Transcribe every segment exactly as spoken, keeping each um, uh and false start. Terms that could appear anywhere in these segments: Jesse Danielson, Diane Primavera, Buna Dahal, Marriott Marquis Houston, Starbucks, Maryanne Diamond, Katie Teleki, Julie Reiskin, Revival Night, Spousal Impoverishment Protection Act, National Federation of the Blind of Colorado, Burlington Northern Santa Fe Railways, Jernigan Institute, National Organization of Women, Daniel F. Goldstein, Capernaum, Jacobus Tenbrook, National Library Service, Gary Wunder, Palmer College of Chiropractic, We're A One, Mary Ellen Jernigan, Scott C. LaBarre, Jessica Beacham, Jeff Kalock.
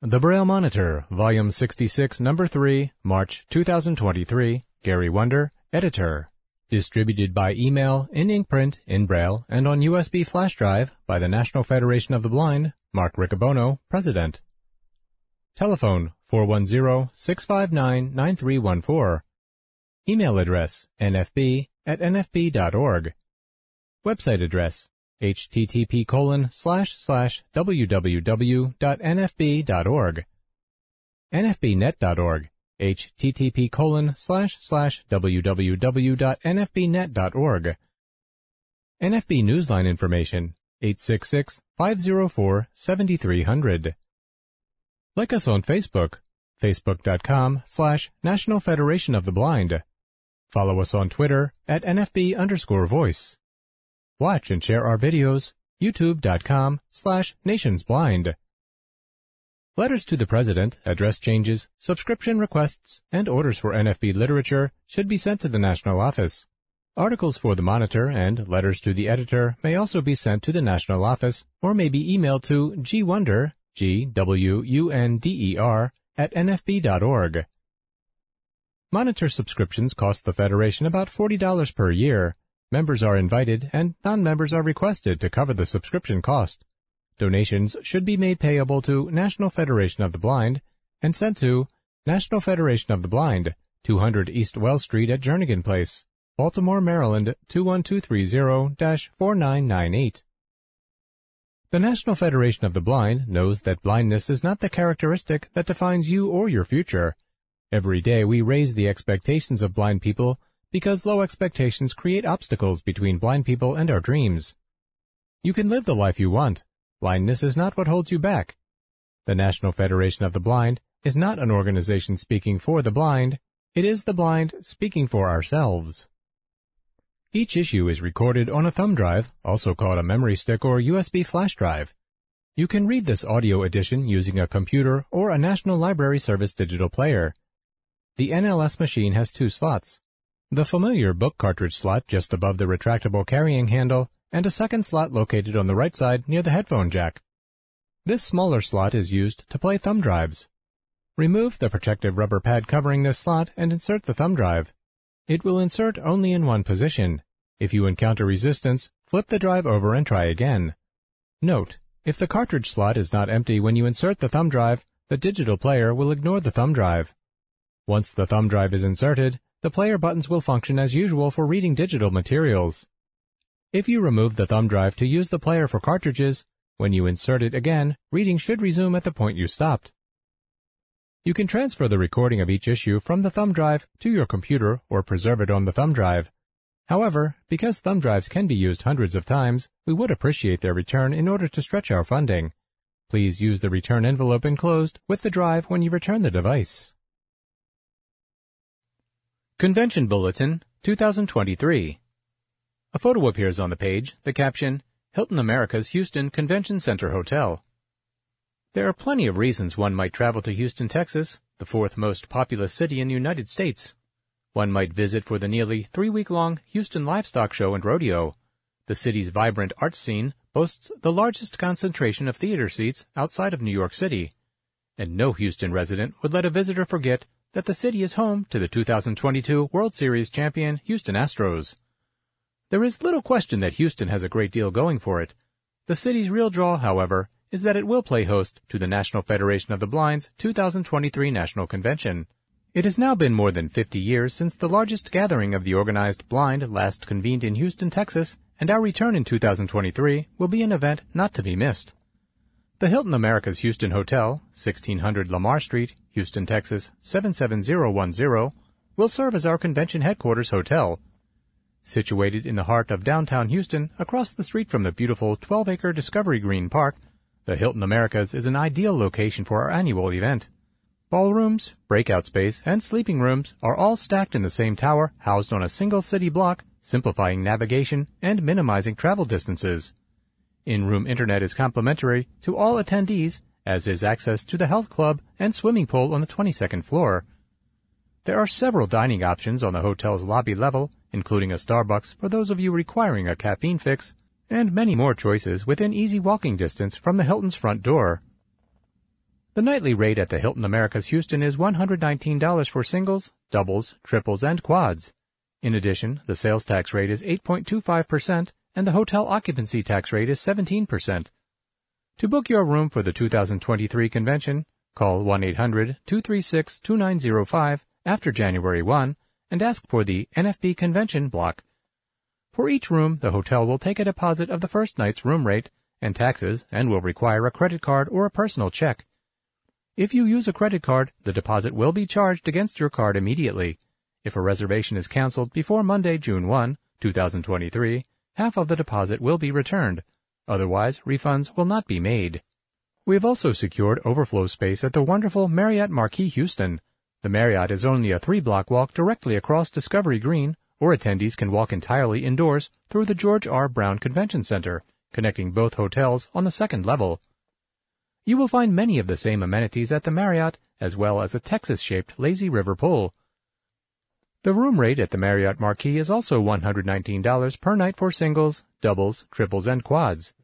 The Braille Monitor, Volume sixty-six, Number three, March two thousand twenty-three, Gary Wunder, Editor. Distributed by email, in ink print, in Braille, and on U S B flash drive by the National Federation of the Blind, Mark Riccobono, President. Telephone, four one zero, six five nine, nine three one four. Email address, n f b at n f b dot org. Website address, http colon slash slash www.nfb.org, nfbnet dot org, http colon slash slash www.nfbnet dot org. N F B Newsline information, eight six six, five zero four, seven three zero zero. Like us on Facebook, facebook.com slash National Federation of the Blind. Follow us on Twitter at NFB underscore voice. Watch and share our videos, youtube.com slash nationsblind. Letters to the President, address changes, subscription requests, and orders for N F B literature should be sent to the National Office. Articles for the Monitor and letters to the Editor may also be sent to the National Office or may be emailed to gwunder, G W U N D E R, at n f b dot org. Monitor subscriptions cost the Federation about forty dollars per year. Members are invited and non-members are requested to cover the subscription cost. Donations should be made payable to National Federation of the Blind and sent to National Federation of the Blind, two hundred East Wells Street at Jernigan Place, Baltimore, Maryland, two one two three zero, four nine nine eight. The National Federation of the Blind knows that blindness is not the characteristic that defines you or your future. Every day we raise the expectations of blind people because low expectations create obstacles between blind people and our dreams. You can live the life you want. Blindness is not what holds you back. The National Federation of the Blind is not an organization speaking for the blind. It is the blind speaking for ourselves. Each issue is recorded on a thumb drive, also called a memory stick or U S B flash drive. You can read this audio edition using a computer or a National Library Service digital player. The N L S machine has two slots. The familiar book cartridge slot just above the retractable carrying handle, and a second slot located on the right side near the headphone jack. This smaller slot is used to play thumb drives. Remove the protective rubber pad covering this slot and insert the thumb drive. It will insert only in one position. If you encounter resistance, flip the drive over and try again. Note, if the cartridge slot is not empty when you insert the thumb drive, the digital player will ignore the thumb drive. Once the thumb drive is inserted, the player buttons will function as usual for reading digital materials. If you remove the thumb drive to use the player for cartridges, when you insert it again, reading should resume at the point you stopped. You can transfer the recording of each issue from the thumb drive to your computer or preserve it on the thumb drive. However, because thumb drives can be used hundreds of times, we would appreciate their return in order to stretch our funding. Please use the return envelope enclosed with the drive when you return the device. Convention Bulletin, two thousand twenty-three. A photo appears on the page, the caption, Hilton Americas Houston Convention Center Hotel. There are plenty of reasons one might travel to Houston, Texas, the fourth most populous city in the United States. One might visit for the nearly three-week-long Houston Livestock Show and Rodeo. The city's vibrant arts scene boasts the largest concentration of theater seats outside of New York City. And no Houston resident would let a visitor forget that the city is home to the two thousand twenty-two World Series champion Houston Astros. There is little question that Houston has a great deal going for it. The city's real draw, however, is that it will play host to the National Federation of the Blind's two thousand twenty-three National Convention. It has now been more than fifty years since the largest gathering of the organized blind last convened in Houston, Texas, and our return in two thousand twenty-three will be an event not to be missed. The Hilton Americas Houston Hotel, sixteen hundred Lamar Street, Houston, Texas, seven seven zero one zero, will serve as our convention headquarters hotel. Situated in the heart of downtown Houston, across the street from the beautiful twelve-acre Discovery Green Park, the Hilton Americas is an ideal location for our annual event. Ballrooms, breakout space, and sleeping rooms are all stacked in the same tower, housed on a single city block, simplifying navigation and minimizing travel distances. In-room internet is complimentary to all attendees, as is access to the health club and swimming pool on the twenty-second floor. There are several dining options on the hotel's lobby level, including a Starbucks for those of you requiring a caffeine fix, and many more choices within easy walking distance from the Hilton's front door. The nightly rate at the Hilton Americas Houston is one hundred nineteen dollars for singles, doubles, triples, and quads. In addition, the sales tax rate is eight point two five percent, and the hotel occupancy tax rate is seventeen percent. To book your room for the two thousand twenty-three convention, call one eight hundred, two three six, two nine zero five after January first and ask for the N F B Convention block. For each room, the hotel will take a deposit of the first night's room rate and taxes and will require a credit card or a personal check. If you use a credit card, the deposit will be charged against your card immediately. If a reservation is canceled before Monday, June first, two thousand twenty-three, half of the deposit will be returned. Otherwise, refunds will not be made. We have also secured overflow space at the wonderful Marriott Marquis Houston. The Marriott is only a three-block walk directly across Discovery Green, or attendees can walk entirely indoors through the George R. Brown Convention Center, connecting both hotels on the second level. You will find many of the same amenities at the Marriott, as well as a Texas-shaped lazy river pool. The room rate at the Marriott Marquis is also one hundred nineteen dollars per night for singles, doubles, triples, and quads.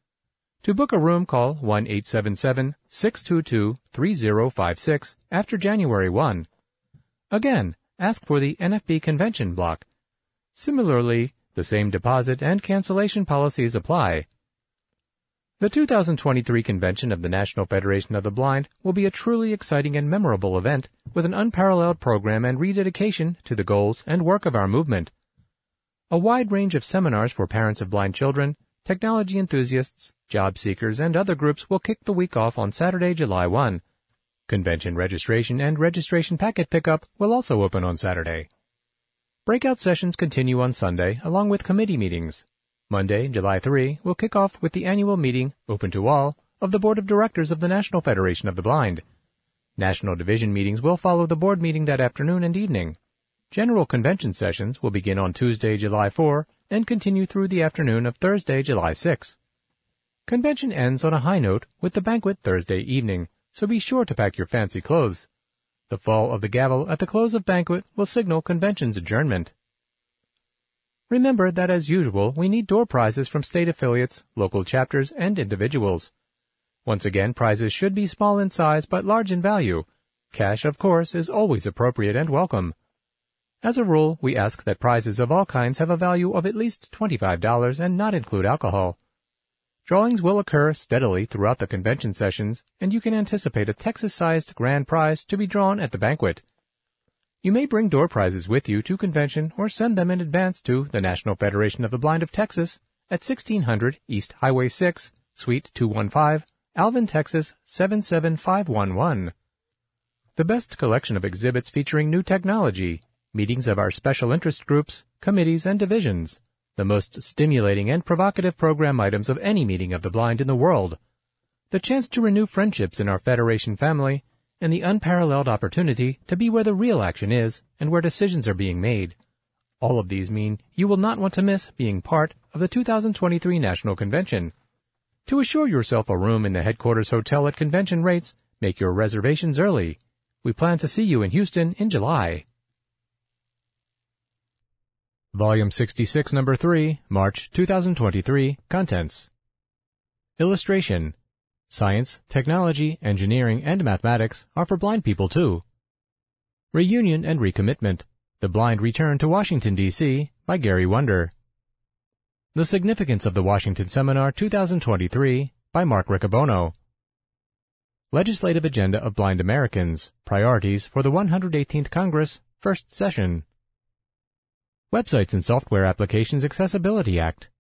To book a room, call one eight seven seven, six two two, three zero five six after January first. Again, ask for the N F B Convention block. Similarly, the same deposit and cancellation policies apply. The two thousand twenty-three convention of the National Federation of the Blind will be a truly exciting and memorable event with an unparalleled program and rededication to the goals and work of our movement. A wide range of seminars for parents of blind children, technology enthusiasts, job seekers, and other groups will kick the week off on Saturday, July first. Convention registration and registration packet pickup will also open on Saturday. Breakout sessions continue on Sunday, along with committee meetings. Monday, July third, will kick off with the annual meeting, open to all, of the Board of Directors of the National Federation of the Blind. National Division meetings will follow the board meeting that afternoon and evening. General convention sessions will begin on Tuesday, July fourth, and continue through the afternoon of Thursday, July sixth. Convention ends on a high note with the banquet Thursday evening, so be sure to pack your fancy clothes. The fall of the gavel at the close of banquet will signal convention's adjournment. Remember that, as usual, we need door prizes from state affiliates, local chapters, and individuals. Once again, prizes should be small in size but large in value. Cash, of course, is always appropriate and welcome. As a rule, we ask that prizes of all kinds have a value of at least twenty-five dollars and not include alcohol. Drawings will occur steadily throughout the convention sessions, and you can anticipate a Texas-sized grand prize to be drawn at the banquet. You may bring door prizes with you to convention or send them in advance to the National Federation of the Blind of Texas at sixteen hundred East Highway six, Suite two one five, Alvin, Texas seven seven five one one. The best collection of exhibits featuring new technology, meetings of our special interest groups, committees, and divisions, the most stimulating and provocative program items of any meeting of the blind in the world, the chance to renew friendships in our Federation family, and the unparalleled opportunity to be where the real action is and where decisions are being made. All of these mean you will not want to miss being part of the two thousand twenty-three National Convention. To assure yourself a room in the headquarters hotel at convention rates, make your reservations early. We plan to see you in Houston in July. Volume sixty-six, Number three, March two thousand twenty-three, Contents. Illustration. Science, technology, engineering, and mathematics are for blind people too. Reunion and Recommitment, The Blind Return to Washington, D C by Gary Wunder. The Significance of the Washington Seminar two thousand twenty-three by Mark Riccobono. Legislative Agenda of Blind Americans, Priorities for the one hundred eighteenth Congress, First Session. Websites and Software Applications Accessibility Act.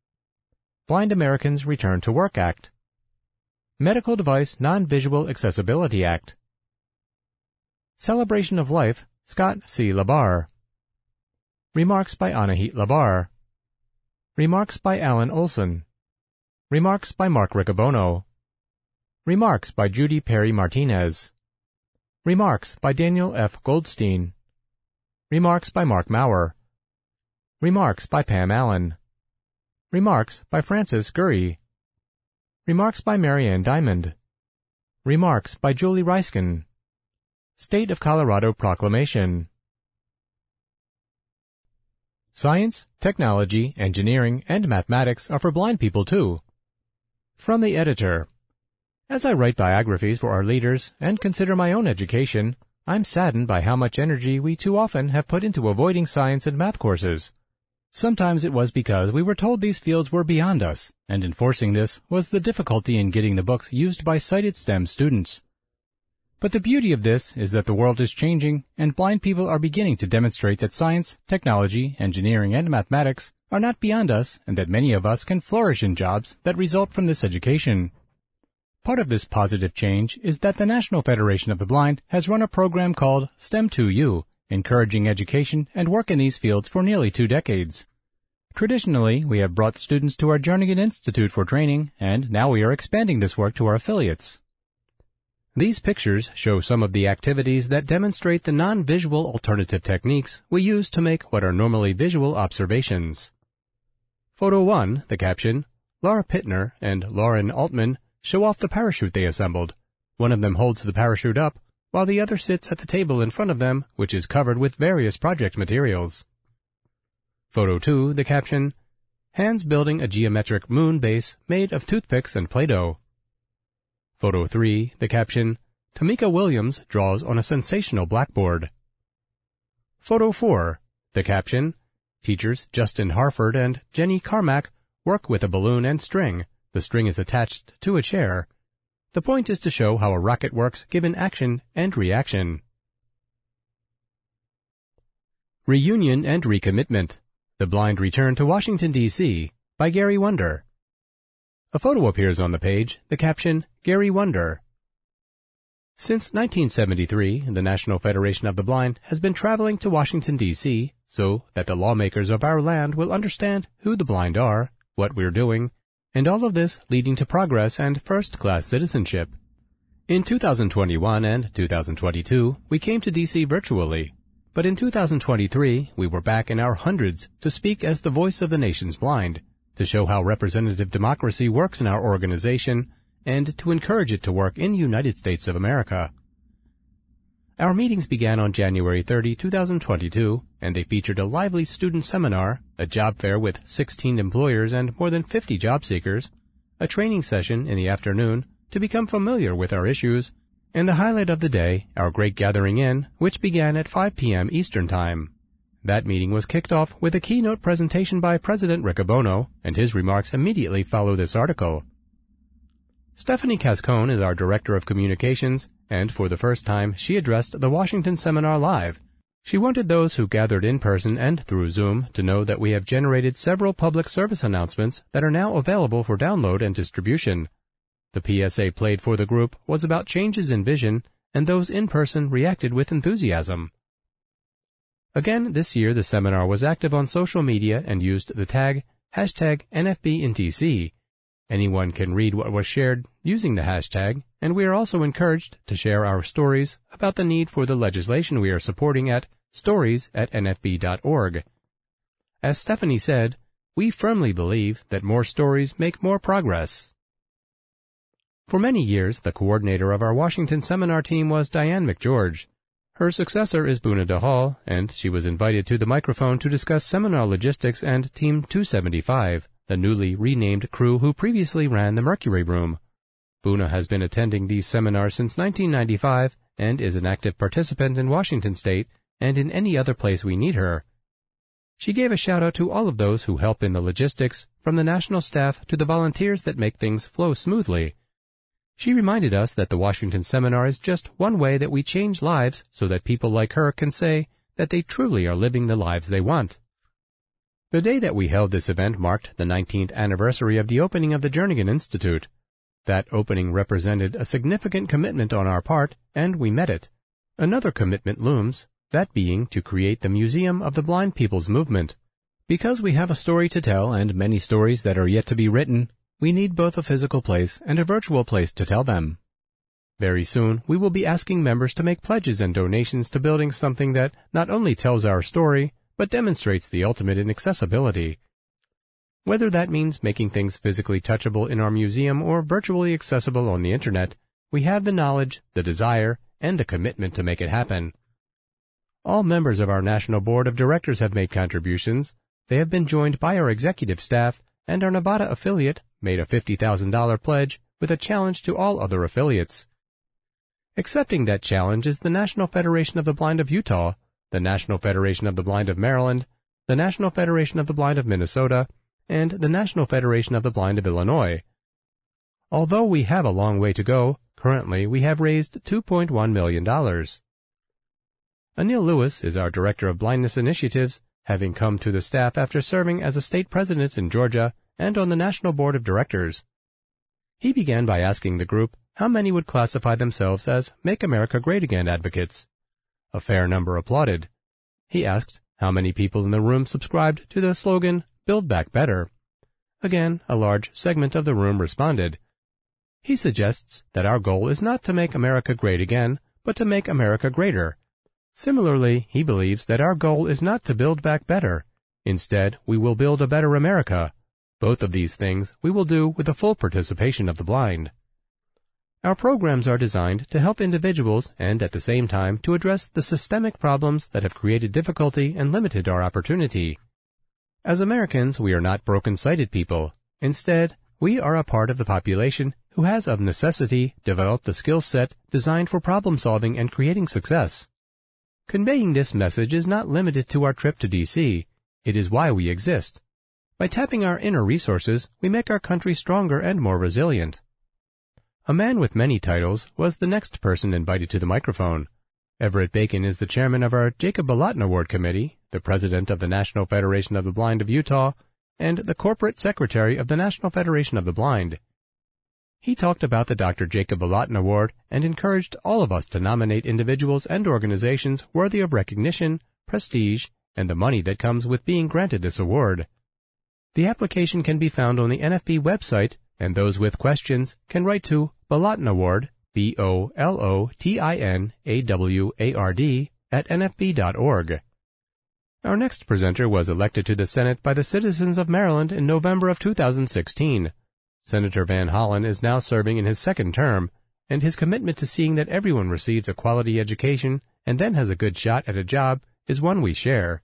Blind Americans Return to Work Act. Medical Device Non-Visual Accessibility Act. Celebration of Life, Scott C. LaBarre. Remarks by Anahit LaBarre. Remarks by Alan Olson. Remarks by Mark Riccobono. Remarks by Judy Perry Martinez. Remarks by Daniel F. Goldstein. Remarks by Marc Maurer. Remarks by Pam Allen. Remarks by Francis Gurry. Remarks by Maryanne Diamond. Remarks by Julie Reiskin. State of Colorado Proclamation. Science, technology, engineering, and mathematics are for blind people too. From the editor. As I write biographies for our leaders and consider my own education, I'm saddened by how much energy we too often have put into avoiding science and math courses. Sometimes it was because we were told these fields were beyond us, and enforcing this was the difficulty in getting the books used by sighted STEM students. But the beauty of this is that the world is changing, and blind people are beginning to demonstrate that science, technology, engineering, and mathematics are not beyond us, and that many of us can flourish in jobs that result from this education. Part of this positive change is that the National Federation of the Blind has run a program called STEM two U, encouraging education and work in these fields for nearly two decades. Traditionally, we have brought students to our Jernigan Institute for training, and now we are expanding this work to our affiliates. These pictures show some of the activities that demonstrate the non-visual alternative techniques we use to make what are normally visual observations. Photo one, the caption, Laura Pittner and Lauren Altman show off the parachute they assembled. One of them holds the parachute up, while the other sits at the table in front of them, which is covered with various project materials. Photo two, the caption, Hands building a geometric moon base made of toothpicks and Play-Doh. Photo three, the caption, Tamika Williams draws on a sensational blackboard. Photo four, the caption, Teachers Justin Harford and Jenny Carmack work with a balloon and string. The string is attached to a chair. The point is to show how a rocket works given action and reaction. Reunion and Recommitment. The Blind Return to Washington, D C by Gary Wunder. A photo appears on the page, the caption, Gary Wunder. Since nineteen seventy-three, the National Federation of the Blind has been traveling to Washington, D C, so that the lawmakers of our land will understand who the blind are, what we're doing, and all of this leading to progress and first-class citizenship. In two thousand twenty-one and two thousand twenty-two, we came to D C virtually, but in two thousand twenty-three, we were back in our hundreds to speak as the voice of the nation's blind, to show how representative democracy works in our organization and to encourage it to work in the United States of America. Our meetings began on January thirtieth, two thousand twenty-two, and they featured a lively student seminar, a job fair with sixteen employers and more than fifty job seekers, a training session in the afternoon to become familiar with our issues, and the highlight of the day, our great gathering in, which began at five p.m. Eastern Time. That meeting was kicked off with a keynote presentation by President Riccobono, and his remarks immediately follow this article. Stephanie Cascone is our Director of Communications, and for the first time she addressed the Washington Seminar live. She wanted those who gathered in person and through Zoom to know that we have generated several public service announcements that are now available for download and distribution. The P S A played for the group was about changes in vision, and those in person reacted with enthusiasm. Again, this year the seminar was active on social media and used the tag, hashtag N F B N T C. Anyone can read what was shared using the hashtag, and we are also encouraged to share our stories about the need for the legislation we are supporting at stories at N F B dot org. As Stephanie said, we firmly believe that more stories make more progress. For many years, the coordinator of our Washington seminar team was Diane McGeorge. Her successor is Buna Dahal, and she was invited to the microphone to discuss seminar logistics and Team two seventy-five, the newly renamed crew who previously ran the Mercury Room. Buna has been attending these seminars since nineteen ninety-five and is an active participant in Washington State and in any other place we need her. She gave a shout-out to all of those who help in the logistics, from the national staff to the volunteers that make things flow smoothly. She reminded us that the Washington Seminar is just one way that we change lives so that people like her can say that they truly are living the lives they want. The day that we held this event marked the nineteenth anniversary of the opening of the Jernigan Institute. That opening represented a significant commitment on our part, and we met it. Another commitment looms, that being to create the Museum of the Blind People's Movement. Because we have a story to tell and many stories that are yet to be written, we need both a physical place and a virtual place to tell them. Very soon, we will be asking members to make pledges and donations to building something that not only tells our story, but demonstrates the ultimate in accessibility. Whether that means making things physically touchable in our museum or virtually accessible on the internet, we have the knowledge, the desire, and the commitment to make it happen. All members of our National Board of Directors have made contributions. They have been joined by our executive staff, and our Nevada affiliate made a fifty thousand dollars pledge with a challenge to all other affiliates. Accepting that challenge is the National Federation of the Blind of Utah, the National Federation of the Blind of Maryland, the National Federation of the Blind of Minnesota, and the National Federation of the Blind of Illinois. Although we have a long way to go, currently we have raised two point one million dollars. Anil Lewis is our Director of Blindness Initiatives, having come to the staff after serving as a state president in Georgia and on the National Board of Directors. He began by asking the group how many would classify themselves as Make America Great Again advocates. A fair number applauded. He asked how many people in the room subscribed to the slogan, Build Back Better. Again, a large segment of the room responded. He suggests that our goal is not to make America great again, but to make America greater. Similarly, he believes that our goal is not to build back better. Instead, we will build a better America. Both of these things we will do with the full participation of the blind. Our programs are designed to help individuals and at the same time to address the systemic problems that have created difficulty and limited our opportunity. As Americans, we are not broken-sighted people. Instead, we are a part of the population who has of necessity developed a skill set designed for problem-solving and creating success. Conveying this message is not limited to our trip to D C. It is why we exist. By tapping our inner resources, we make our country stronger and more resilient. A man with many titles was the next person invited to the microphone. Everett Bacon is the chairman of our Jacob Bolotin Award Committee, the president of the National Federation of the Blind of Utah, and the corporate secretary of the National Federation of the Blind. He talked about the Doctor Jacob Bolotin Award and encouraged all of us to nominate individuals and organizations worthy of recognition, prestige, and the money that comes with being granted this award. The application can be found on the N F B website, and those with questions can write to Bolotin Award, B O L O T I N A W A R D, at N F B dot org. Our next presenter was elected to the Senate by the citizens of Maryland in November of two thousand sixteen. Senator Van Hollen is now serving in his second term, and his commitment to seeing that everyone receives a quality education and then has a good shot at a job is one we share.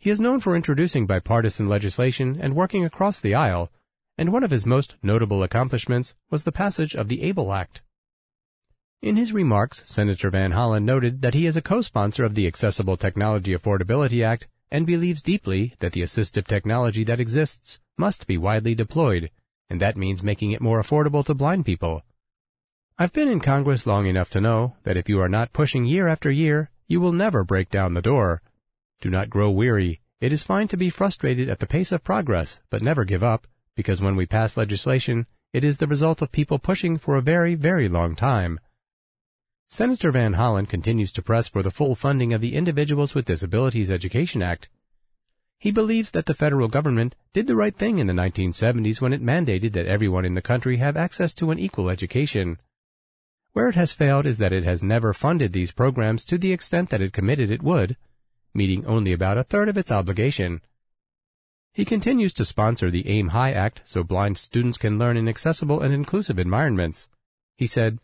He is known for introducing bipartisan legislation and working across the aisle, and one of his most notable accomplishments was the passage of the ABLE Act. In his remarks, Senator Van Hollen noted that he is a co-sponsor of the Accessible Technology Affordability Act and believes deeply that the assistive technology that exists must be widely deployed, and that means making it more affordable to blind people. I've been in Congress long enough to know that if you are not pushing year after year, you will never break down the door. Do not grow weary. It is fine to be frustrated at the pace of progress, but never give up, because when we pass legislation, it is the result of people pushing for a very, very long time. Senator Van Hollen continues to press for the full funding of the Individuals with Disabilities Education Act. He believes that the federal government did the right thing in the nineteen seventies when it mandated that everyone in the country have access to an equal education. Where it has failed is that it has never funded these programs to the extent that it committed it would, meeting only about a third of its obligation. He continues to sponsor the Aim High Act so blind students can learn in accessible and inclusive environments. He said,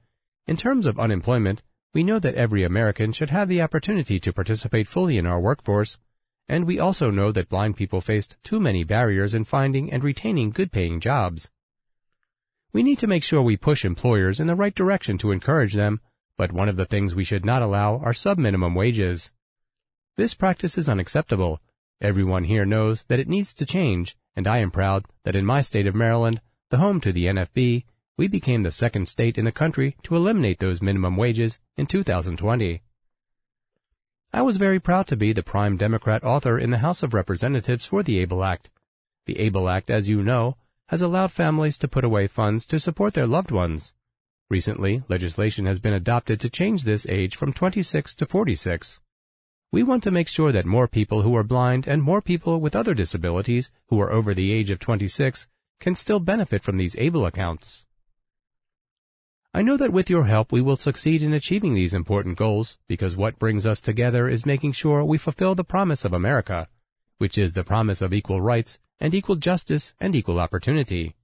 "In terms of unemployment, we know that every American should have the opportunity to participate fully in our workforce, and we also know that blind people faced too many barriers in finding and retaining good-paying jobs. We need to make sure we push employers in the right direction to encourage them, but one of the things we should not allow are sub-minimum wages. This practice is unacceptable. Everyone here knows that it needs to change, and I am proud that in my state of Maryland, the home to the N F B, we became the second state in the country to eliminate those minimum wages in two thousand twenty. I was very proud to be the prime Democrat author in the House of Representatives for the ABLE Act. The ABLE Act, as you know, has allowed families to put away funds to support their loved ones. Recently, legislation has been adopted to change this age from twenty-six to forty-six. We want to make sure that more people who are blind and more people with other disabilities who are over the age of twenty-six can still benefit from these ABLE accounts. I know that with your help we will succeed in achieving these important goals, because what brings us together is making sure we fulfill the promise of America, which is the promise of equal rights and equal justice and equal opportunity.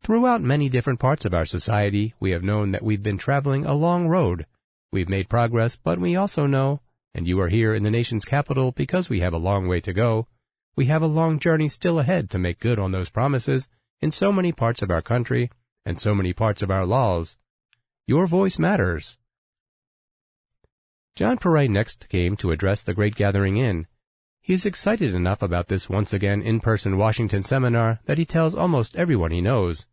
Throughout many different parts of our society, we have known that we've been traveling a long road. We've made progress, but we also know, and you are here in the nation's capital because we have a long way to go. We have a long journey still ahead to make good on those promises in so many parts of our country, and so many parts of our laws. Your voice matters. John Perret next came to address the great gathering in. He is excited enough about this once again in-person Washington seminar that he tells almost everyone he knows.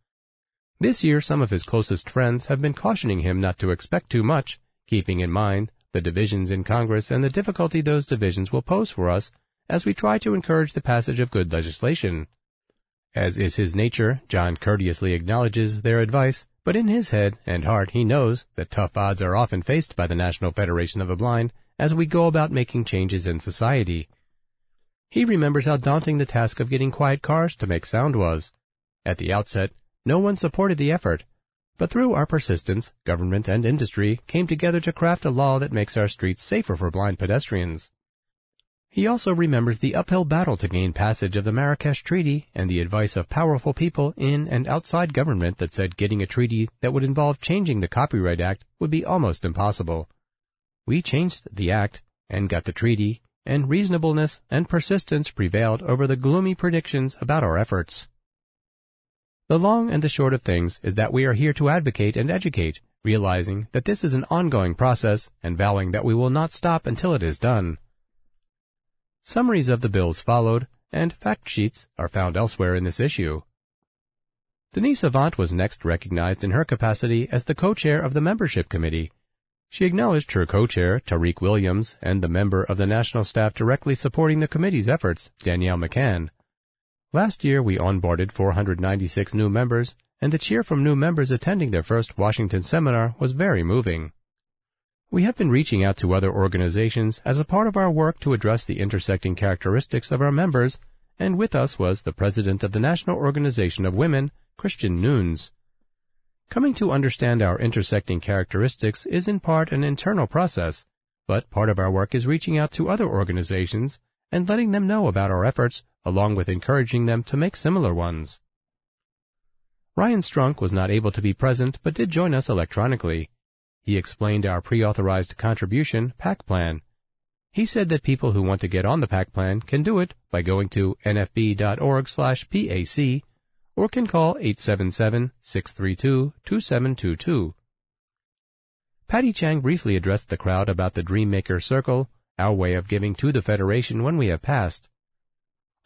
This year some of his closest friends have been cautioning him not to expect too much, keeping in mind the divisions in Congress and the difficulty those divisions will pose for us as we try to encourage the passage of good legislation. As is his nature, John courteously acknowledges their advice, but in his head and heart he knows that tough odds are often faced by the National Federation of the Blind as we go about making changes in society. He remembers how daunting the task of getting quiet cars to make sound was. At the outset, no one supported the effort, but through our persistence, government and industry came together to craft a law that makes our streets safer for blind pedestrians. He also remembers the uphill battle to gain passage of the Marrakesh Treaty and the advice of powerful people in and outside government that said getting a treaty that would involve changing the Copyright Act would be almost impossible. We changed the act and got the treaty, and reasonableness and persistence prevailed over the gloomy predictions about our efforts. The long and the short of things is that we are here to advocate and educate, realizing that this is an ongoing process and vowing that we will not stop until it is done. Summaries of the bills followed, and fact sheets are found elsewhere in this issue. Denise Avant was next recognized in her capacity as the co-chair of the membership committee. She acknowledged her co-chair, Tariq Williams, and the member of the national staff directly supporting the committee's efforts, Danielle McCann. Last year we onboarded four hundred ninety-six new members, and the cheer from new members attending their first Washington seminar was very moving. We have been reaching out to other organizations as a part of our work to address the intersecting characteristics of our members, and with us was the president of the National Organization of Women, Christian Nunes. Coming to understand our intersecting characteristics is in part an internal process, but part of our work is reaching out to other organizations and letting them know about our efforts, along with encouraging them to make similar ones. Ryan Strunk was not able to be present but did join us electronically. He explained our pre-authorized contribution PAC plan. He said that people who want to get on the PAC plan can do it by going to n f b dot org slash p a c or can call eight seven seven, six three two, two seven two two. Patty Chang briefly addressed the crowd about the Dreammaker Circle, our way of giving to the Federation when we have passed.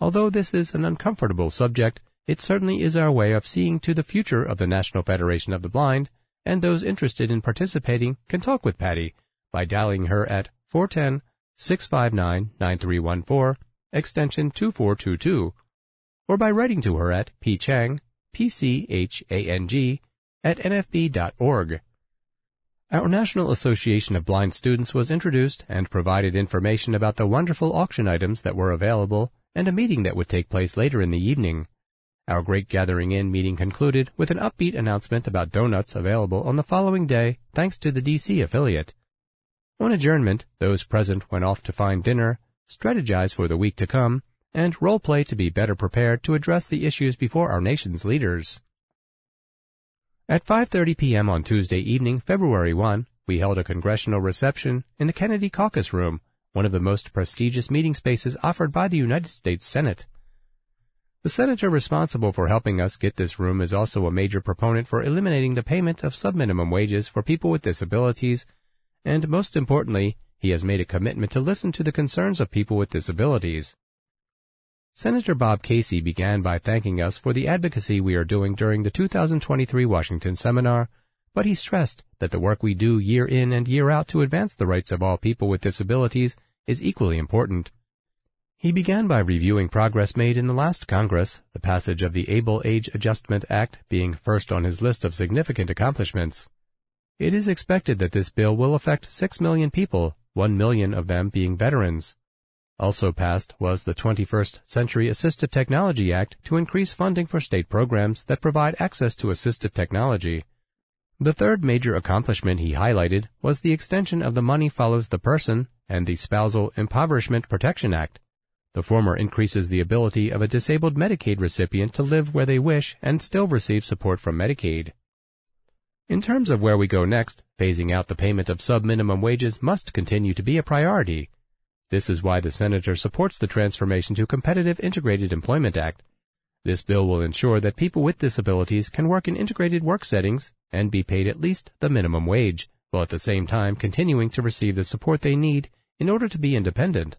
Although this is an uncomfortable subject, it certainly is our way of seeing to the future of the National Federation of the Blind, and those interested in participating can talk with Patty by dialing her at four one zero, six five nine, nine three one four, extension two four two two, or by writing to her at pchang, P C H A N G, at n f b dot org. Our National Association of Blind Students was introduced and provided information about the wonderful auction items that were available and a meeting that would take place later in the evening. Our great gathering in meeting concluded with an upbeat announcement about donuts available on the following day thanks to the D C affiliate. On adjournment, those present went off to find dinner, strategize for the week to come, and role play to be better prepared to address the issues before our nation's leaders. At five thirty p m on Tuesday evening, February first, we held a congressional reception in the Kennedy Caucus Room, one of the most prestigious meeting spaces offered by the United States Senate. The senator responsible for helping us get this room is also a major proponent for eliminating the payment of subminimum wages for people with disabilities, and most importantly, he has made a commitment to listen to the concerns of people with disabilities. Senator Bob Casey began by thanking us for the advocacy we are doing during the two thousand twenty-three Washington seminar, but he stressed that the work we do year in and year out to advance the rights of all people with disabilities is equally important. He began by reviewing progress made in the last Congress, the passage of the Able Age Adjustment Act being first on his list of significant accomplishments. It is expected that this bill will affect six million people, one million of them being veterans. Also passed was the twenty-first Century Assistive Technology Act to increase funding for state programs that provide access to assistive technology. The third major accomplishment he highlighted was the extension of the Money Follows the Person and the Spousal Impoverishment Protection Act. The former increases the ability of a disabled Medicaid recipient to live where they wish and still receive support from Medicaid. In terms of where we go next, phasing out the payment of sub-minimum wages must continue to be a priority. This is why the senator supports the transformation to Competitive Integrated Employment Act. This bill will ensure that people with disabilities can work in integrated work settings and be paid at least the minimum wage, while at the same time continuing to receive the support they need in order to be independent.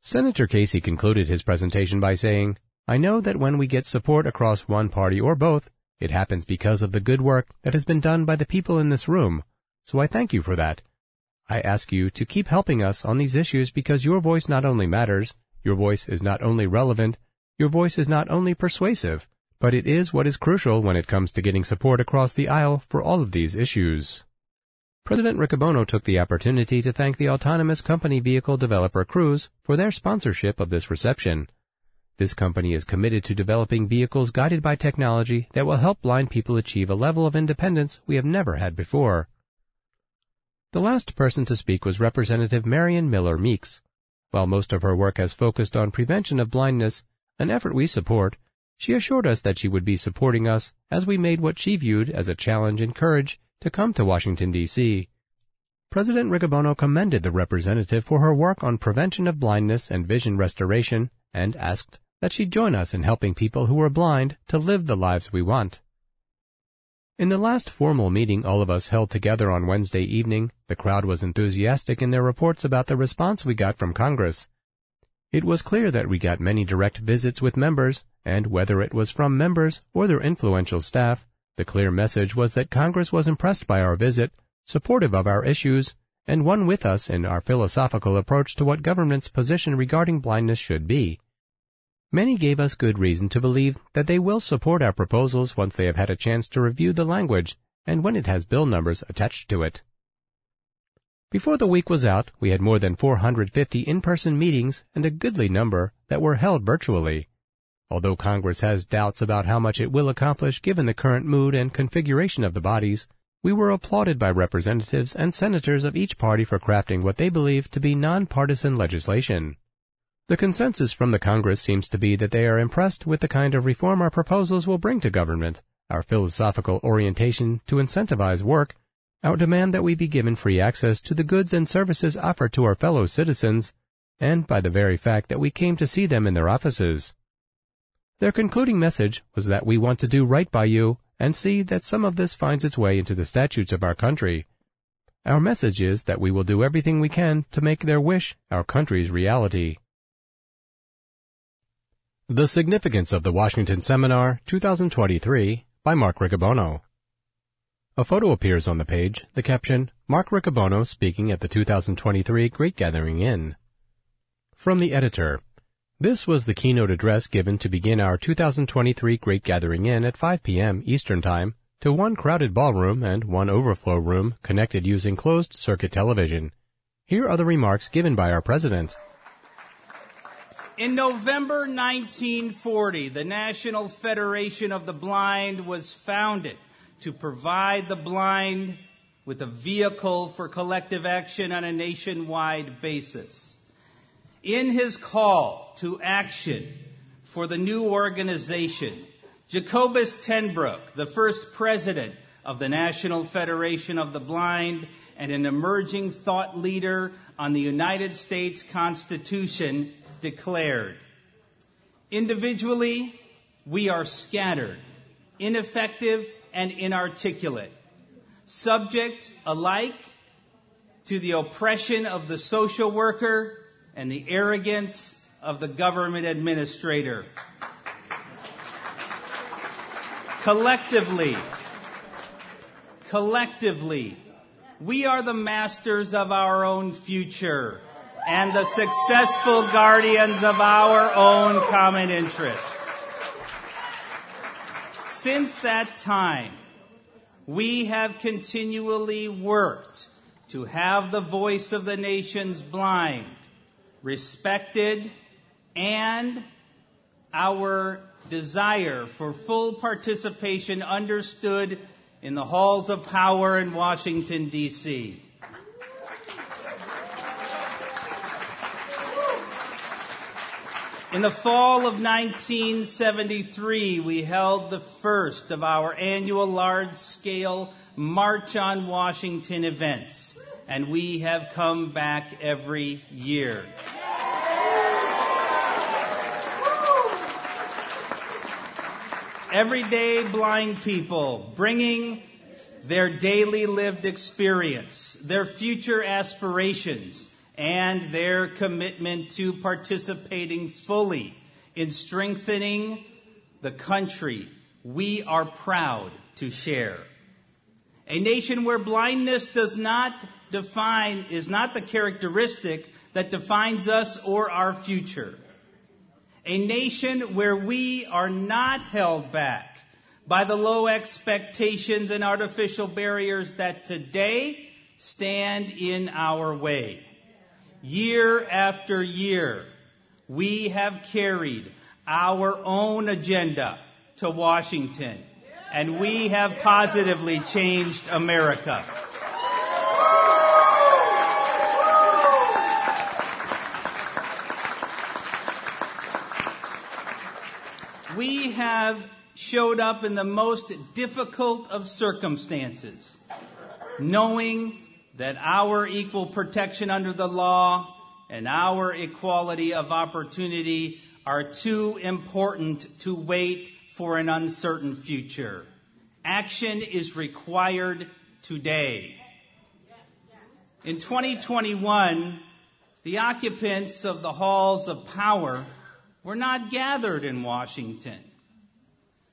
Senator Casey concluded his presentation by saying, "I know that when we get support across one party or both, it happens because of the good work that has been done by the people in this room, so I thank you for that. I ask you to keep helping us on these issues because your voice not only matters, your voice is not only relevant, your voice is not only persuasive, but it is what is crucial when it comes to getting support across the aisle for all of these issues." President Riccobono took the opportunity to thank the autonomous company vehicle developer Cruise for their sponsorship of this reception. This company is committed to developing vehicles guided by technology that will help blind people achieve a level of independence we have never had before. The last person to speak was Representative Marion Miller Meeks. While most of her work has focused on prevention of blindness, an effort we support, she assured us that she would be supporting us as we made what she viewed as a challenge and courage to come to Washington, D C President Riccobono commended the representative for her work on prevention of blindness and vision restoration and asked that she join us in helping people who are blind to live the lives we want. In the last formal meeting all of us held together on Wednesday evening, the crowd was enthusiastic in their reports about the response we got from Congress. It was clear that we got many direct visits with members, and whether it was from members or their influential staff, the clear message was that Congress was impressed by our visit, supportive of our issues, and one with us in our philosophical approach to what government's position regarding blindness should be. Many gave us good reason to believe that they will support our proposals once they have had a chance to review the language and when it has bill numbers attached to it. Before the week was out, we had more than four hundred fifty in-person meetings and a goodly number that were held virtually. Although Congress has doubts about how much it will accomplish given the current mood and configuration of the bodies, we were applauded by representatives and senators of each party for crafting what they believe to be nonpartisan legislation. The consensus from the Congress seems to be that they are impressed with the kind of reform our proposals will bring to government, our philosophical orientation to incentivize work, our demand that we be given free access to the goods and services offered to our fellow citizens, and by the very fact that we came to see them in their offices. Their concluding message was that we want to do right by you and see that some of this finds its way into the statutes of our country. Our message is that we will do everything we can to make their wish our country's reality. The Significance of the Washington Seminar twenty twenty-three by Mark Riccobono. A photo appears on the page, the caption, "Mark Riccobono speaking at the two thousand twenty-three Great Gathering Inn." From the editor, this was the keynote address given to begin our two thousand twenty-three Great Gathering Inn at five p.m. Eastern Time to one crowded ballroom and one overflow room connected using closed-circuit television. Here are the remarks given by our president. In November nineteen forty, the National Federation of the Blind was founded to provide the blind with a vehicle for collective action on a nationwide basis. In his call to action for the new organization, Jacobus Tenbrook, the first president of the National Federation of the Blind and an emerging thought leader on the United States Constitution, declared, "Individually, we are scattered, ineffective, and inarticulate, subject alike to the oppression of the social worker and the arrogance of the government administrator. Collectively, collectively, we are the masters of our own future and the successful guardians of our own common interests." Since that time, we have continually worked to have the voice of the nation's blind respected, and our desire for full participation understood in the halls of power in Washington, D C In the fall of nineteen seventy-three, we held the first of our annual large-scale March on Washington events, and we have come back every year. everyday blind people bringing their daily lived experience, their future aspirations, and their commitment to participating fully in strengthening the country we are proud to share. A nation where blindness does not define, is not the characteristic that defines us or our future. A nation where we are not held back by the low expectations and artificial barriers that today stand in our way. Year after year, we have carried our own agenda to Washington, and we have positively changed America. We have showed up in the most difficult of circumstances, knowing that our equal protection under the law and our equality of opportunity are too important to wait for an uncertain future. Action is required today. In twenty twenty-one, the occupants of the halls of power were not gathered in Washington.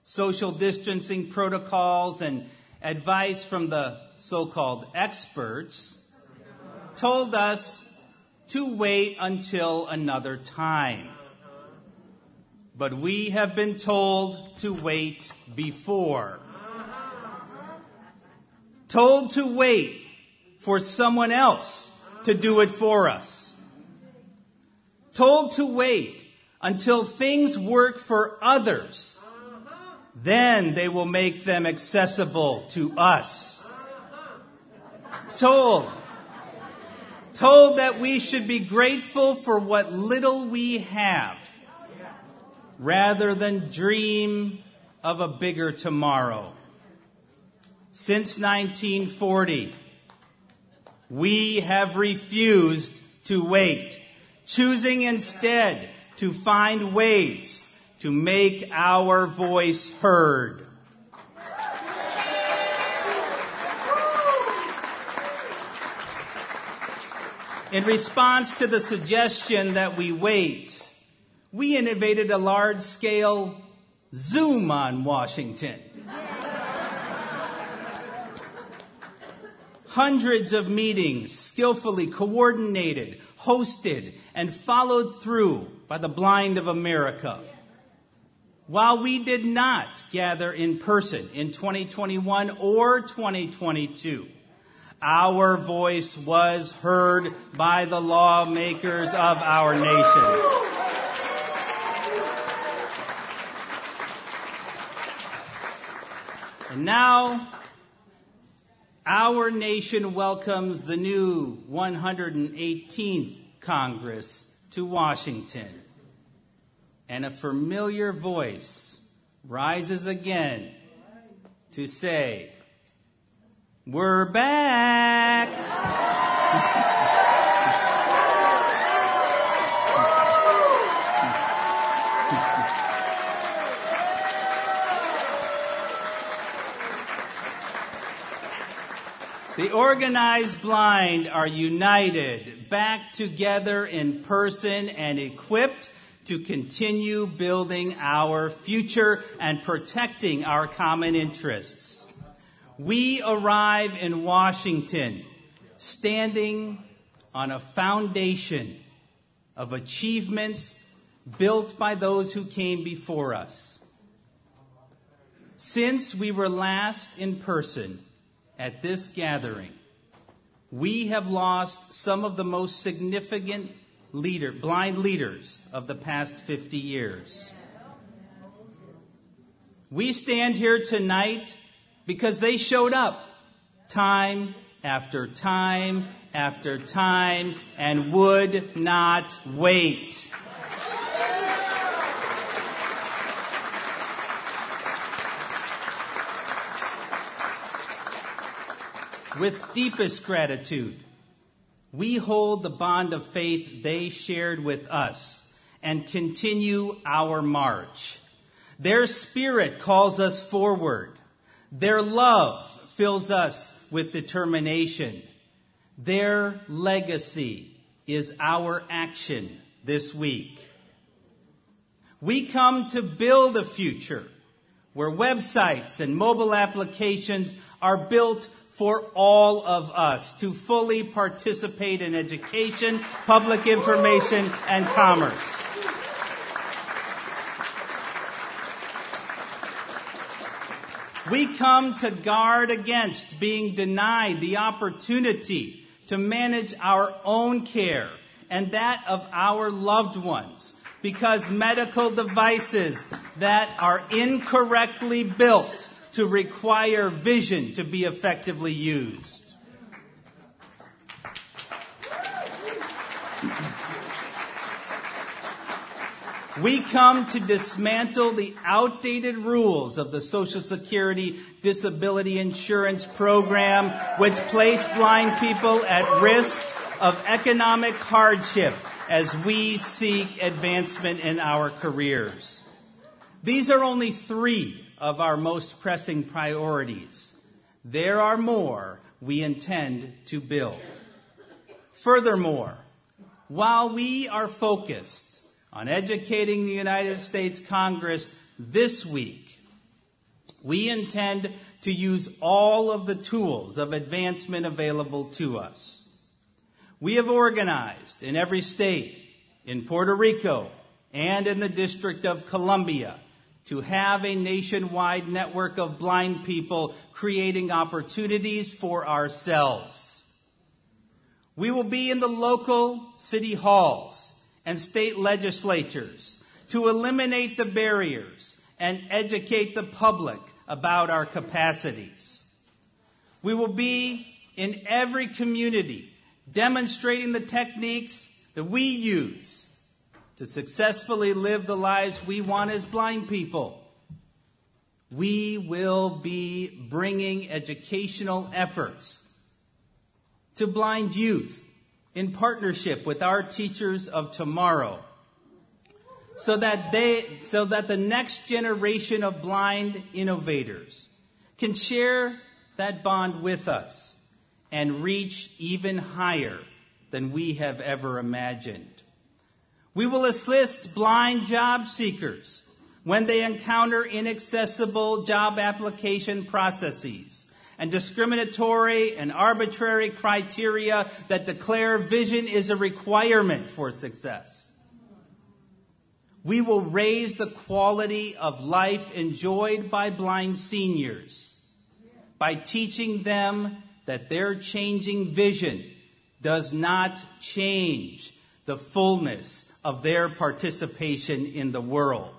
Social distancing protocols and advice from the so-called experts told us to wait until another time. But we have been told to wait before. Told to wait for someone else to do it for us. Told to wait until things work for others, then they will make them accessible to us. Told, told that we should be grateful for what little we have, rather than dream of a bigger tomorrow. Since nineteen forty, we have refused to wait, choosing instead to find ways to make our voice heard. In response to the suggestion that we wait, we innovated a large-scale Zoom on Washington. Hundreds of meetings skillfully coordinated, hosted, and followed through by the blind of America. While we did not gather in person in twenty twenty-one or twenty twenty-two, our voice was heard by the lawmakers of our nation. And now, our nation welcomes the new one hundred eighteenth Congress to Washington, and a familiar voice rises again to say, "We're back!" The organized blind are united, back together in person, and equipped to continue building our future and protecting our common interests. We arrive in Washington standing on a foundation of achievements built by those who came before us. Since we were last in person at this gathering, we have lost some of the most significant leader, blind leaders of the past fifty years. We stand here tonight because they showed up time after time after time and would not wait. With deepest gratitude, we hold the bond of faith they shared with us and continue our march. Their spirit calls us forward. Their love fills us with determination. Their legacy is our action this week. We come to build a future where websites and mobile applications are built for all of us to fully participate in education, public information, and commerce. We come to guard against being denied the opportunity to manage our own care and that of our loved ones, because medical devices that are incorrectly built to require vision to be effectively used. We come to dismantle the outdated rules of the Social Security Disability Insurance Program, which place blind people at risk of economic hardship as we seek advancement in our careers. These are only three of our most pressing priorities. There are more we intend to build. Furthermore, while we are focused on educating the United States Congress this week, we intend to use all of the tools of advancement available to us. We have organized in every state, in Puerto Rico, and in the District of Columbia to have a nationwide network of blind people creating opportunities for ourselves. We will be in the local city halls and state legislatures to eliminate the barriers and educate the public about our capacities. We will be in every community demonstrating the techniques that we use to successfully live the lives we want as blind people. We will be bringing educational efforts to blind youth in partnership with our teachers of tomorrow, so that they, so that the next generation of blind innovators can share that bond with us and reach even higher than we have ever imagined. We will assist blind job seekers when they encounter inaccessible job application processes and discriminatory and arbitrary criteria that declare vision is a requirement for success. We will raise the quality of life enjoyed by blind seniors by teaching them that their changing vision does not change the fullness of their participation in the world.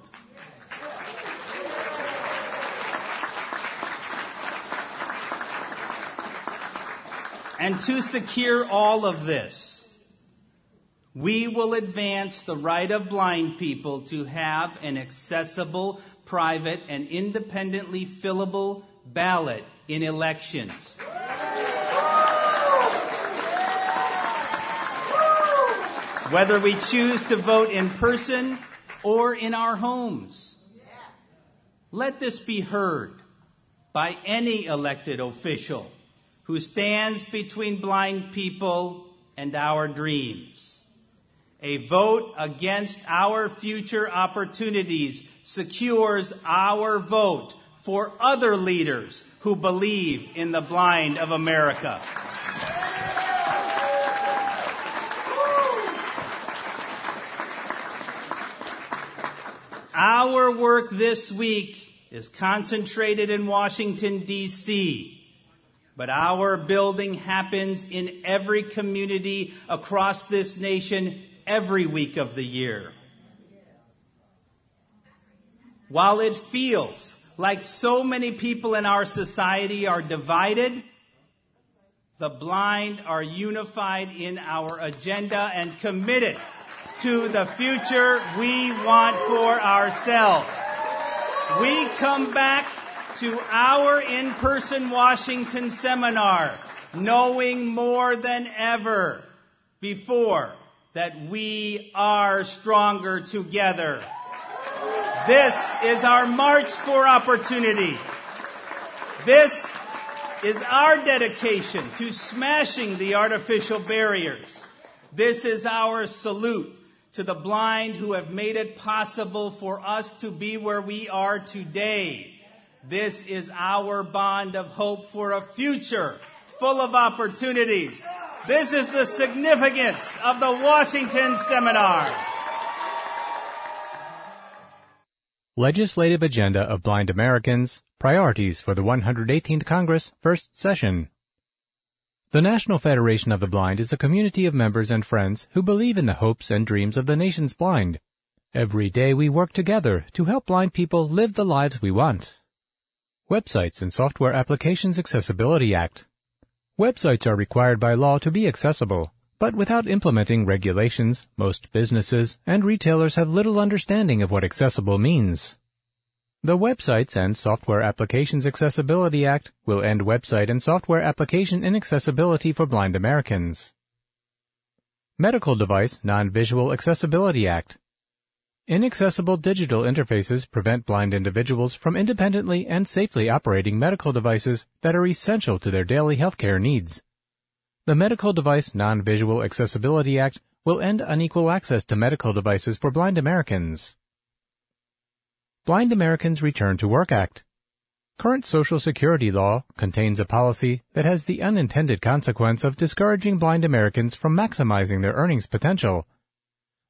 And to secure all of this, we will advance the right of blind people to have an accessible, private, and independently fillable ballot in elections. Whether we choose to vote in person or in our homes. Let this be heard by any elected official who stands between blind people and our dreams. A vote against our future opportunities secures our vote for other leaders who believe in the blind of America. Our work this week is concentrated in Washington, D C, but our building happens in every community across this nation every week of the year. While it feels like so many people in our society are divided, the blind are unified in our agenda and committed to the future we want for ourselves. We come back to our in-person Washington seminar knowing more than ever before that we are stronger together. This is our march for opportunity. This is our dedication to smashing the artificial barriers. This is our salute to the blind who have made it possible for us to be where we are today. This is our bond of hope for a future full of opportunities. This is the significance of the Washington Seminar. Legislative Agenda of Blind Americans, Priorities for the one hundred eighteenth Congress, First Session. The National Federation of the Blind is a community of members and friends who believe in the hopes and dreams of the nation's blind. Every day we work together to help blind people live the lives we want. Websites and Software Applications Accessibility Act. Websites are required by law to be accessible, but without implementing regulations, most businesses and retailers have little understanding of what accessible means. The Websites and Software Applications Accessibility Act will end website and software application inaccessibility for blind Americans. Medical Device Non-Visual Accessibility Act. Inaccessible digital interfaces prevent blind individuals from independently and safely operating medical devices that are essential to their daily healthcare needs. The Medical Device Non-Visual Accessibility Act will end unequal access to medical devices for blind Americans. Blind Americans Return to Work Act. Current Social Security law contains a policy that has the unintended consequence of discouraging blind Americans from maximizing their earnings potential.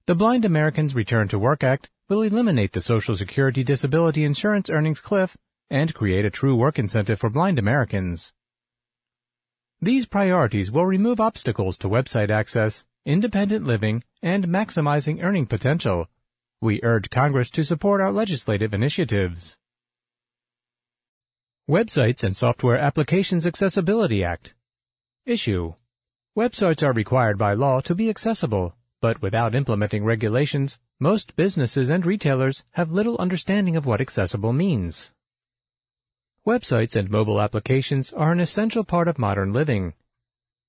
The Blind Americans Return to Work Act will eliminate the Social Security disability insurance earnings cliff and create a true work incentive for blind Americans. These priorities will remove obstacles to website access, independent living, and maximizing earning potential. We urge Congress to support our legislative initiatives. Websites and Software Applications Accessibility Act. Issue. Websites are required by law to be accessible, but without implementing regulations, most businesses and retailers have little understanding of what accessible means. Websites and mobile applications are an essential part of modern living.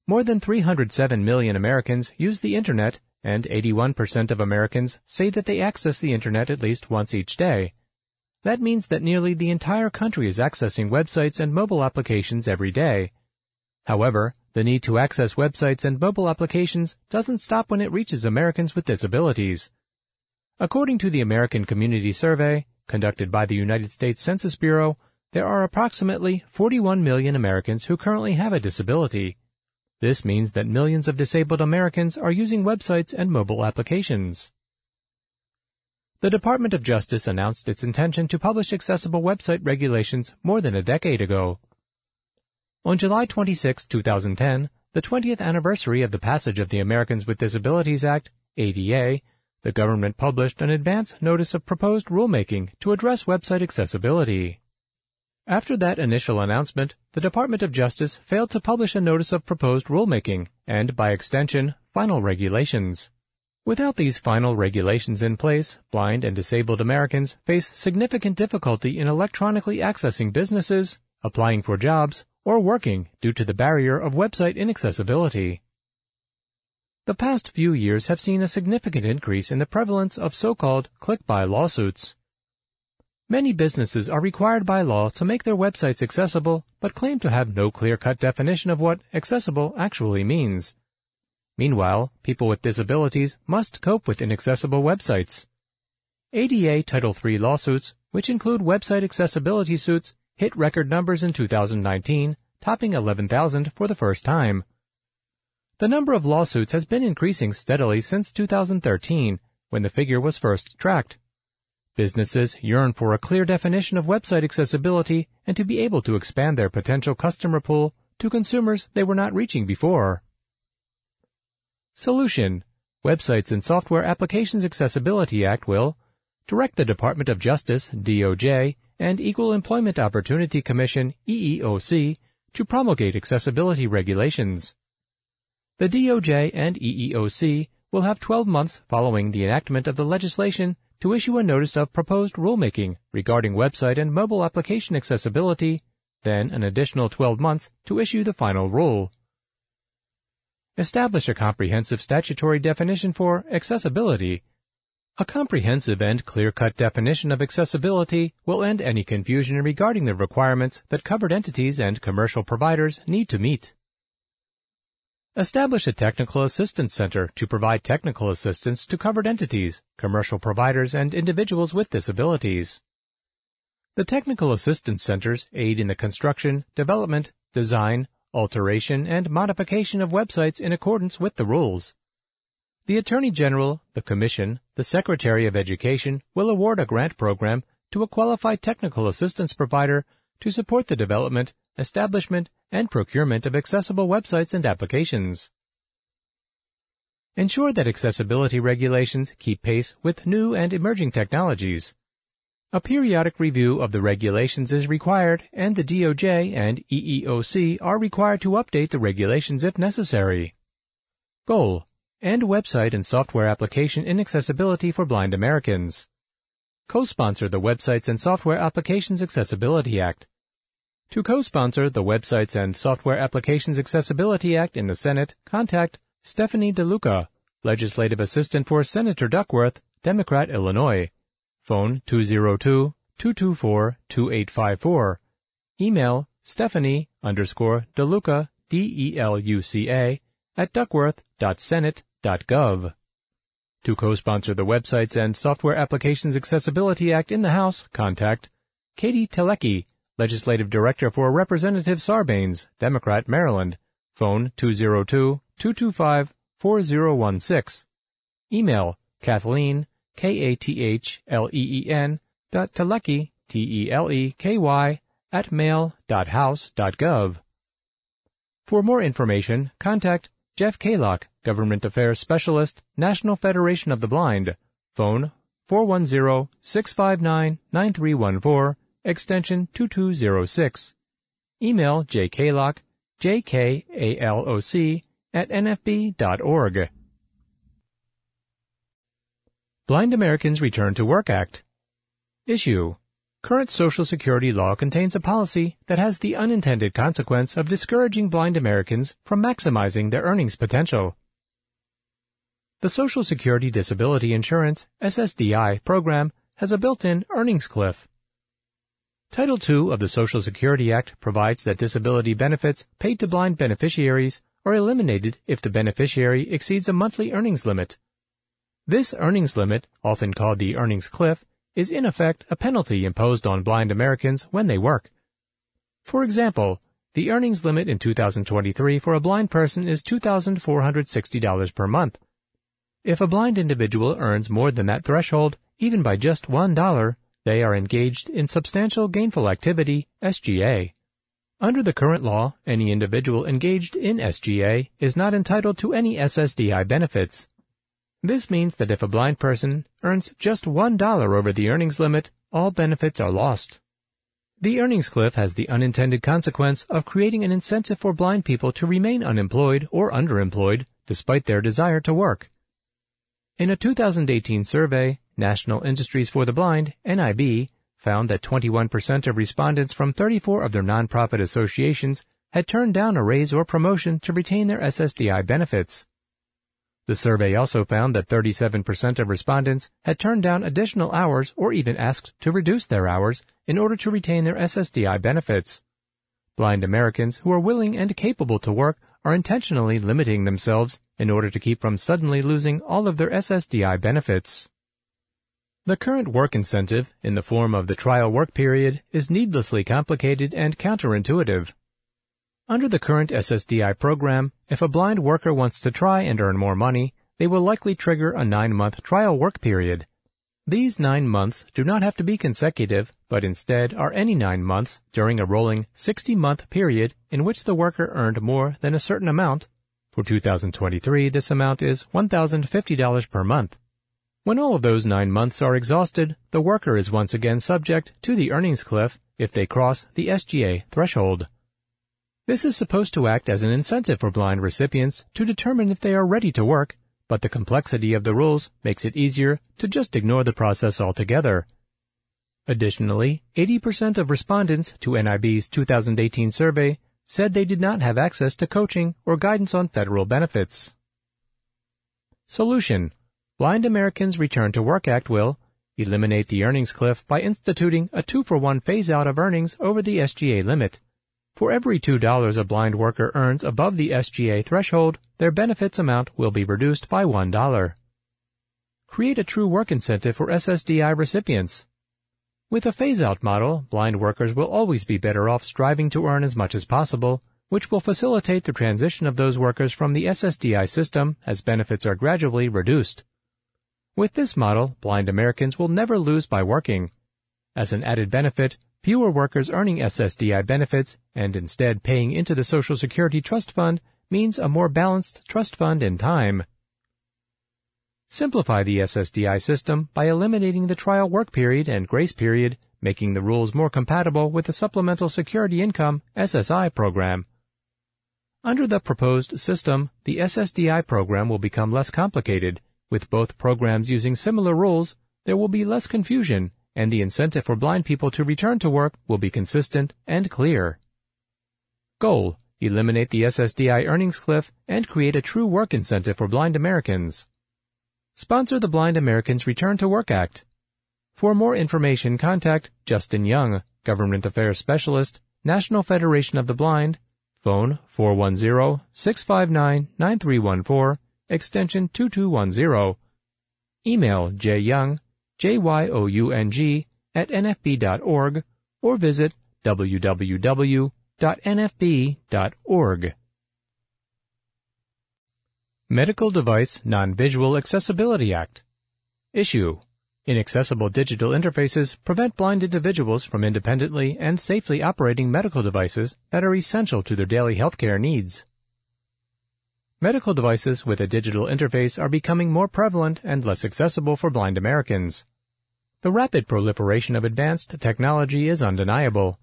More than three hundred seven million Americans use the Internet, and eighty-one percent of Americans say that they access the Internet at least once each day. That means that nearly the entire country is accessing websites and mobile applications every day. However, the need to access websites and mobile applications doesn't stop when it reaches Americans with disabilities. According to the American Community Survey, conducted by the United States Census Bureau, there are approximately forty-one million Americans who currently have a disability. This means that millions of disabled Americans are using websites and mobile applications. The Department of Justice announced its intention to publish accessible website regulations more than a decade ago. On July twenty-sixth, two thousand ten, the twentieth anniversary of the passage of the Americans with Disabilities Act, A D A, the government published an advance notice of proposed rulemaking to address website accessibility. After that initial announcement, the Department of Justice failed to publish a notice of proposed rulemaking and, by extension, final regulations. Without these final regulations in place, blind and disabled Americans face significant difficulty in electronically accessing businesses, applying for jobs, or working due to the barrier of website inaccessibility. The past few years have seen a significant increase in the prevalence of so-called click-by lawsuits. Many businesses are required by law to make their websites accessible, but claim to have no clear-cut definition of what accessible actually means. Meanwhile, people with disabilities must cope with inaccessible websites. A D A Title three lawsuits, which include website accessibility suits, hit record numbers in two thousand nineteen, topping eleven thousand for the first time. The number of lawsuits has been increasing steadily since two thousand thirteen, when the figure was first tracked. Businesses yearn for a clear definition of website accessibility and to be able to expand their potential customer pool to consumers they were not reaching before. Solution: Websites and Software Applications Accessibility Act will direct the Department of Justice, D O J, and Equal Employment Opportunity Commission, E E O C, to promulgate accessibility regulations. The D O J and E E O C will have twelve months following the enactment of the legislation to issue a notice of proposed rulemaking regarding website and mobile application accessibility, then an additional twelve months to issue the final rule. Establish a comprehensive statutory definition for accessibility. A comprehensive and clear-cut definition of accessibility will end any confusion regarding the requirements that covered entities and commercial providers need to meet. Establish a technical assistance center to provide technical assistance to covered entities, commercial providers, and individuals with disabilities. The technical assistance centers aid in the construction, development, design, alteration, and modification of websites in accordance with the rules. The Attorney General, the Commission, the Secretary of Education will award a grant program to a qualified technical assistance provider to support the development, establishment, and procurement of accessible websites and applications. Ensure that accessibility regulations keep pace with new and emerging technologies. A periodic review of the regulations is required, and the D O J and E E O C are required to update the regulations if necessary. Goal: End website and software application inaccessibility for blind Americans. Co-sponsor the Websites and Software Applications Accessibility Act. To co-sponsor the Websites and Software Applications Accessibility Act in the Senate, contact Stephanie DeLuca, Legislative Assistant for Senator Duckworth, Democrat, Illinois. Phone two zero two, two two four, two eight five four. Email Stephanie underscore DeLuca, D E L U C A, at duckworth dot senate dot gov. To co-sponsor the Websites and Software Applications Accessibility Act in the House, contact Katie Teleki, Legislative Director for Representative Sarbanes, Democrat, Maryland. Phone two zero two, two two five, four zero one six. Email Kathleen, K A T H L E E N, dot Teleki, T E L E K Y, at mail dot house dot gov. For more information, contact Jeff Kalock, Government Affairs Specialist, National Federation of the Blind. Phone four one zero, six five nine, nine three one four, extension two two zero six. Email jkalock, J K A L O C, at N F B dot org. Blind Americans Return to Work Act. Issue: Current Social Security law contains a policy that has the unintended consequence of discouraging blind Americans from maximizing their earnings potential. The Social Security Disability Insurance, S S D I, program has a built-in earnings cliff. Title two of the Social Security Act provides that disability benefits paid to blind beneficiaries are eliminated if the beneficiary exceeds a monthly earnings limit. This earnings limit, often called the earnings cliff, is in effect a penalty imposed on blind Americans when they work. For example, the earnings limit in two thousand twenty-three for a blind person is two thousand four hundred sixty dollars per month. If a blind individual earns more than that threshold, even by just one dollar, they are engaged in substantial gainful activity, S G A. Under the current law, any individual engaged in S G A is not entitled to any S S D I benefits. This means that if a blind person earns just one dollar over the earnings limit, all benefits are lost. The earnings cliff has the unintended consequence of creating an incentive for blind people to remain unemployed or underemployed despite their desire to work. In a two thousand eighteen survey, National Industries for the Blind, N I B, found that twenty-one percent of respondents from thirty-four of their nonprofit associations had turned down a raise or promotion to retain their S S D I benefits. The survey also found that thirty-seven percent of respondents had turned down additional hours or even asked to reduce their hours in order to retain their S S D I benefits. Blind Americans who are willing and capable to work are intentionally limiting themselves in order to keep from suddenly losing all of their S S D I benefits. The current work incentive, in the form of the trial work period, is needlessly complicated and counterintuitive. Under the current S S D I program, if a blind worker wants to try and earn more money, they will likely trigger a nine-month trial work period. These nine months do not have to be consecutive, but instead are any nine months during a rolling sixty-month period in which the worker earned more than a certain amount. For two thousand twenty-three, this amount is one thousand fifty dollars per month. When all of those nine months are exhausted, the worker is once again subject to the earnings cliff if they cross the S G A threshold. This is supposed to act as an incentive for blind recipients to determine if they are ready to work, but the complexity of the rules makes it easier to just ignore the process altogether. Additionally, eighty percent of respondents to N I B's two thousand eighteen survey said they did not have access to coaching or guidance on federal benefits. Solution: Blind Americans Return to Work Act will eliminate the earnings cliff by instituting a two for one phase-out of earnings over the S G A limit. For every two dollars a blind worker earns above the S G A threshold, their benefits amount will be reduced by one dollar. Create a true work incentive for S S D I recipients. With a phase-out model, blind workers will always be better off striving to earn as much as possible, which will facilitate the transition of those workers from the S S D I system as benefits are gradually reduced. With this model, blind Americans will never lose by working. As an added benefit, fewer workers earning S S D I benefits and instead paying into the Social Security Trust Fund means a more balanced trust fund in time. Simplify the S S D I system by eliminating the trial work period and grace period, making the rules more compatible with the Supplemental Security Income S S I program. Under the proposed system, the S S D I program will become less complicated. With both programs using similar rules, there will be less confusion, and the incentive for blind people to return to work will be consistent and clear. Goal: eliminate the S S D I earnings cliff and create a true work incentive for blind Americans. Sponsor the Blind Americans Return to Work Act. For more information, contact Justin Young, Government Affairs Specialist, National Federation of the Blind, phone four one zero, six five nine, nine three one four, extension two two one zero, email jyoung, J Y O U N G, at N F B dot org, or visit w w w dot n f b dot org. Medical Device Non-Visual Accessibility Act. Issue: inaccessible digital interfaces prevent blind individuals from independently and safely operating medical devices that are essential to their daily healthcare needs. Medical devices with a digital interface are becoming more prevalent and less accessible for blind Americans. The rapid proliferation of advanced technology is undeniable.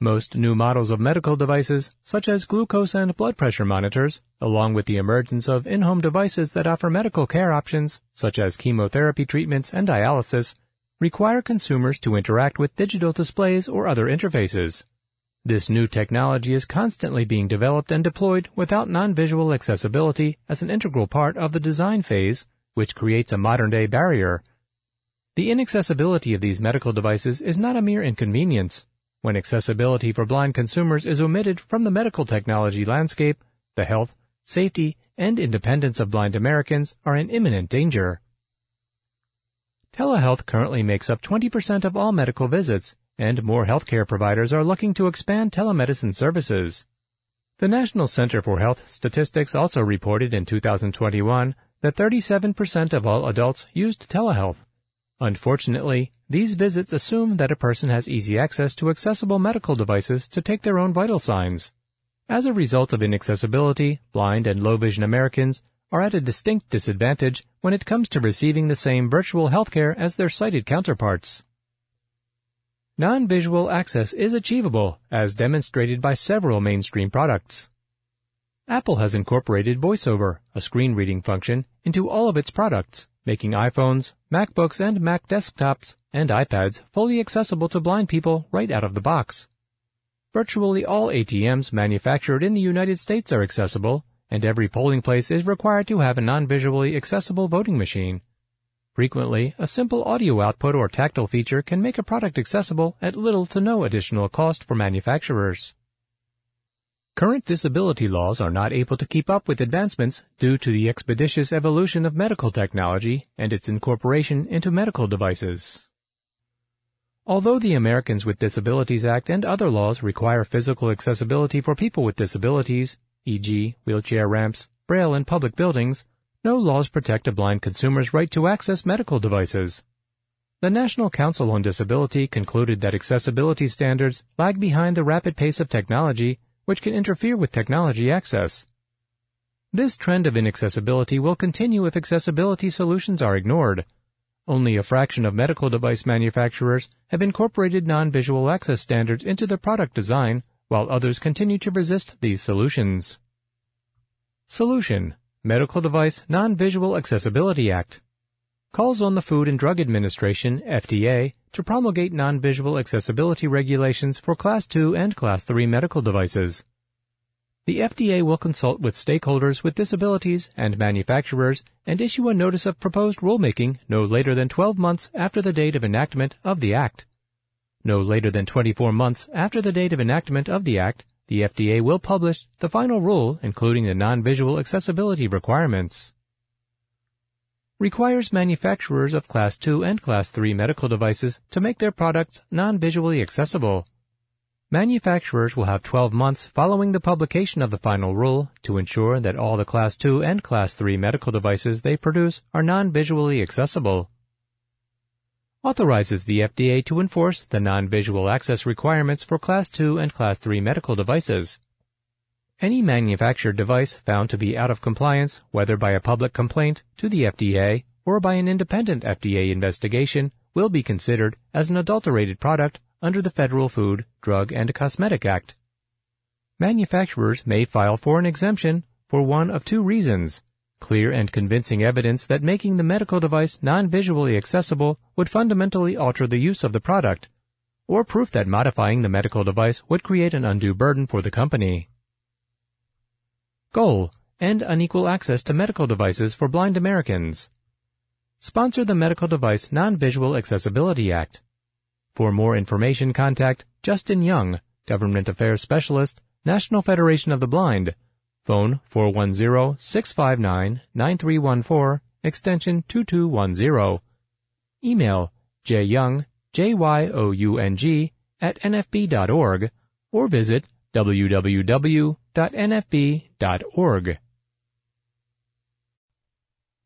Most new models of medical devices, such as glucose and blood pressure monitors, along with the emergence of in-home devices that offer medical care options, such as chemotherapy treatments and dialysis, require consumers to interact with digital displays or other interfaces. This new technology is constantly being developed and deployed without non-visual accessibility as an integral part of the design phase, which creates a modern-day barrier. The inaccessibility of these medical devices is not a mere inconvenience. When accessibility for blind consumers is omitted from the medical technology landscape, the health, safety, and independence of blind Americans are in imminent danger. Telehealth currently makes up twenty percent of all medical visits, and more healthcare providers are looking to expand telemedicine services. The National Center for Health Statistics also reported in two thousand twenty-one that thirty-seven percent of all adults used telehealth. Unfortunately, these visits assume that a person has easy access to accessible medical devices to take their own vital signs. As a result of inaccessibility, blind and low-vision Americans are at a distinct disadvantage when it comes to receiving the same virtual healthcare as their sighted counterparts. Non-visual access is achievable, as demonstrated by several mainstream products. Apple has incorporated VoiceOver, a screen reading function, into all of its products, making iPhones, MacBooks and Mac desktops, and iPads fully accessible to blind people right out of the box. Virtually all A T Ms manufactured in the United States are accessible, and every polling place is required to have a non-visually accessible voting machine. Frequently, a simple audio output or tactile feature can make a product accessible at little to no additional cost for manufacturers. Current disability laws are not able to keep up with advancements due to the expeditious evolution of medical technology and its incorporation into medical devices. Although the Americans with Disabilities Act and other laws require physical accessibility for people with disabilities, for example wheelchair ramps, braille in public buildings, no laws protect a blind consumer's right to access medical devices. The National Council on Disability concluded that accessibility standards lag behind the rapid pace of technology, which can interfere with technology access. This trend of inaccessibility will continue if accessibility solutions are ignored. Only a fraction of medical device manufacturers have incorporated non-visual access standards into their product design, while others continue to resist these solutions. Solution: Medical Device Non-Visual Accessibility Act calls on the Food and Drug Administration, F D A, to promulgate non-visual accessibility regulations for Class two and Class three medical devices. the F D A will consult with stakeholders with disabilities and manufacturers and issue a notice of proposed rulemaking no later than twelve months after the date of enactment of the Act. No later than twenty-four months after the date of enactment of the Act, the F D A will publish the final rule, including the non-visual accessibility requirements. Requires manufacturers of Class two and Class three medical devices to make their products non-visually accessible. Manufacturers will have twelve months following the publication of the final rule to ensure that all the Class two and Class three medical devices they produce are non-visually accessible. Authorizes the F D A to enforce the non-visual access requirements for Class two and Class three medical devices. Any manufactured device found to be out of compliance, whether by a public complaint to the F D A or by an independent F D A investigation, will be considered as an adulterated product under the Federal Food, Drug, and Cosmetic Act. Manufacturers may file for an exemption for one of two reasons: clear and convincing evidence that making the medical device non-visually accessible would fundamentally alter the use of the product, or proof that modifying the medical device would create an undue burden for the company. Goal: End unequal access to medical devices for blind Americans. Sponsor the Medical Device Non-Visual Accessibility Act. For more information, contact Justin Young, Government Affairs Specialist, National Federation of the Blind. Phone four one zero, six five nine, nine three one four, extension two two one zero. Email jyoung, J Y O U N G, at N F B dot org, or visit w w w dot n f b dot org.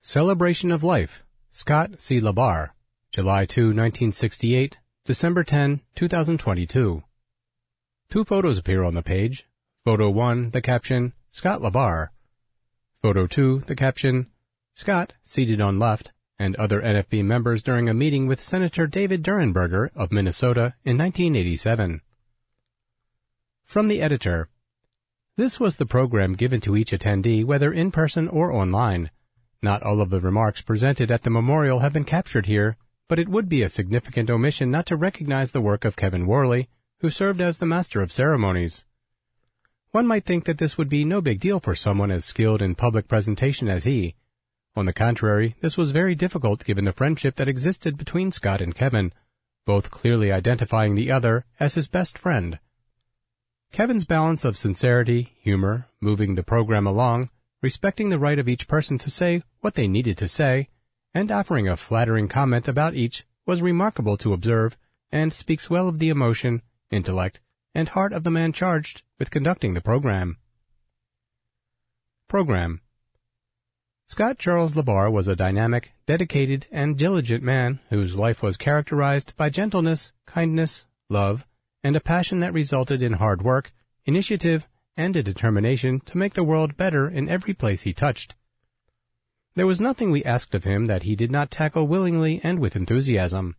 Celebration of Life, Scott C. LaBarre, July second, nineteen sixty-eight, December tenth, twenty twenty-two. Two photos appear on the page. Photo one, the caption, Scott LaBarre. Photo two, the caption, Scott, seated on left, and other N F B members during a meeting with Senator David Durenberger of Minnesota in nineteen eighty-seven. From the editor: this was the program given to each attendee, whether in person or online. Not all of the remarks presented at the memorial have been captured here, but it would be a significant omission not to recognize the work of Kevin Worley, who served as the master of ceremonies. One might think that this would be no big deal for someone as skilled in public presentation as he. On the contrary, this was very difficult given the friendship that existed between Scott and Kevin, both clearly identifying the other as his best friend. Kevin's balance of sincerity, humor, moving the program along, respecting the right of each person to say what they needed to say, and offering a flattering comment about each was remarkable to observe and speaks well of the emotion, intellect, and heart of the man charged with conducting the program. Program. Scott Charles LaBarre was a dynamic, dedicated, and diligent man whose life was characterized by gentleness, kindness, love, and a passion that resulted in hard work, initiative, and a determination to make the world better in every place he touched. There was nothing we asked of him that he did not tackle willingly and with enthusiasm.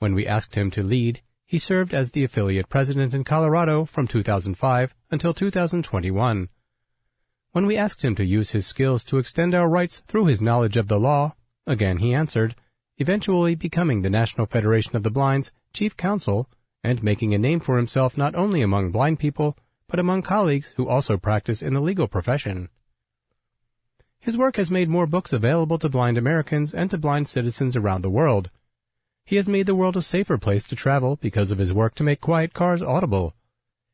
When we asked him to lead, he served as the affiliate president in Colorado from two thousand five until two thousand twenty-one. When we asked him to use his skills to extend our rights through his knowledge of the law, again he answered, eventually becoming the National Federation of the Blind's chief counsel and making a name for himself not only among blind people, but among colleagues who also practice in the legal profession. His work has made more books available to blind Americans and to blind citizens around the world. He has made the world a safer place to travel because of his work to make quiet cars audible.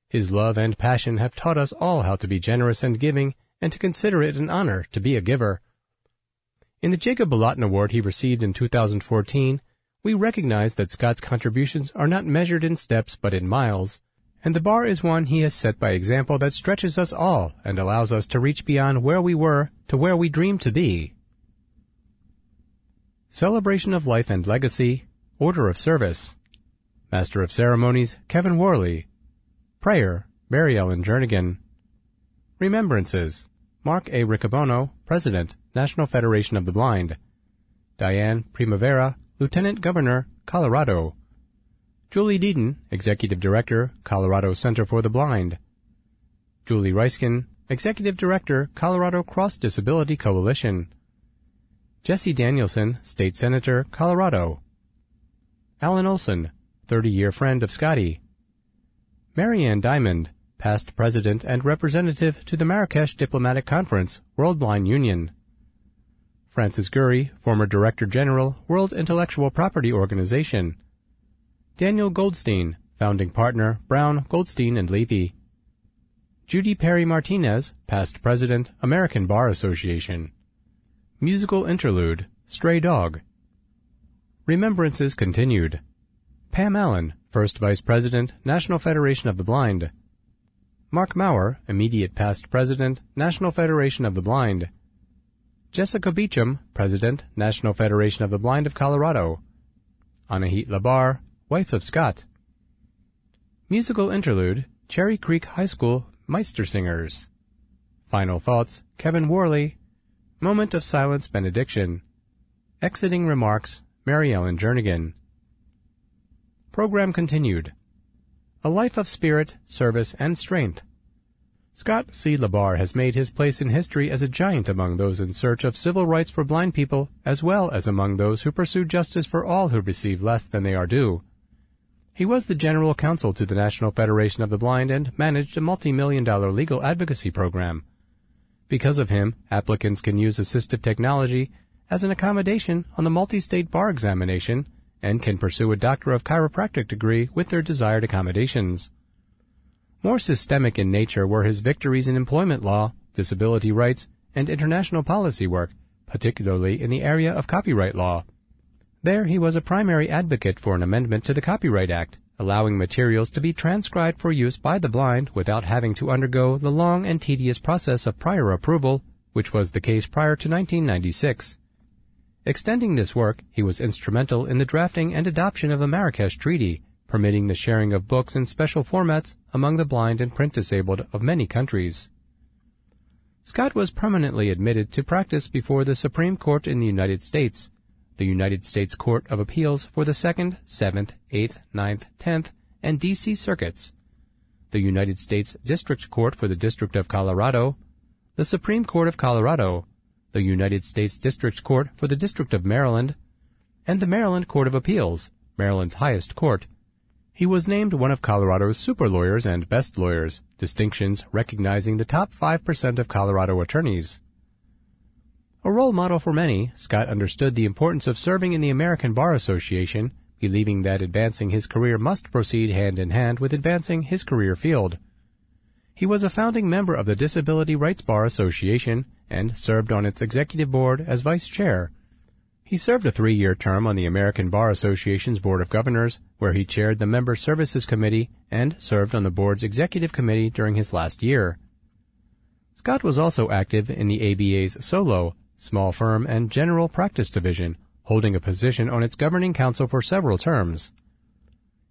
His love and passion have taught us all how to be generous and giving, and to consider it an honor to be a giver. In the Jacob Bolotin Award he received in two thousand fourteen, we recognize that Scott's contributions are not measured in steps but in miles, and the bar is one he has set by example that stretches us all and allows us to reach beyond where we were to where we dreamed to be. Celebration of Life and Legacy, Order of Service. Master of Ceremonies, Kevin Worley. Prayer, Mary Ellen Jernigan. Remembrances, Mark A. Riccobono, President, National Federation of the Blind. Diane Primavera, Lieutenant Governor, Colorado. Julie Deaton, Executive Director, Colorado Center for the Blind. Julie Reiskin, Executive Director, Colorado Cross Disability Coalition. Jesse Danielson, State Senator, Colorado. Alan Olson, thirty-year friend of Scotty. Maryanne Diamond, past president and representative to the Marrakesh Diplomatic Conference, World Blind Union. Francis Gurry, former Director General, World Intellectual Property Organization. Daniel Goldstein, founding partner, Brown, Goldstein and Levy. Judy Perry Martinez, past president, American Bar Association. Musical interlude, Stray Dog. Remembrances continued. Pam Allen, first vice president, National Federation of the Blind. Marc Maurer, immediate past president, National Federation of the Blind. Jessica Beacham, President, National Federation of the Blind of Colorado. Anahit LaBarre, wife of Scott. Musical interlude, Cherry Creek High School Meistersingers. Final thoughts, Kevin Worley. Moment of silence benediction. Exiting remarks, Mary Ellen Jernigan. Program continued. A life of spirit, service, and strength. Scott C. LaBarre has made his place in history as a giant among those in search of civil rights for blind people, as well as among those who pursue justice for all who receive less than they are due. He was the general counsel to the National Federation of the Blind and managed a multi-million dollar legal advocacy program. Because of him, applicants can use assistive technology as an accommodation on the multi-state bar examination and can pursue a Doctor of Chiropractic degree with their desired accommodations. More systemic in nature were his victories in employment law, disability rights, and international policy work, particularly in the area of copyright law. There he was a primary advocate for an amendment to the Copyright Act, allowing materials to be transcribed for use by the blind without having to undergo the long and tedious process of prior approval, which was the case prior to nineteen ninety-six. Extending this work, he was instrumental in the drafting and adoption of the Marrakesh Treaty, permitting the sharing of books in special formats among the blind and print-disabled of many countries. Scott was permanently admitted to practice before the Supreme Court in the United States, the United States Court of Appeals for the second, seventh, eighth, ninth, tenth, and D C Circuits, the United States District Court for the District of Colorado, the Supreme Court of Colorado, the United States District Court for the District of Maryland, and the Maryland Court of Appeals, Maryland's highest court. He was named one of Colorado's super lawyers and best lawyers, distinctions recognizing the top five percent of Colorado attorneys. A role model for many, Scott understood the importance of serving in the American Bar Association, believing that advancing his career must proceed hand in hand with advancing his career field. He was a founding member of the Disability Rights Bar Association and served on its executive board as vice chair. He served a three-year term on the American Bar Association's Board of Governors, where he chaired the Member Services Committee and served on the board's executive committee during his last year. Scott was also active in the A B A's Solo, Small Firm and General Practice Division, holding a position on its governing council for several terms.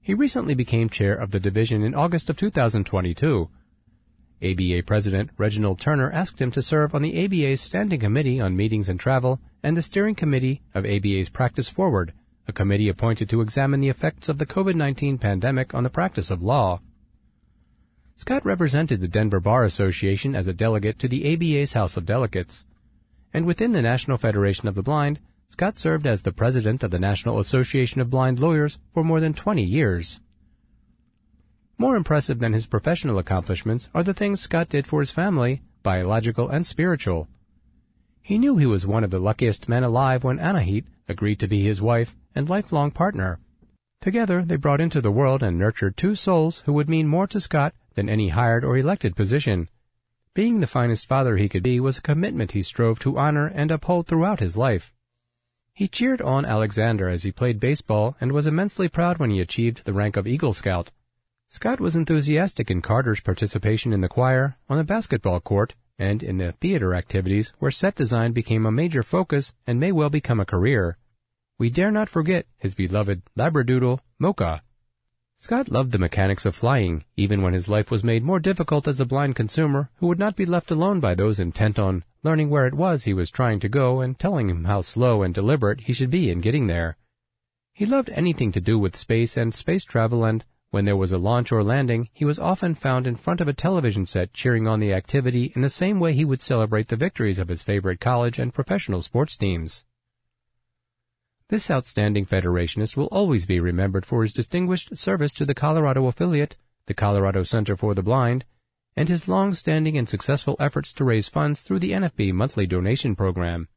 He recently became chair of the division in August of two thousand twenty-two. A B A President Reginald Turner asked him to serve on the A B A's Standing Committee on Meetings and Travel and the Steering Committee of A B A's Practice Forward, a committee appointed to examine the effects of the COVID nineteen pandemic on the practice of law. Scott represented the Denver Bar Association as a delegate to the A B A's House of Delegates. And within the National Federation of the Blind, Scott served as the president of the National Association of Blind Lawyers for more than twenty years. More impressive than his professional accomplishments are the things Scott did for his family, biological and spiritual. He knew he was one of the luckiest men alive when Anahit agreed to be his wife and lifelong partner. Together, they brought into the world and nurtured two souls who would mean more to Scott than any hired or elected position. Being the finest father he could be was a commitment he strove to honor and uphold throughout his life. He cheered on Alexander as he played baseball and was immensely proud when he achieved the rank of Eagle Scout. Scott was enthusiastic in Carter's participation in the choir, on the basketball court, and in the theater activities where set design became a major focus and may well become a career. We dare not forget his beloved labradoodle, Mocha. Scott loved the mechanics of flying, even when his life was made more difficult as a blind consumer who would not be left alone by those intent on learning where it was he was trying to go and telling him how slow and deliberate he should be in getting there. He loved anything to do with space and space travel, and when there was a launch or landing, he was often found in front of a television set cheering on the activity in the same way he would celebrate the victories of his favorite college and professional sports teams. This outstanding Federationist will always be remembered for his distinguished service to the Colorado affiliate, the Colorado Center for the Blind, and his long-standing and successful efforts to raise funds through the N F B monthly donation program.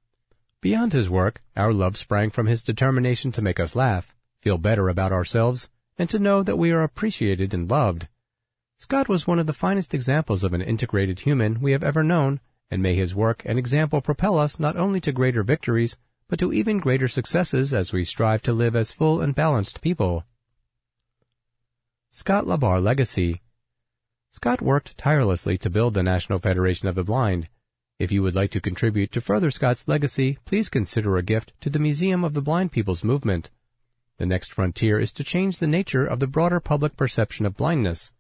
Beyond his work, our love sprang from his determination to make us laugh, feel better about ourselves, and to know that we are appreciated and loved. Scott was one of the finest examples of an integrated human we have ever known, and may his work and example propel us not only to greater victories, but to even greater successes as we strive to live as full and balanced people. Scott LaBarre Legacy. Scott worked tirelessly to build the National Federation of the Blind. If you would like to contribute to further Scott's legacy, please consider a gift to the Museum of the Blind People's Movement. The next frontier is to change the nature of the broader public perception of blindness.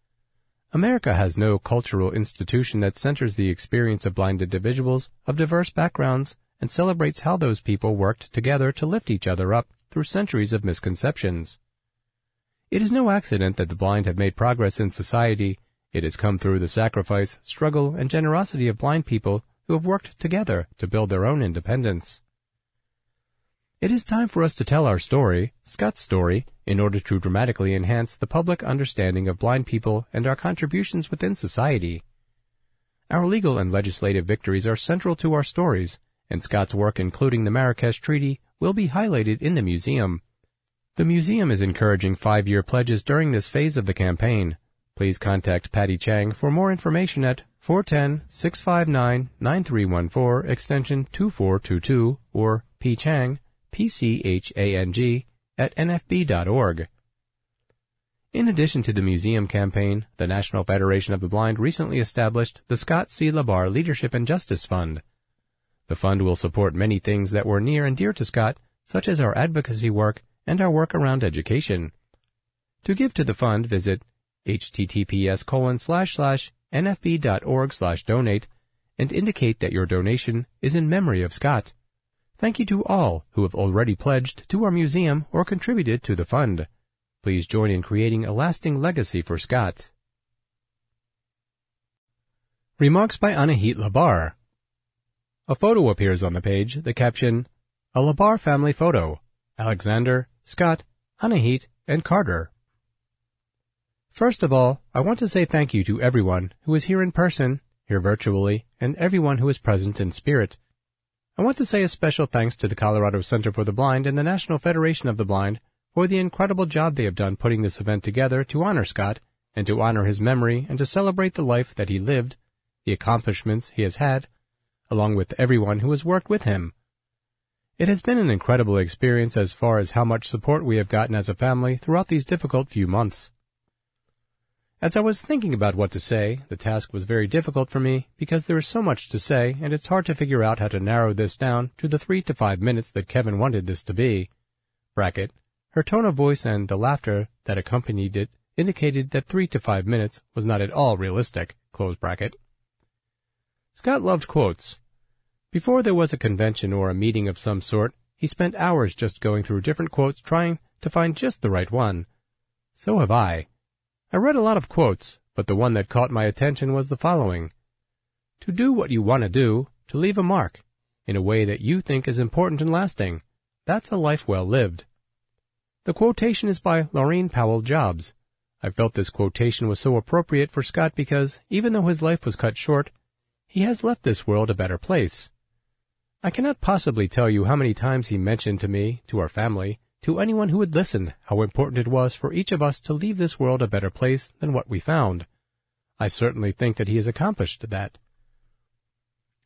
America has no cultural institution that centers the experience of blind individuals of diverse backgrounds and celebrates how those people worked together to lift each other up through centuries of misconceptions. It is no accident that the blind have made progress in society. It has come through the sacrifice, struggle, and generosity of blind people who have worked together to build their own independence. It is time for us to tell our story, Scott's story, in order to dramatically enhance the public understanding of blind people and our contributions within society. Our legal and legislative victories are central to our stories, and Scott's work, including the Marrakesh Treaty, will be highlighted in the museum. The museum is encouraging five-year pledges during this phase of the campaign. Please contact Patty Chang for more information at four one zero, six five nine, nine three one four, extension two four two two, or pchang, P C H A N G, at N F B dot org. In addition to the museum campaign, the National Federation of the Blind recently established the Scott C. LaBarre Leadership and Justice Fund. The fund will support many things that were near and dear to Scott, such as our advocacy work and our work around education. To give to the fund, visit H T T P S colon slash slash N F B dot org slash donate and indicate that your donation is in memory of Scott. Thank you to all who have already pledged to our museum or contributed to the fund. Please join in creating a lasting legacy for Scott. Remarks by Anahit LaBarre. A photo appears on the page, the caption, "A LaBarre Family Photo, Alexander, Scott, Anahit, and Carter." First of all, I want to say thank you to everyone who is here in person, here virtually, and everyone who is present in spirit. I want to say a special thanks to the Colorado Center for the Blind and the National Federation of the Blind for the incredible job they have done putting this event together to honor Scott and to honor his memory and to celebrate the life that he lived, the accomplishments he has had, along with everyone who has worked with him. It has been an incredible experience as far as how much support we have gotten as a family throughout these difficult few months. As I was thinking about what to say, the task was very difficult for me because there is so much to say and it's hard to figure out how to narrow this down to the three to five minutes that Kevin wanted this to be. Bracket. Her tone of voice and the laughter that accompanied it indicated that three to five minutes was not at all realistic. Close bracket. Scott loved quotes. Before there was a convention or a meeting of some sort, he spent hours just going through different quotes trying to find just the right one. So have I. I read a lot of quotes, but the one that caught my attention was the following. "To do what you want to do, to leave a mark, in a way that you think is important and lasting, that's a life well lived." The quotation is by Laureen Powell Jobs. I felt this quotation was so appropriate for Scott because, even though his life was cut short, he has left this world a better place. I cannot possibly tell you how many times he mentioned to me, to our family, to anyone who would listen, how important it was for each of us to leave this world a better place than what we found. I certainly think that he has accomplished that.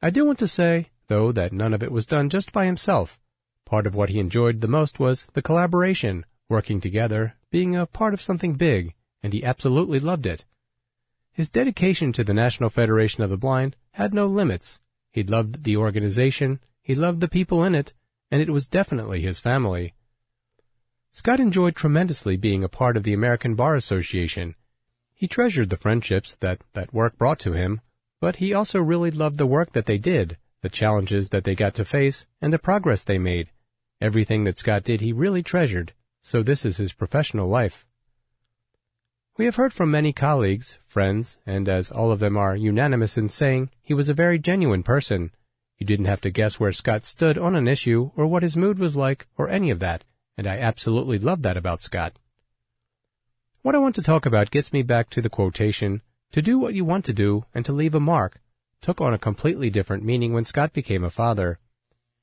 I do want to say, though, that none of it was done just by himself. Part of what he enjoyed the most was the collaboration, working together, being a part of something big, and he absolutely loved it. His dedication to the National Federation of the Blind had no limits. He loved the organization, he loved the people in it, and it was definitely his family. Scott enjoyed tremendously being a part of the American Bar Association. He treasured the friendships that that work brought to him, but he also really loved the work that they did, the challenges that they got to face, and the progress they made. Everything that Scott did he really treasured, so this is his professional life. We have heard from many colleagues, friends, and as all of them are unanimous in saying, he was a very genuine person. You didn't have to guess where Scott stood on an issue or what his mood was like or any of that. And I absolutely love that about Scott. What I want to talk about gets me back to the quotation, To do what you want to do and to leave a mark took on a completely different meaning when Scott became a father.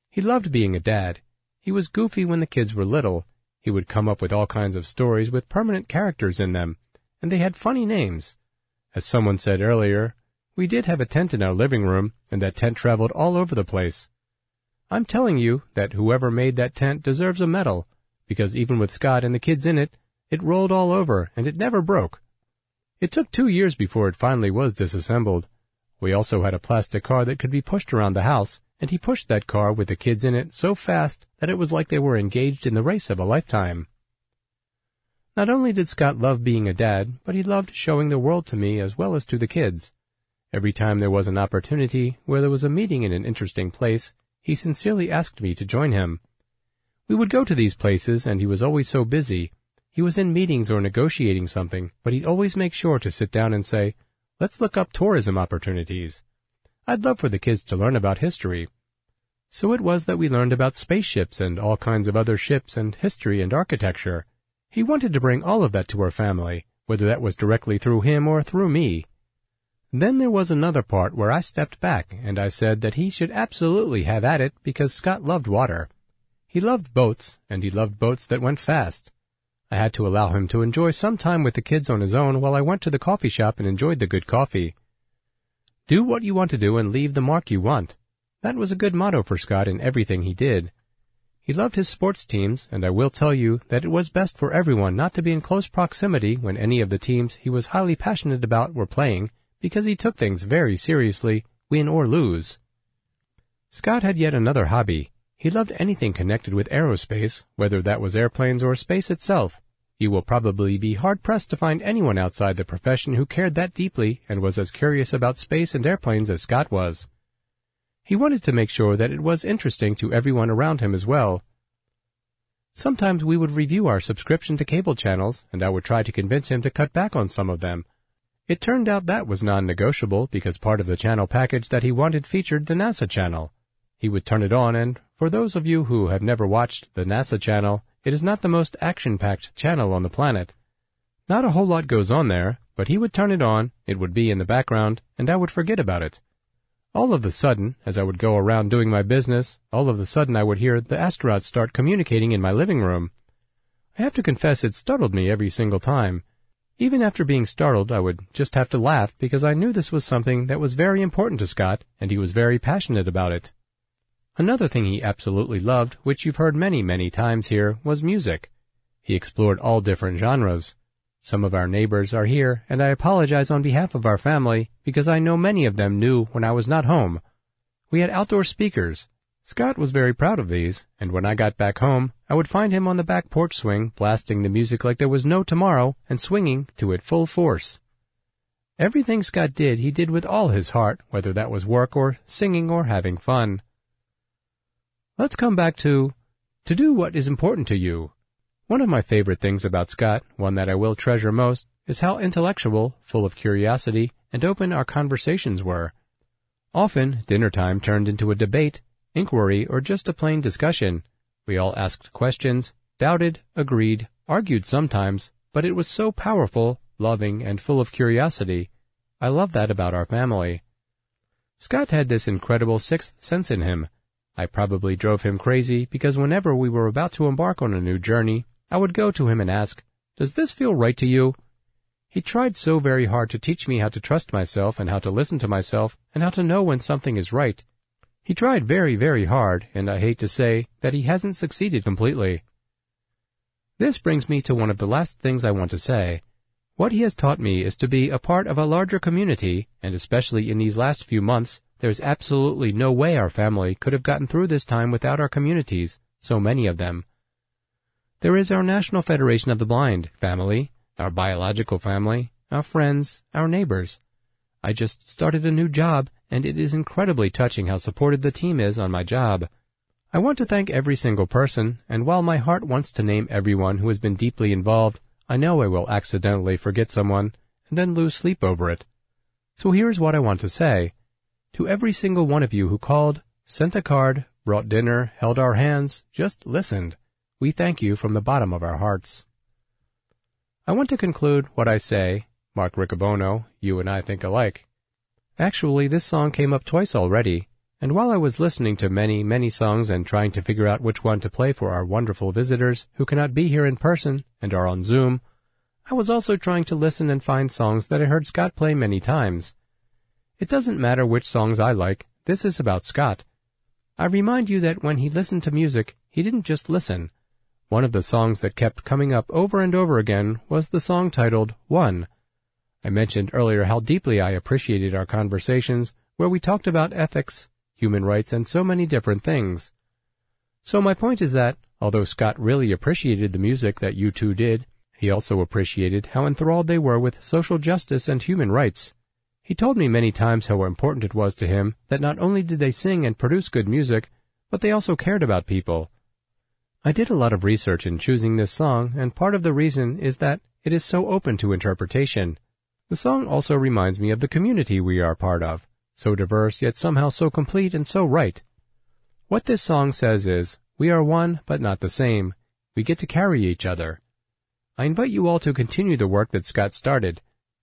He loved being a dad. He was goofy when the kids were little. He would come up with all kinds of stories with permanent characters in them, and they had funny names. As someone said earlier, we did have a tent in our living room, and that tent traveled all over the place. I'm telling you that whoever made that tent deserves a medal, because even with Scott and the kids in it, it rolled all over, and it never broke. It took two years before it finally was disassembled. We also had a plastic car that could be pushed around the house, and he pushed that car with the kids in it so fast that it was like they were engaged in the race of a lifetime. Not only did Scott love being a dad, but he loved showing the world to me as well as to the kids. Every time there was an opportunity where there was a meeting in an interesting place, he sincerely asked me to join him. We would go to these places, and he was always so busy. He was in meetings or negotiating something, but he'd always make sure to sit down and say, "Let's look up tourism opportunities. I'd love for the kids to learn about history." So it was that we learned about spaceships and all kinds of other ships and history and architecture. He wanted to bring all of that to our family, whether that was directly through him or through me. Then there was another part where I stepped back, and I said that he should absolutely have at it because Scott loved water. He loved boats, and he loved boats that went fast. I had to allow him to enjoy some time with the kids on his own while I went to the coffee shop and enjoyed the good coffee. Do what you want to do and leave the mark you want. That was a good motto for Scott in everything he did. He loved his sports teams, and I will tell you that it was best for everyone not to be in close proximity when any of the teams he was highly passionate about were playing, because he took things very seriously, win or lose. Scott had yet another hobby. He loved anything connected with aerospace, whether that was airplanes or space itself. You will probably be hard-pressed to find anyone outside the profession who cared that deeply and was as curious about space and airplanes as Scott was. He wanted to make sure that it was interesting to everyone around him as well. Sometimes we would review our subscription to cable channels, and I would try to convince him to cut back on some of them. It turned out that was non-negotiable because part of the channel package that he wanted featured the NASA channel. He would turn it on, and for those of you who have never watched the NASA channel, it is not the most action-packed channel on the planet. Not a whole lot goes on there, but he would turn it on, it would be in the background, and I would forget about it. All of the sudden, as I would go around doing my business, all of the sudden I would hear the astronauts start communicating in my living room. I have to confess it startled me every single time. Even after being startled, I would just have to laugh because I knew this was something that was very important to Scott, and he was very passionate about it. Another thing he absolutely loved, which you've heard many, many times here, was music. He explored all different genres. Some of our neighbors are here, and I apologize on behalf of our family, because I know many of them knew when I was not home. We had outdoor speakers. Scott was very proud of these, and when I got back home, I would find him on the back porch swing, blasting the music like there was no tomorrow, and swinging to it full force. Everything Scott did, he did with all his heart, whether that was work or singing or having fun. Let's come back to, to do what is important to you. One of my favorite things about Scott, one that I will treasure most, is how intellectual, full of curiosity, and open our conversations were. Often, dinner time turned into a debate, inquiry, or just a plain discussion. We all asked questions, doubted, agreed, argued sometimes, but it was so powerful, loving, and full of curiosity. I love that about our family. Scott had this incredible sixth sense in him. I probably drove him crazy because whenever we were about to embark on a new journey, I would go to him and ask, "Does this feel right to you?" He tried so very hard to teach me how to trust myself and how to listen to myself and how to know when something is right. He tried very, very hard, and I hate to say that he hasn't succeeded completely. This brings me to one of the last things I want to say. What he has taught me is to be a part of a larger community, and especially in these last few months, there's absolutely no way our family could have gotten through this time without our communities, so many of them. There is our National Federation of the Blind family, our biological family, our friends, our neighbors. I just started a new job, and it is incredibly touching how supportive the team is on my job. I want to thank every single person, and while my heart wants to name everyone who has been deeply involved, I know I will accidentally forget someone, and then lose sleep over it. So here's what I want to say. To every single one of you who called, sent a card, brought dinner, held our hands, just listened, we thank you from the bottom of our hearts. I want to conclude what I say Mark Riccobono, You and I Think Alike. Actually, this song came up twice already, and while I was listening to many, many songs and trying to figure out which one to play for our wonderful visitors who cannot be here in person and are on Zoom, I was also trying to listen and find songs that I heard Scott play many times. It doesn't matter which songs I like, this is about Scott. I remind you that when he listened to music, he didn't just listen. One of the songs that kept coming up over and over again was the song titled One. I mentioned earlier how deeply I appreciated our conversations where we talked about ethics, human rights, and so many different things. So my point is that, although Scott really appreciated the music that you two did, he also appreciated how enthralled they were with social justice and human rights. He told me many times how important it was to him that not only did they sing and produce good music, but they also cared about people. I did a lot of research in choosing this song, and part of the reason is that it is so open to interpretation. The song also reminds me of the community we are part of, so diverse yet somehow so complete and so right. What this song says is, we are one but not the same. We get to carry each other. I invite you all to continue the work that Scott started.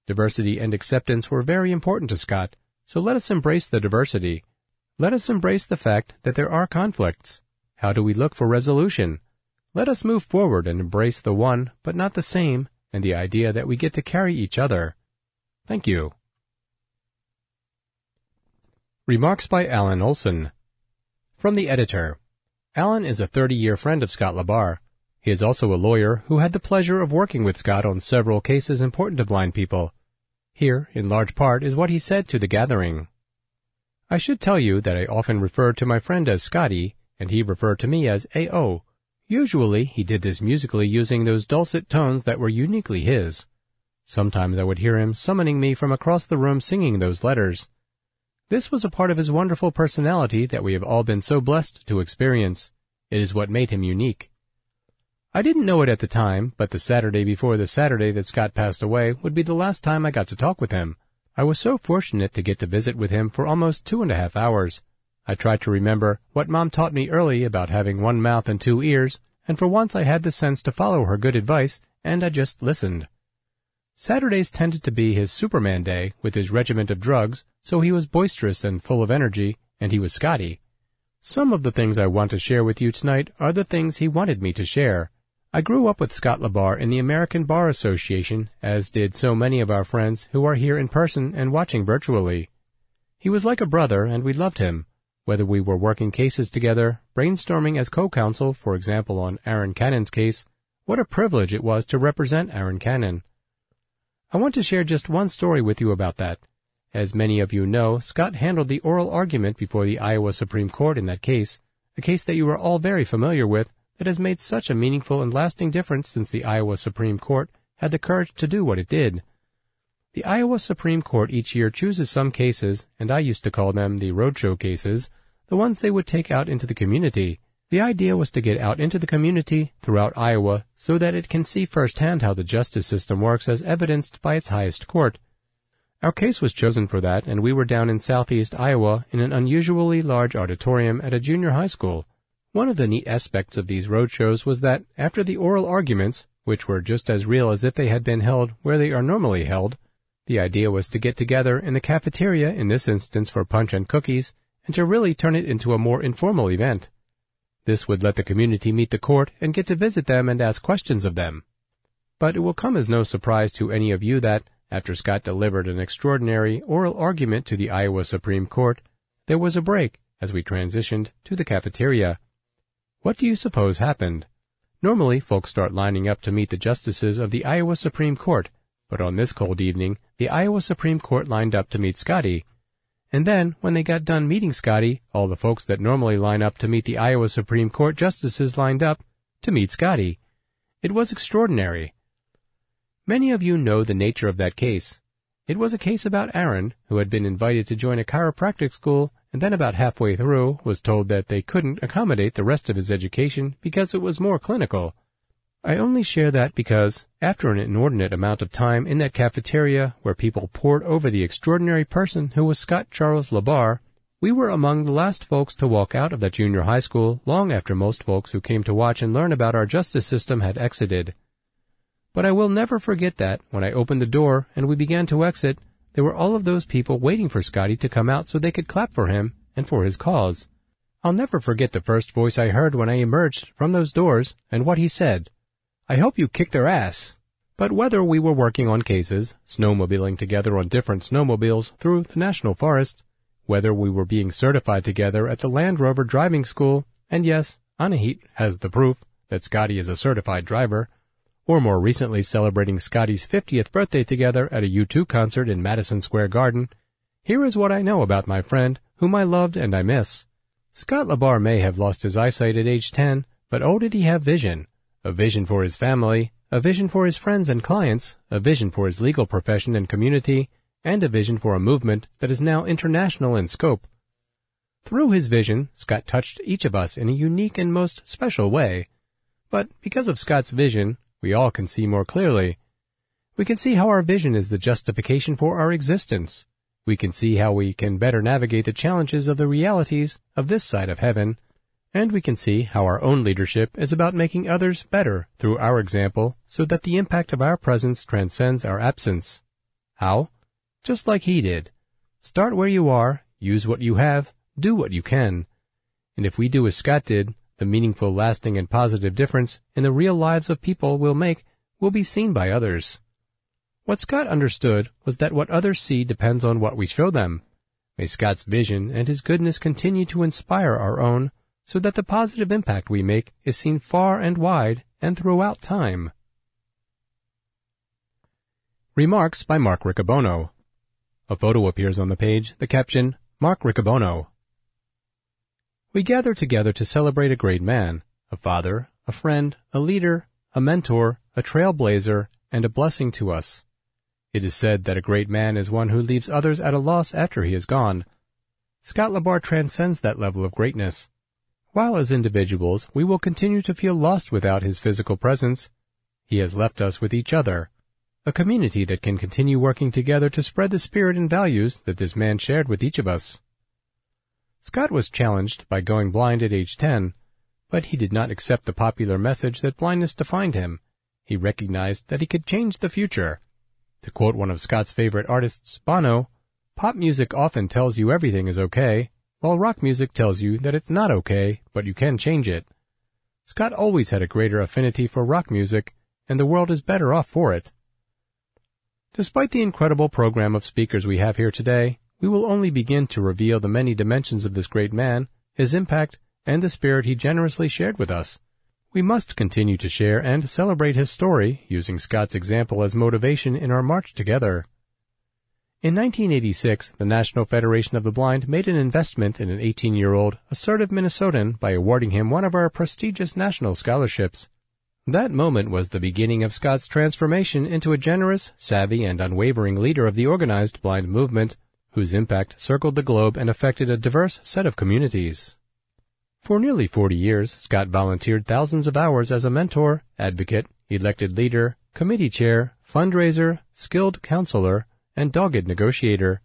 Diversity and acceptance were very important to Scott, so let us embrace the diversity. Let us embrace the fact that there are conflicts. How do we look for resolution? Let us move forward and embrace the one but not the same, and the idea that we get to carry each other. Thank you. Remarks by Alan Olson. From the editor. Alan is a thirty-year friend of Scott LaBarre. He is also a lawyer who had the pleasure of working with Scott on several cases important to blind people. Here, in large part, is what he said to the gathering. I should tell you that I often referred to my friend as Scotty, and he referred to me as A O. Usually, he did this musically using those dulcet tones that were uniquely his. Sometimes I would hear him summoning me from across the room singing those letters. This was a part of his wonderful personality that we have all been so blessed to experience. It is what made him unique. I didn't know it at the time, but the Saturday before the Saturday that Scott passed away would be the last time I got to talk with him. I was so fortunate to get to visit with him for almost two and a half hours. I tried to remember what Mom taught me early about having one mouth and two ears, and for once I had the sense to follow her good advice, and I just listened. Saturdays tended to be his Superman day with his regiment of drugs, so he was boisterous and full of energy, and he was Scotty. Some of the things I want to share with you tonight are the things he wanted me to share. I grew up with Scott LaBarre in the American Bar Association, as did so many of our friends who are here in person and watching virtually. He was like a brother, and we loved him. Whether we were working cases together, brainstorming as co-counsel, for example, on Aaron Cannon's case, what a privilege it was to represent Aaron Cannon. I want to share just one story with you about that. As many of you know, Scott handled the oral argument before the Iowa Supreme Court in that case, a case that you are all very familiar with, that has made such a meaningful and lasting difference since the Iowa Supreme Court had the courage to do what it did. The Iowa Supreme Court each year chooses some cases, and I used to call them the roadshow cases, the ones they would take out into the community. The idea was to get out into the community throughout Iowa so that it can see firsthand how the justice system works as evidenced by its highest court. Our case was chosen for that, and we were down in southeast Iowa in an unusually large auditorium at a junior high school. One of the neat aspects of these roadshows was that, after the oral arguments, which were just as real as if they had been held where they are normally held, the idea was to get together in the cafeteria, in this instance for punch and cookies, and to really turn it into a more informal event. This would let the community meet the court and get to visit them and ask questions of them. But it will come as no surprise to any of you that, after Scott delivered an extraordinary oral argument to the Iowa Supreme Court, there was a break as we transitioned to the cafeteria. What do you suppose happened? Normally, folks start lining up to meet the justices of the Iowa Supreme Court, but on this cold evening, the Iowa Supreme Court lined up to meet Scotty. And then, when they got done meeting Scotty, all the folks that normally line up to meet the Iowa Supreme Court justices lined up to meet Scotty. It was extraordinary. Many of you know the nature of that case. It was a case about Aaron, who had been invited to join a chiropractic school, and then about halfway through was told that they couldn't accommodate the rest of his education because it was more clinical. I only share that because, after an inordinate amount of time in that cafeteria where people poured over the extraordinary person who was Scott Charles LaBarre, we were among the last folks to walk out of that junior high school long after most folks who came to watch and learn about our justice system had exited. But I will never forget that, when I opened the door and we began to exit, there were all of those people waiting for Scotty to come out so they could clap for him and for his cause. I'll never forget the first voice I heard when I emerged from those doors and what he said. I hope you kick their ass. But whether we were working on cases, snowmobiling together on different snowmobiles through the National Forest, whether we were being certified together at the Land Rover Driving School, and yes, Anahit has the proof that Scotty is a certified driver, or more recently celebrating Scotty's fiftieth birthday together at a U two concert in Madison Square Garden, here is what I know about my friend, whom I loved and I miss. Scott LaBarre may have lost his eyesight at age ten, but oh did he have vision. A vision for his family, a vision for his friends and clients, a vision for his legal profession and community, and a vision for a movement that is now international in scope. Through his vision, Scott touched each of us in a unique and most special way. But because of Scott's vision, we all can see more clearly. We can see how our vision is the justification for our existence. We can see how we can better navigate the challenges of the realities of this side of heaven, and we can see how our own leadership is about making others better through our example so that the impact of our presence transcends our absence. How? Just like he did. Start where you are, use what you have, do what you can. And if we do as Scott did, the meaningful, lasting, and positive difference in the real lives of people we'll make will be seen by others. What Scott understood was that what others see depends on what we show them. May Scott's vision and his goodness continue to inspire our own, so that the positive impact we make is seen far and wide and throughout time. Remarks by Mark Riccobono. A photo appears on the page, the caption, Mark Riccobono. We gather together to celebrate a great man, a father, a friend, a leader, a mentor, a trailblazer, and a blessing to us. It is said that a great man is one who leaves others at a loss after he is gone. Scott LaBarre transcends that level of greatness. While as individuals we will continue to feel lost without his physical presence, he has left us with each other, a community that can continue working together to spread the spirit and values that this man shared with each of us. Scott was challenged by going blind at age ten, but he did not accept the popular message that blindness defined him. He recognized that he could change the future. To quote one of Scott's favorite artists, Bono, "Pop music often tells you everything is okay, while rock music tells you that it's not okay, but you can change it." Scott always had a greater affinity for rock music, and the world is better off for it. Despite the incredible program of speakers we have here today, we will only begin to reveal the many dimensions of this great man, his impact, and the spirit he generously shared with us. We must continue to share and celebrate his story, using Scott's example as motivation in our march together. In nineteen eighty-six, the National Federation of the Blind made an investment in an eighteen-year-old, assertive Minnesotan by awarding him one of our prestigious national scholarships. That moment was the beginning of Scott's transformation into a generous, savvy, and unwavering leader of the organized blind movement, whose impact circled the globe and affected a diverse set of communities. For nearly forty years, Scott volunteered thousands of hours as a mentor, advocate, elected leader, committee chair, fundraiser, skilled counselor, and dogged negotiator.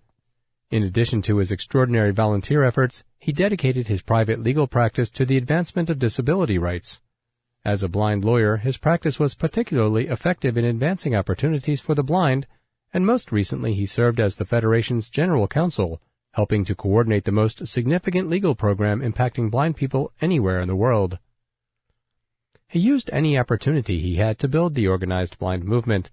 In addition to his extraordinary volunteer efforts, he dedicated his private legal practice to the advancement of disability rights. As a blind lawyer, his practice was particularly effective in advancing opportunities for the blind, and most recently he served as the Federation's General Counsel, helping to coordinate the most significant legal program impacting blind people anywhere in the world. He used any opportunity he had to build the organized blind movement.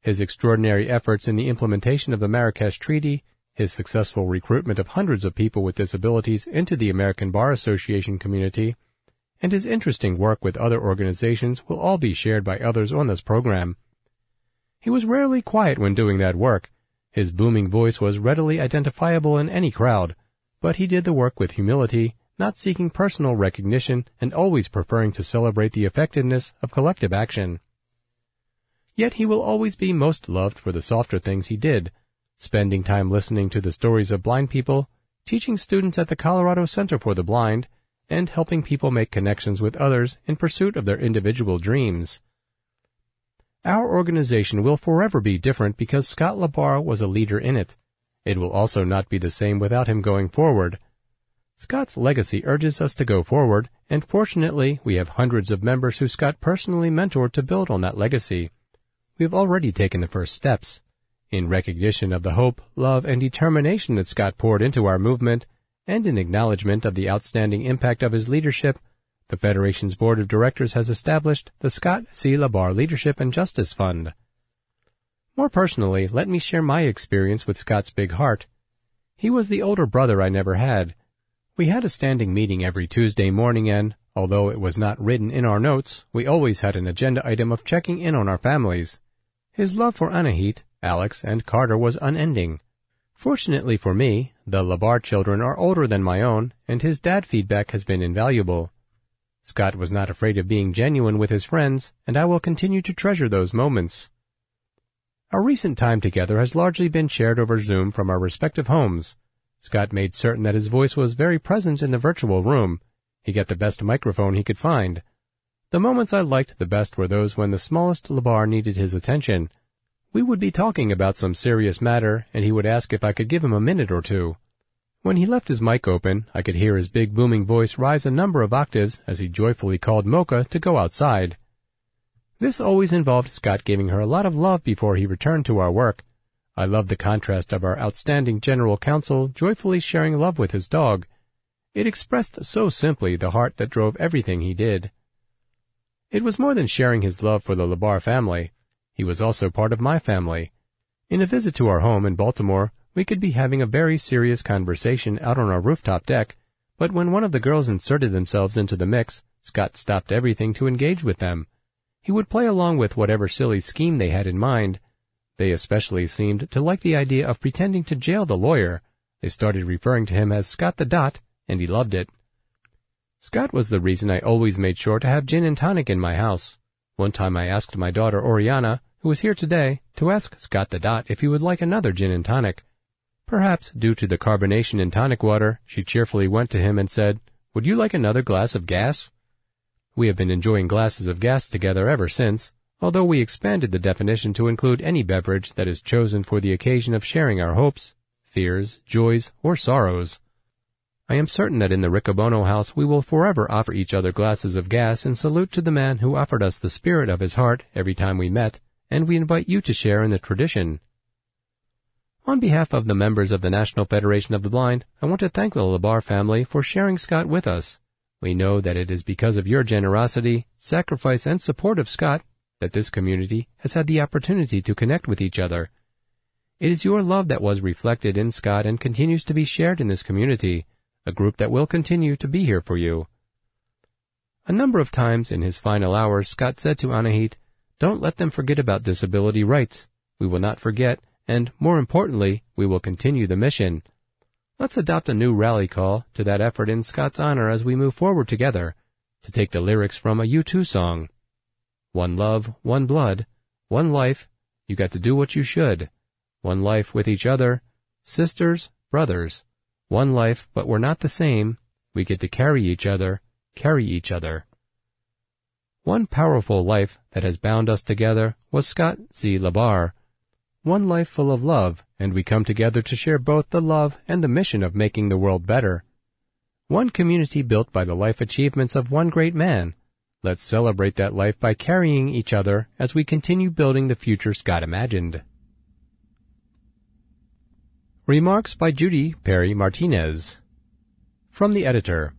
His extraordinary efforts in the implementation of the Marrakesh Treaty, his successful recruitment of hundreds of people with disabilities into the American Bar Association community, and his interesting work with other organizations will all be shared by others on this program. He was rarely quiet when doing that work. His booming voice was readily identifiable in any crowd, but he did the work with humility, not seeking personal recognition and always preferring to celebrate the effectiveness of collective action. Yet he will always be most loved for the softer things he did, spending time listening to the stories of blind people, teaching students at the Colorado Center for the Blind, and helping people make connections with others in pursuit of their individual dreams. Our organization will forever be different because Scott LaBarre was a leader in it. It will also not be the same without him going forward. Scott's legacy urges us to go forward, and fortunately we have hundreds of members who Scott personally mentored to build on that legacy. we have already taken the first steps. In recognition of the hope, love, and determination that Scott poured into our movement, and in acknowledgement of the outstanding impact of his leadership, the Federation's Board of Directors has established the Scott C. LaBarre Leadership and Justice Fund. More personally, let me share my experience with Scott's big heart. He was the older brother I never had. We had a standing meeting every Tuesday morning and, although it was not written in our notes, we always had an agenda item of checking in on our families. His love for Anahit, Alex, and Carter was unending. Fortunately for me, the LaBarre children are older than my own, and his dad feedback has been invaluable. Scott was not afraid of being genuine with his friends, and I will continue to treasure those moments. Our recent time together has largely been shared over Zoom from our respective homes. Scott made certain that his voice was very present in the virtual room. He got the best microphone he could find. The moments I liked the best were those when the smallest LaBarre needed his attention. We would be talking about some serious matter, and he would ask if I could give him a minute or two. When he left his mic open, I could hear his big booming voice rise a number of octaves as he joyfully called Mocha to go outside. This always involved Scott giving her a lot of love before he returned to our work. I love the contrast of our outstanding general counsel joyfully sharing love with his dog. It expressed so simply the heart that drove everything he did. It was more than sharing his love for the LaBarre family. He was also part of my family. In a visit to our home in Baltimore, we could be having a very serious conversation out on our rooftop deck, but when one of the girls inserted themselves into the mix, Scott stopped everything to engage with them. He would play along with whatever silly scheme they had in mind. They especially seemed to like the idea of pretending to jail the lawyer. They started referring to him as Scott the Dot, and he loved it. Scott was the reason I always made sure to have gin and tonic in my house. One time I asked my daughter Oriana, who is here today, to ask Scott the Dot if he would like another gin and tonic. Perhaps due to the carbonation in tonic water, she cheerfully went to him and said, "Would you like another glass of gas?" We have been enjoying glasses of gas together ever since, although we expanded the definition to include any beverage that is chosen for the occasion of sharing our hopes, fears, joys, or sorrows. I am certain that in the Riccobono house we will forever offer each other glasses of gas in salute to the man who offered us the spirit of his heart every time we met, and we invite you to share in the tradition. On behalf of the members of the National Federation of the Blind, I want to thank the LaBarre family for sharing Scott with us. We know that it is because of your generosity, sacrifice, and support of Scott that this community has had the opportunity to connect with each other. It is your love that was reflected in Scott and continues to be shared in this community, a group that will continue to be here for you. A number of times in his final hours, Scott said to Anahit, "Don't let them forget about disability rights. We will not forget, and more importantly, we will continue the mission. Let's adopt a new rally call to that effort in Scott's honor as we move forward together," to take the lyrics from a U two song. "One love, one blood, one life, you got to do what you should. One life with each other, sisters, brothers. One life, but we're not the same. We get to carry each other, carry each other." One powerful life that has bound us together was Scott C. LaBarre. One life full of love, and we come together to share both the love and the mission of making the world better. One community built by the life achievements of one great man. Let's celebrate that life by carrying each other as we continue building the future Scott imagined. Remarks by Judy Perry Martinez. From the editor.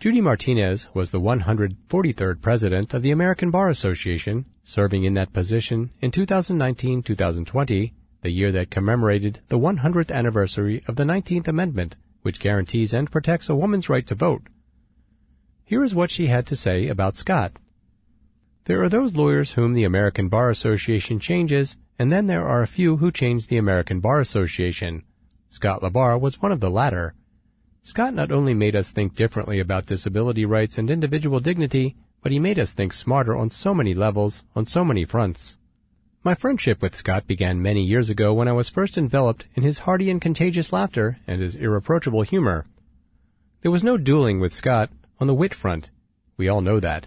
Judy Martinez was the one hundred forty-third president of the American Bar Association, serving in that position in two thousand nineteen to two thousand twenty, the year that commemorated the one hundredth anniversary of the nineteenth Amendment, which guarantees and protects a woman's right to vote. Here is what she had to say about Scott. "There are those lawyers whom the American Bar Association changes, and then there are a few who change the American Bar Association. Scott LaBarre was one of the latter. Scott not only made us think differently about disability rights and individual dignity, but he made us think smarter on so many levels, on so many fronts. My friendship with Scott began many years ago when I was first enveloped in his hearty and contagious laughter and his irreproachable humor. There was no dueling with Scott on the wit front. We all know that.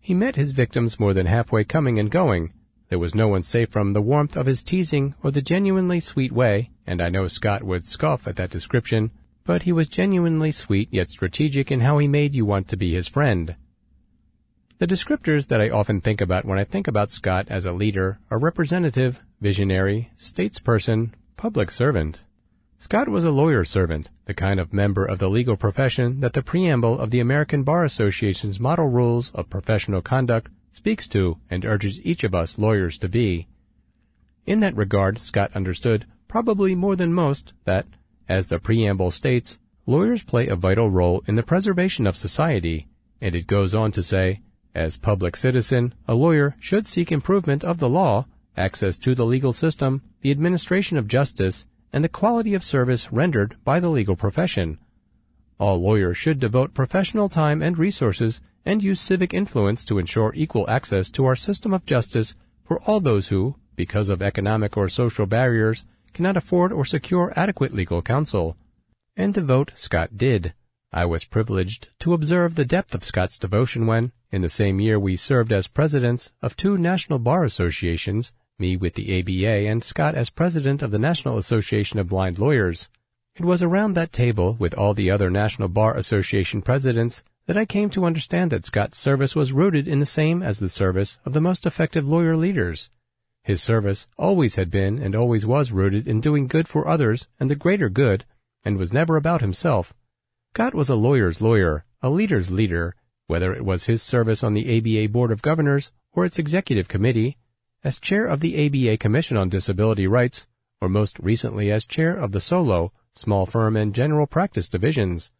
He met his victims more than halfway coming and going. There was no one safe from the warmth of his teasing or the genuinely sweet way, and I know Scott would scoff at that description, but he was genuinely sweet yet strategic in how he made you want to be his friend. The descriptors that I often think about when I think about Scott as a leader are representative, visionary, statesperson, public servant. Scott was a lawyer servant, the kind of member of the legal profession that the preamble of the American Bar Association's model rules of professional conduct speaks to and urges each of us lawyers to be. In that regard, Scott understood, probably more than most, that, as the preamble states, lawyers play a vital role in the preservation of society, and it goes on to say, as public citizen, a lawyer should seek improvement of the law, access to the legal system, the administration of justice, and the quality of service rendered by the legal profession. All lawyers should devote professional time and resources and use civic influence to ensure equal access to our system of justice for all those who, because of economic or social barriers, cannot afford or secure adequate legal counsel. And devote Scott did. I was privileged to observe the depth of Scott's devotion when, in the same year we served as presidents of two national bar associations, me with the A B A and Scott as president of the National Association of Blind Lawyers. It was around that table with all the other National Bar Association presidents that I came to understand that Scott's service was rooted in the same as the service of the most effective lawyer leaders. His service always had been and always was rooted in doing good for others and the greater good, and was never about himself. Scott was a lawyer's lawyer, a leader's leader, whether it was his service on the A B A Board of Governors or its executive committee, as chair of the A B A Commission on Disability Rights, or most recently as chair of the Solo, Small Firm and General Practice Divisions.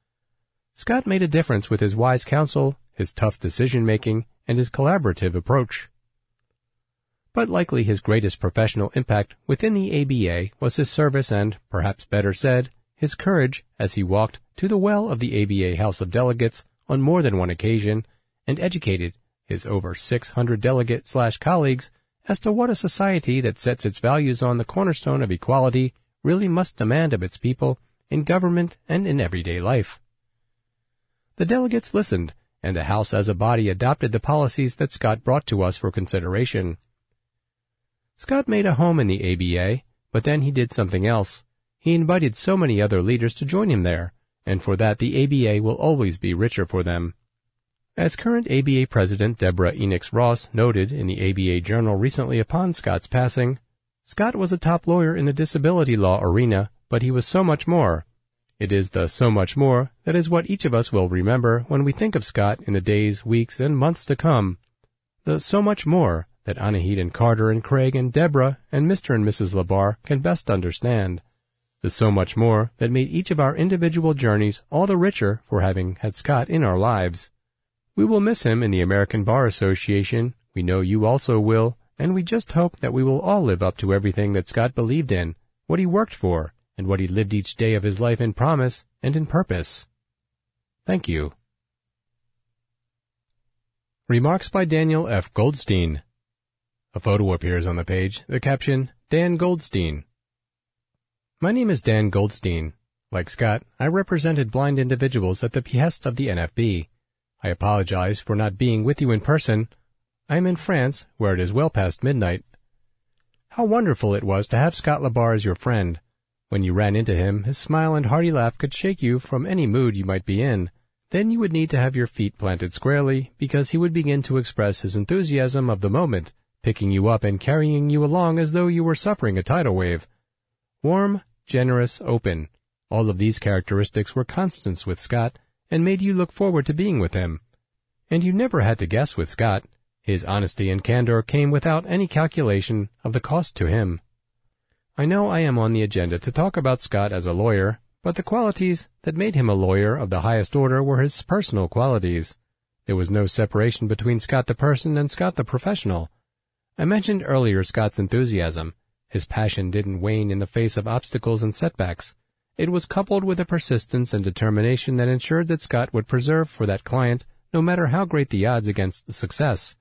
Scott made a difference with his wise counsel, his tough decision-making, and his collaborative approach. But likely his greatest professional impact within the A B A was his service and, perhaps better said, his courage as he walked to the well of the A B A House of Delegates on more than one occasion and educated his over six hundred delegate-slash-colleagues as to what a society that sets its values on the cornerstone of equality really must demand of its people in government and in everyday life. The delegates listened, and the House as a body adopted the policies that Scott brought to us for consideration. Scott made a home in the A B A, but then he did something else. He invited so many other leaders to join him there, and for that the A B A will always be richer for them. As current A B A President Deborah Enix Ross noted in the A B A Journal recently upon Scott's passing, Scott was a top lawyer in the disability law arena, but he was so much more. It is the so much more that is what each of us will remember when we think of Scott in the days, weeks, and months to come. The so much more that Anahit and Carter and Craig and Deborah and Mister and Missus LaBarre can best understand. The so much more that made each of our individual journeys all the richer for having had Scott in our lives. We will miss him in the American Bar Association, we know you also will, and we just hope that we will all live up to everything that Scott believed in, what he worked for, and what he lived each day of his life in promise and in purpose. Thank you. Remarks by Daniel F. Goldstein. A photo appears on the page, the caption, Dan Goldstein. My name is Dan Goldstein. Like Scott, I represented blind individuals at the behest of the N F B. I apologize for not being with you in person. I am in France, where it is well past midnight. How wonderful it was to have Scott LaBarre as your friend. When you ran into him, his smile and hearty laugh could shake you from any mood you might be in. Then you would need to have your feet planted squarely, because he would begin to express his enthusiasm of the moment, picking you up and carrying you along as though you were suffering a tidal wave. Warm, generous, open. All of these characteristics were constants with Scott, and made you look forward to being with him. And you never had to guess with Scott. His honesty and candor came without any calculation of the cost to him. I know I am on the agenda to talk about Scott as a lawyer, but the qualities that made him a lawyer of the highest order were his personal qualities. There was no separation between Scott the person and Scott the professional. I mentioned earlier Scott's enthusiasm. His passion didn't wane in the face of obstacles and setbacks. It was coupled with a persistence and determination that ensured that Scott would preserve for that client, no matter how great the odds against success.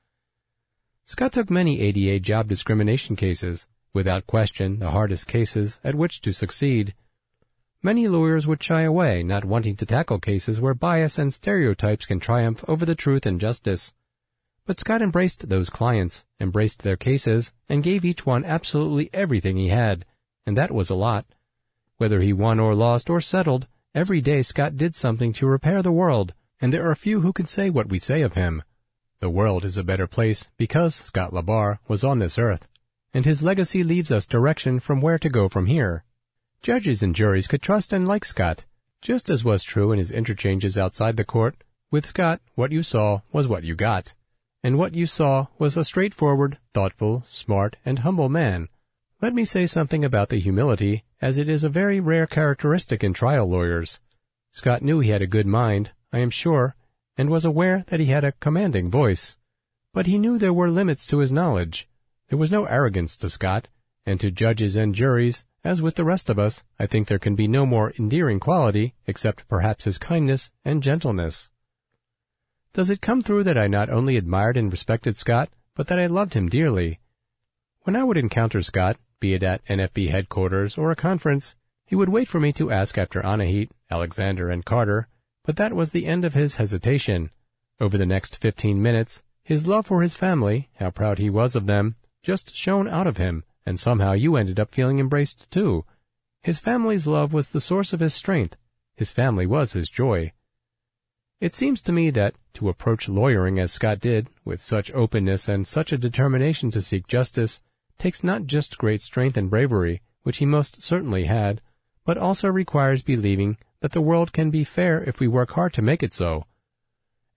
Scott took many A D A job discrimination cases, without question the hardest cases at which to succeed. Many lawyers would shy away, not wanting to tackle cases where bias and stereotypes can triumph over the truth and justice. But Scott embraced those clients, embraced their cases, and gave each one absolutely everything he had, and that was a lot. Whether he won or lost or settled, every day Scott did something to repair the world, and there are few who can say what we say of him. The world is a better place because Scott LaBarre was on this earth, and his legacy leaves us direction from where to go from here. Judges and juries could trust and like Scott, just as was true in his interchanges outside the court. With Scott, what you saw was what you got, and what you saw was a straightforward, thoughtful, smart, and humble man. Let me say something about the humility, as it is a very rare characteristic in trial lawyers. Scott knew he had a good mind, I am sure, and was aware that he had a commanding voice. But he knew there were limits to his knowledge. There was no arrogance to Scott, and to judges and juries, as with the rest of us, I think there can be no more endearing quality, except perhaps his kindness and gentleness. Does it come through that I not only admired and respected Scott, but that I loved him dearly? When I would encounter Scott, be it at N F B headquarters or a conference, he would wait for me to ask after Anahit, Alexander, and Carter, but that was the end of his hesitation. Over the next fifteen minutes, his love for his family, how proud he was of them, just shone out of him, and somehow you ended up feeling embraced too. His family's love was the source of his strength. His family was his joy. It seems to me that, to approach lawyering as Scott did, with such openness and such a determination to seek justice, takes not just great strength and bravery, which he most certainly had, but also requires believing that the world can be fair if we work hard to make it so.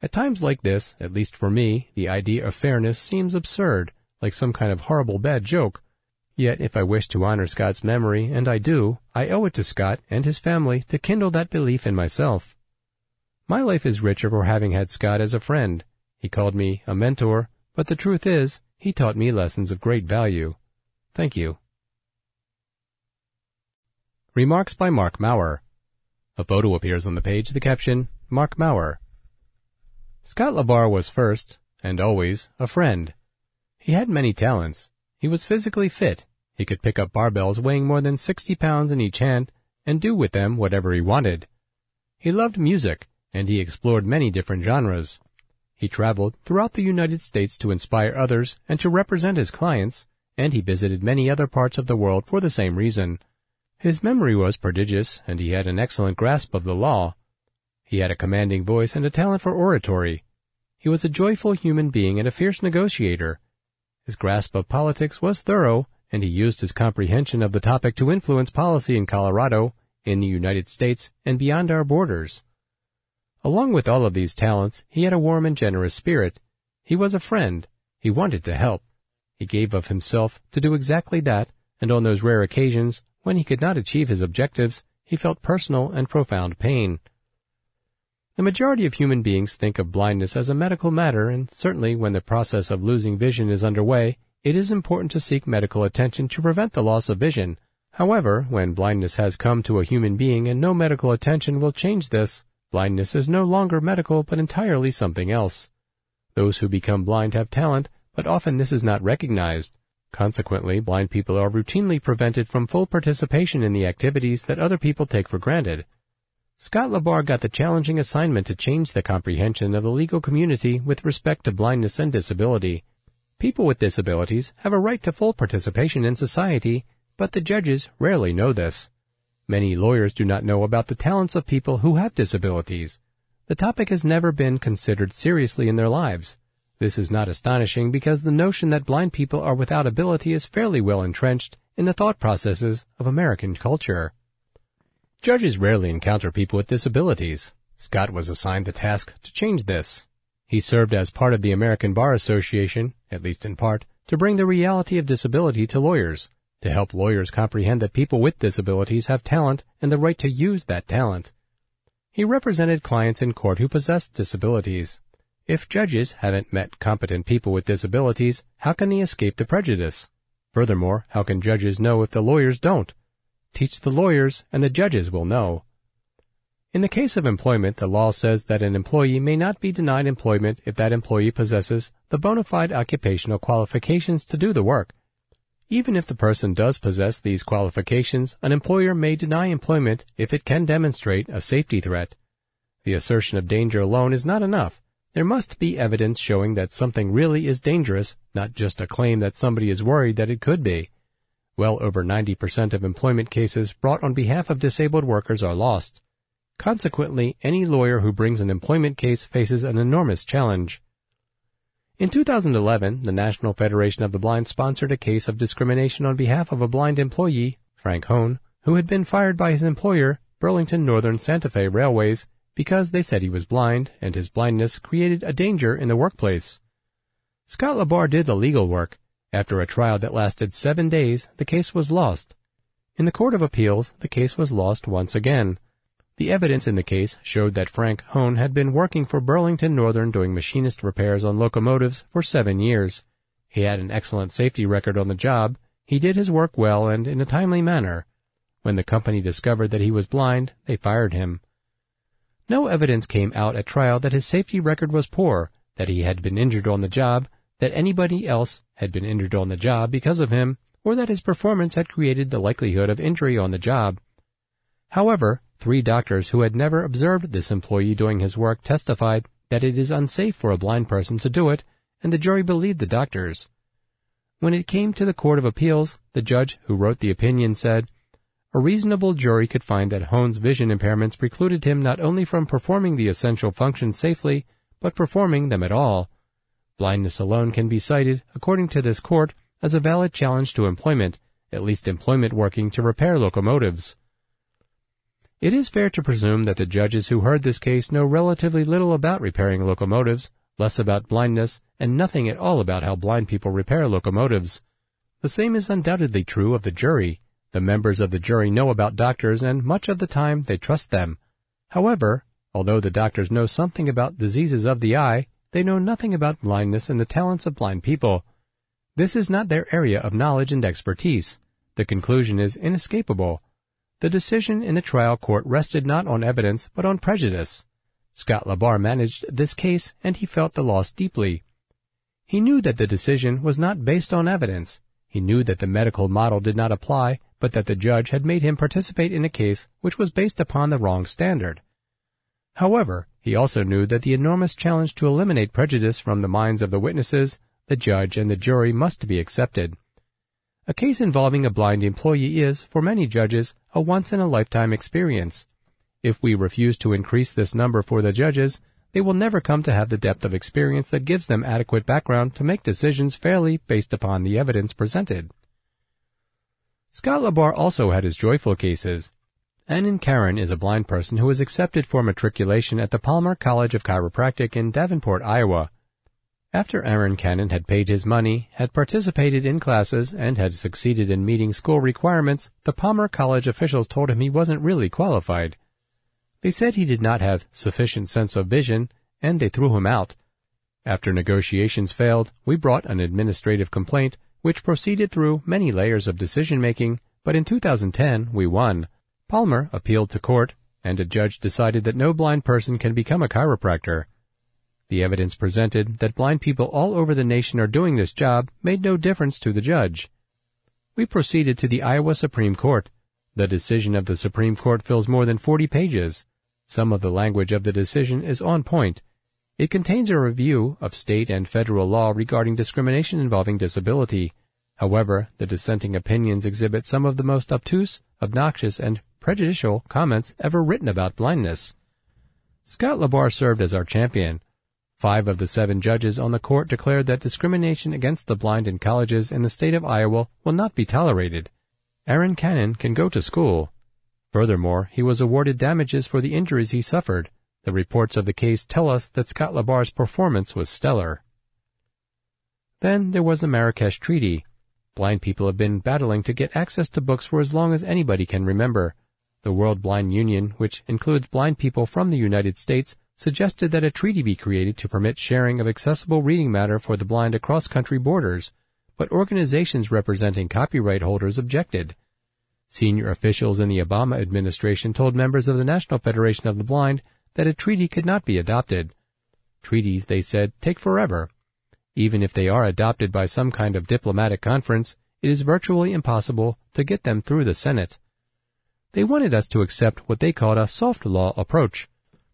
At times like this, at least for me, the idea of fairness seems absurd, like some kind of horrible bad joke. Yet if I wish to honor Scott's memory, and I do, I owe it to Scott and his family to kindle that belief in myself. My life is richer for having had Scott as a friend. He called me a mentor, but the truth is, he taught me lessons of great value. Thank you. Remarks by Marc Maurer. A photo appears on the page, the caption, Marc Maurer. Scott LaBarre was first, and always, a friend. He had many talents. He was physically fit. He could pick up barbells weighing more than sixty pounds in each hand and do with them whatever he wanted. He loved music, and he explored many different genres. He traveled throughout the United States to inspire others and to represent his clients, and he visited many other parts of the world for the same reason. His memory was prodigious, and he had an excellent grasp of the law. He had a commanding voice and a talent for oratory. He was a joyful human being and a fierce negotiator. His grasp of politics was thorough, and he used his comprehension of the topic to influence policy in Colorado, in the United States, and beyond our borders. Along with all of these talents, he had a warm and generous spirit. He was a friend. He wanted to help. He gave of himself to do exactly that, and on those rare occasions, when he could not achieve his objectives, he felt personal and profound pain. The majority of human beings think of blindness as a medical matter, and certainly when the process of losing vision is underway, it is important to seek medical attention to prevent the loss of vision. However, when blindness has come to a human being and no medical attention will change this, blindness is no longer medical but entirely something else. Those who become blind have talent, but often this is not recognized. Consequently, blind people are routinely prevented from full participation in the activities that other people take for granted. Scott LaBarre got the challenging assignment to change the comprehension of the legal community with respect to blindness and disability. People with disabilities have a right to full participation in society, but the judges rarely know this. Many lawyers do not know about the talents of people who have disabilities. The topic has never been considered seriously in their lives. This is not astonishing because the notion that blind people are without ability is fairly well entrenched in the thought processes of American culture. Judges rarely encounter people with disabilities. Scott was assigned the task to change this. He served as part of the American Bar Association, at least in part, to bring the reality of disability to lawyers, to help lawyers comprehend that people with disabilities have talent and the right to use that talent. He represented clients in court who possessed disabilities. If judges haven't met competent people with disabilities, how can they escape the prejudice? Furthermore, how can judges know if the lawyers don't? Teach the lawyers, and the judges will know. In the case of employment, the law says that an employee may not be denied employment if that employee possesses the bona fide occupational qualifications to do the work. Even if the person does possess these qualifications, an employer may deny employment if it can demonstrate a safety threat. The assertion of danger alone is not enough. There must be evidence showing that something really is dangerous, not just a claim that somebody is worried that it could be. Well over ninety percent of employment cases brought on behalf of disabled workers are lost. Consequently, any lawyer who brings an employment case faces an enormous challenge. In two thousand eleven, the National Federation of the Blind sponsored a case of discrimination on behalf of a blind employee, Frank Hone, who had been fired by his employer, Burlington Northern Santa Fe Railways, because they said he was blind and his blindness created a danger in the workplace. Scott LaBarre did the legal work. After a trial that lasted seven days, the case was lost. In the Court of Appeals, the case was lost once again. The evidence in the case showed that Frank Hone had been working for Burlington Northern doing machinist repairs on locomotives for seven years. He had an excellent safety record on the job, he did his work well and in a timely manner. When the company discovered that he was blind, they fired him. No evidence came out at trial that his safety record was poor, that he had been injured on the job, that anybody else had been injured on the job because of him, or that his performance had created the likelihood of injury on the job. However, three doctors who had never observed this employee doing his work testified that it is unsafe for a blind person to do it, and the jury believed the doctors. When it came to the Court of Appeals, the judge who wrote the opinion said, "A reasonable jury could find that Hone's vision impairments precluded him not only from performing the essential functions safely, but performing them at all. Blindness alone can be cited, according to this court, as a valid challenge to employment, at least employment working to repair locomotives." It is fair to presume that the judges who heard this case know relatively little about repairing locomotives, less about blindness, and nothing at all about how blind people repair locomotives. The same is undoubtedly true of the jury. The members of the jury know about doctors, and much of the time they trust them. However, although the doctors know something about diseases of the eye, they know nothing about blindness and the talents of blind people. This is not their area of knowledge and expertise. The conclusion is inescapable. The decision in the trial court rested not on evidence but on prejudice. Scott LaBarre managed this case, and he felt the loss deeply. He knew that the decision was not based on evidence. He knew that the medical model did not apply, but that the judge had made him participate in a case which was based upon the wrong standard. However, he also knew that the enormous challenge to eliminate prejudice from the minds of the witnesses, the judge, and the jury must be accepted. A case involving a blind employee is, for many judges, a once-in-a-lifetime experience. If we refuse to increase this number for the judges, they will never come to have the depth of experience that gives them adequate background to make decisions fairly based upon the evidence presented. Scott LaBarre also had his joyful cases. Annan Karin is a blind person who was accepted for matriculation at the Palmer College of Chiropractic in Davenport, Iowa. After Aaron Cannon had paid his money, had participated in classes, and had succeeded in meeting school requirements, the Palmer College officials told him he wasn't really qualified. They said he did not have sufficient sense of vision, and they threw him out. After negotiations failed, we brought an administrative complaint, which proceeded through many layers of decision-making, but in two thousand ten we won. Palmer appealed to court, and a judge decided that no blind person can become a chiropractor. The evidence presented that blind people all over the nation are doing this job made no difference to the judge. We proceeded to the Iowa Supreme Court. The decision of the Supreme Court fills more than forty pages. Some of the language of the decision is on point. It contains a review of state and federal law regarding discrimination involving disability. However, the dissenting opinions exhibit some of the most obtuse, obnoxious, and prejudicial comments ever written about blindness. Scott LaBarre served as our champion. Five of the seven judges on the court declared that discrimination against the blind in colleges in the state of Iowa will not be tolerated. Aaron Cannon can go to school. Furthermore, he was awarded damages for the injuries he suffered. The reports of the case tell us that Scott LaBarre's performance was stellar. Then there was the Marrakesh Treaty. Blind people have been battling to get access to books for as long as anybody can remember. The World Blind Union, which includes blind people from the United States, suggested that a treaty be created to permit sharing of accessible reading matter for the blind across country borders, but organizations representing copyright holders objected. Senior officials in the Obama administration told members of the National Federation of the Blind that a treaty could not be adopted. Treaties, they said, take forever. Even if they are adopted by some kind of diplomatic conference, it is virtually impossible to get them through the Senate. They wanted us to accept what they called a soft law approach,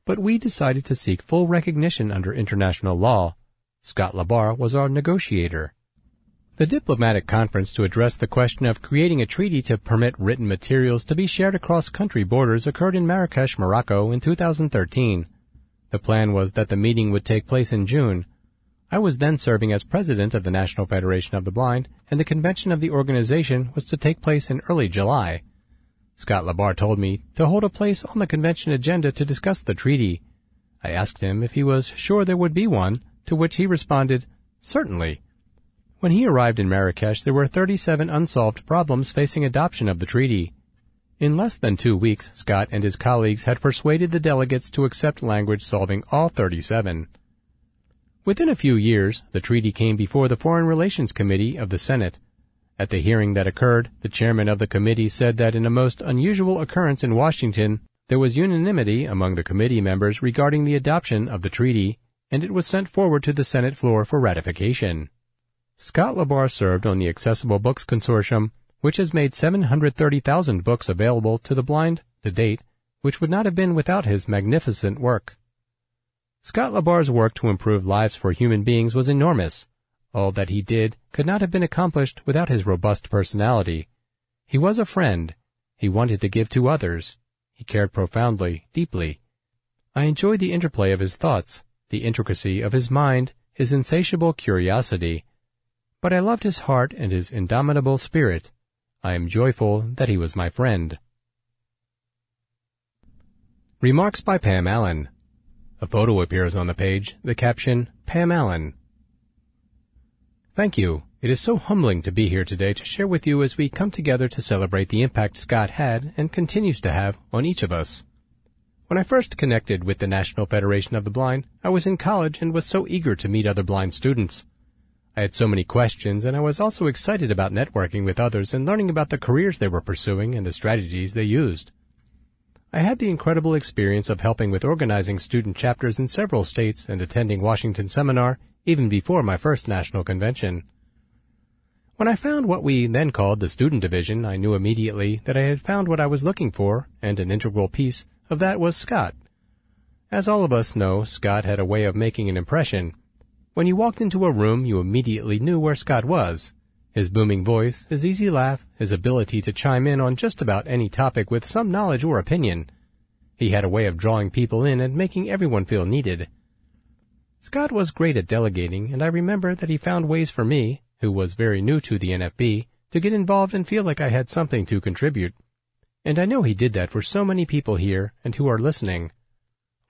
but we decided to seek full recognition under international law. Scott LaBarre was our negotiator. The diplomatic conference to address the question of creating a treaty to permit written materials to be shared across country borders occurred in Marrakesh, Morocco in two thousand thirteen. The plan was that the meeting would take place in June. I was then serving as president of the National Federation of the Blind, and the convention of the organization was to take place in early July. Scott LaBarre told me to hold a place on the convention agenda to discuss the treaty. I asked him if he was sure there would be one, to which he responded, "Certainly." When he arrived in Marrakesh, there were thirty-seven unsolved problems facing adoption of the treaty. In less than two weeks, Scott and his colleagues had persuaded the delegates to accept language solving all thirty-seven. Within a few years, the treaty came before the Foreign Relations Committee of the Senate. At the hearing that occurred, the chairman of the committee said that in a most unusual occurrence in Washington, there was unanimity among the committee members regarding the adoption of the treaty, and it was sent forward to the Senate floor for ratification. Scott LaBarre served on the Accessible Books Consortium, which has made seven hundred thirty thousand books available to the blind to date, which would not have been without his magnificent work. Scott LaBarre's work to improve lives for human beings was enormous. All that he did could not have been accomplished without his robust personality. He was a friend. He wanted to give to others. He cared profoundly, deeply. I enjoyed the interplay of his thoughts, the intricacy of his mind, his insatiable curiosity. But I loved his heart and his indomitable spirit. I am joyful that he was my friend. Remarks by Pam Allen. A photo appears on the page, the caption, Pam Allen. Thank you. It is so humbling to be here today to share with you as we come together to celebrate the impact Scott had and continues to have on each of us. When I first connected with the National Federation of the Blind, I was in college and was so eager to meet other blind students. I had so many questions, and I was also excited about networking with others and learning about the careers they were pursuing and the strategies they used. I had the incredible experience of helping with organizing student chapters in several states and attending Washington seminar even before my first national convention. When I found what we then called the student division, I knew immediately that I had found what I was looking for, and an integral piece of that was Scott. As all of us know, Scott had a way of making an impression. When you walked into a room, you immediately knew where Scott was. His booming voice, his easy laugh, his ability to chime in on just about any topic with some knowledge or opinion. He had a way of drawing people in and making everyone feel needed. Scott was great at delegating, and I remember that he found ways for me, who was very new to the N F B, to get involved and feel like I had something to contribute. And I know he did that for so many people here and who are listening.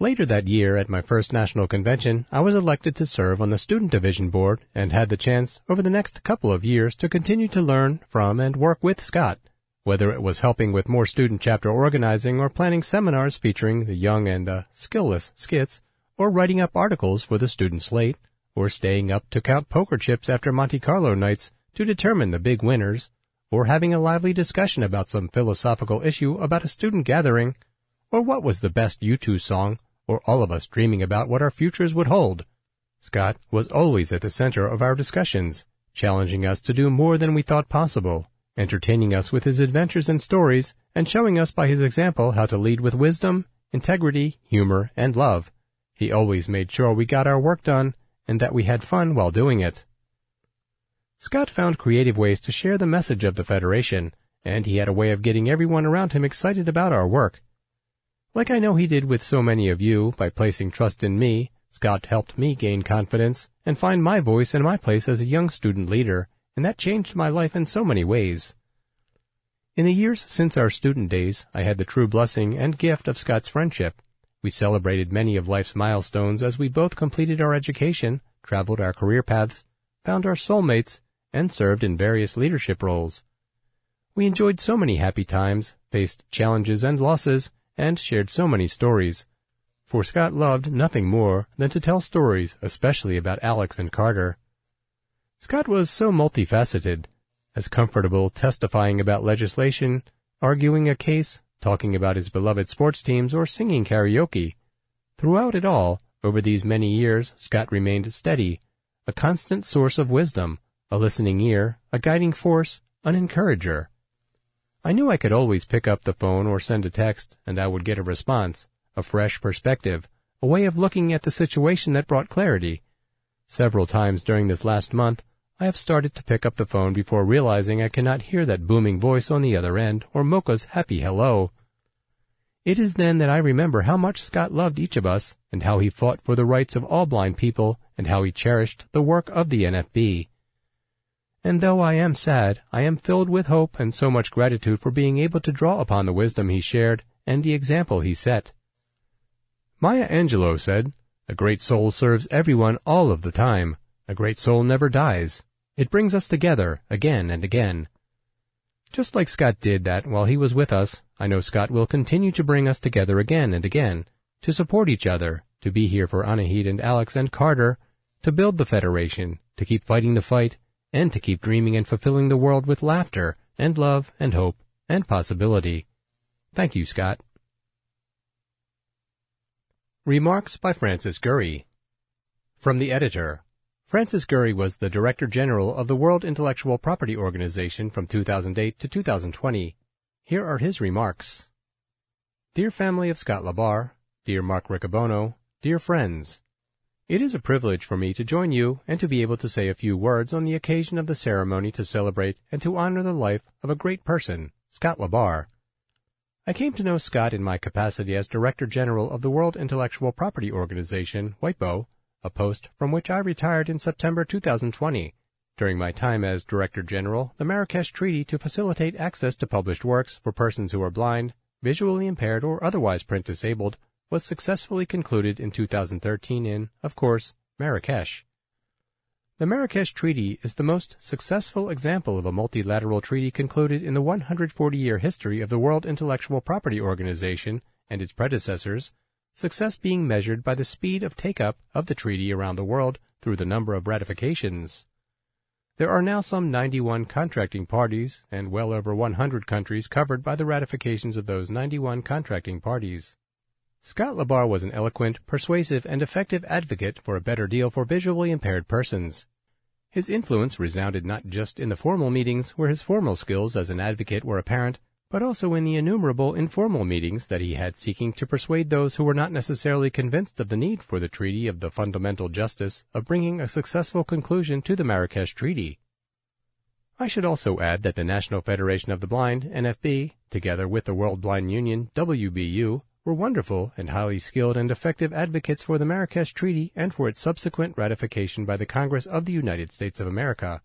Later that year, at my first national convention, I was elected to serve on the Student Division Board and had the chance over the next couple of years to continue to learn from and work with Scott, whether it was helping with more student chapter organizing or planning seminars featuring the young and the skillless skits, or writing up articles for the student slate, or staying up to count poker chips after Monte Carlo nights to determine the big winners, or having a lively discussion about some philosophical issue about a student gathering, or what was the best U two song, or all of us dreaming about what our futures would hold. Scott was always at the center of our discussions, challenging us to do more than we thought possible, entertaining us with his adventures and stories, and showing us by his example how to lead with wisdom, integrity, humor, and love. He always made sure we got our work done and that we had fun while doing it. Scott found creative ways to share the message of the Federation, and he had a way of getting everyone around him excited about our work. Like I know he did with so many of you, by placing trust in me, Scott helped me gain confidence and find my voice and my place as a young student leader, and that changed my life in so many ways. In the years since our student days, I had the true blessing and gift of Scott's friendship. We celebrated many of life's milestones as we both completed our education, traveled our career paths, found our soulmates, and served in various leadership roles. We enjoyed so many happy times, faced challenges and losses, and shared so many stories. For Scott loved nothing more than to tell stories, especially about Alex and Carter. Scott was so multifaceted, as comfortable testifying about legislation, arguing a case, talking about his beloved sports teams, or singing karaoke. Throughout it all, over these many years, Scott remained steady, a constant source of wisdom, a listening ear, a guiding force, an encourager. I knew I could always pick up the phone or send a text, and I would get a response, a fresh perspective, a way of looking at the situation that brought clarity. Several times during this last month, I have started to pick up the phone before realizing I cannot hear that booming voice on the other end or Mocha's happy hello. It is then that I remember how much Scott loved each of us and how he fought for the rights of all blind people and how he cherished the work of the N F B. And though I am sad, I am filled with hope and so much gratitude for being able to draw upon the wisdom he shared and the example he set. Maya Angelou said, "A great soul serves everyone all of the time. A great soul never dies. It brings us together again and again." Just like Scott did that while he was with us, I know Scott will continue to bring us together again and again, to support each other, to be here for Anahit and Alex and Carter, to build the Federation, to keep fighting the fight, and to keep dreaming and fulfilling the world with laughter and love and hope and possibility. Thank you, Scott. Remarks by Francis Gurry. From the editor. Francis Gurry was the Director General of the World Intellectual Property Organization from two thousand eight to two thousand twenty. Here are his remarks. Dear family of Scott LaBarre, dear Mark Riccobono, dear friends, it is a privilege for me to join you and to be able to say a few words on the occasion of the ceremony to celebrate and to honor the life of a great person, Scott LaBarre. I came to know Scott in my capacity as Director General of the World Intellectual Property Organization, WIPO, a post from which I retired in September two thousand twenty. During my time as Director General, the Marrakesh Treaty to facilitate access to published works for persons who are blind, visually impaired, or otherwise print-disabled was successfully concluded in two thousand thirteen in, of course, Marrakesh. The Marrakesh Treaty is the most successful example of a multilateral treaty concluded in the one hundred forty year history of the World Intellectual Property Organization and its predecessors, success being measured by the speed of take-up of the treaty around the world through the number of ratifications. There are now some ninety-one contracting parties and well over one hundred countries covered by the ratifications of those ninety-one contracting parties. Scott LaBarre was an eloquent, persuasive, and effective advocate for a better deal for visually impaired persons. His influence resounded not just in the formal meetings where his formal skills as an advocate were apparent, but also in the innumerable informal meetings that he had seeking to persuade those who were not necessarily convinced of the need for the treaty of the fundamental justice of bringing a successful conclusion to the Marrakesh Treaty. I should also add that the National Federation of the Blind, N F B, together with the World Blind Union, W B U, were wonderful and highly skilled and effective advocates for the Marrakesh Treaty and for its subsequent ratification by the Congress of the United States of America.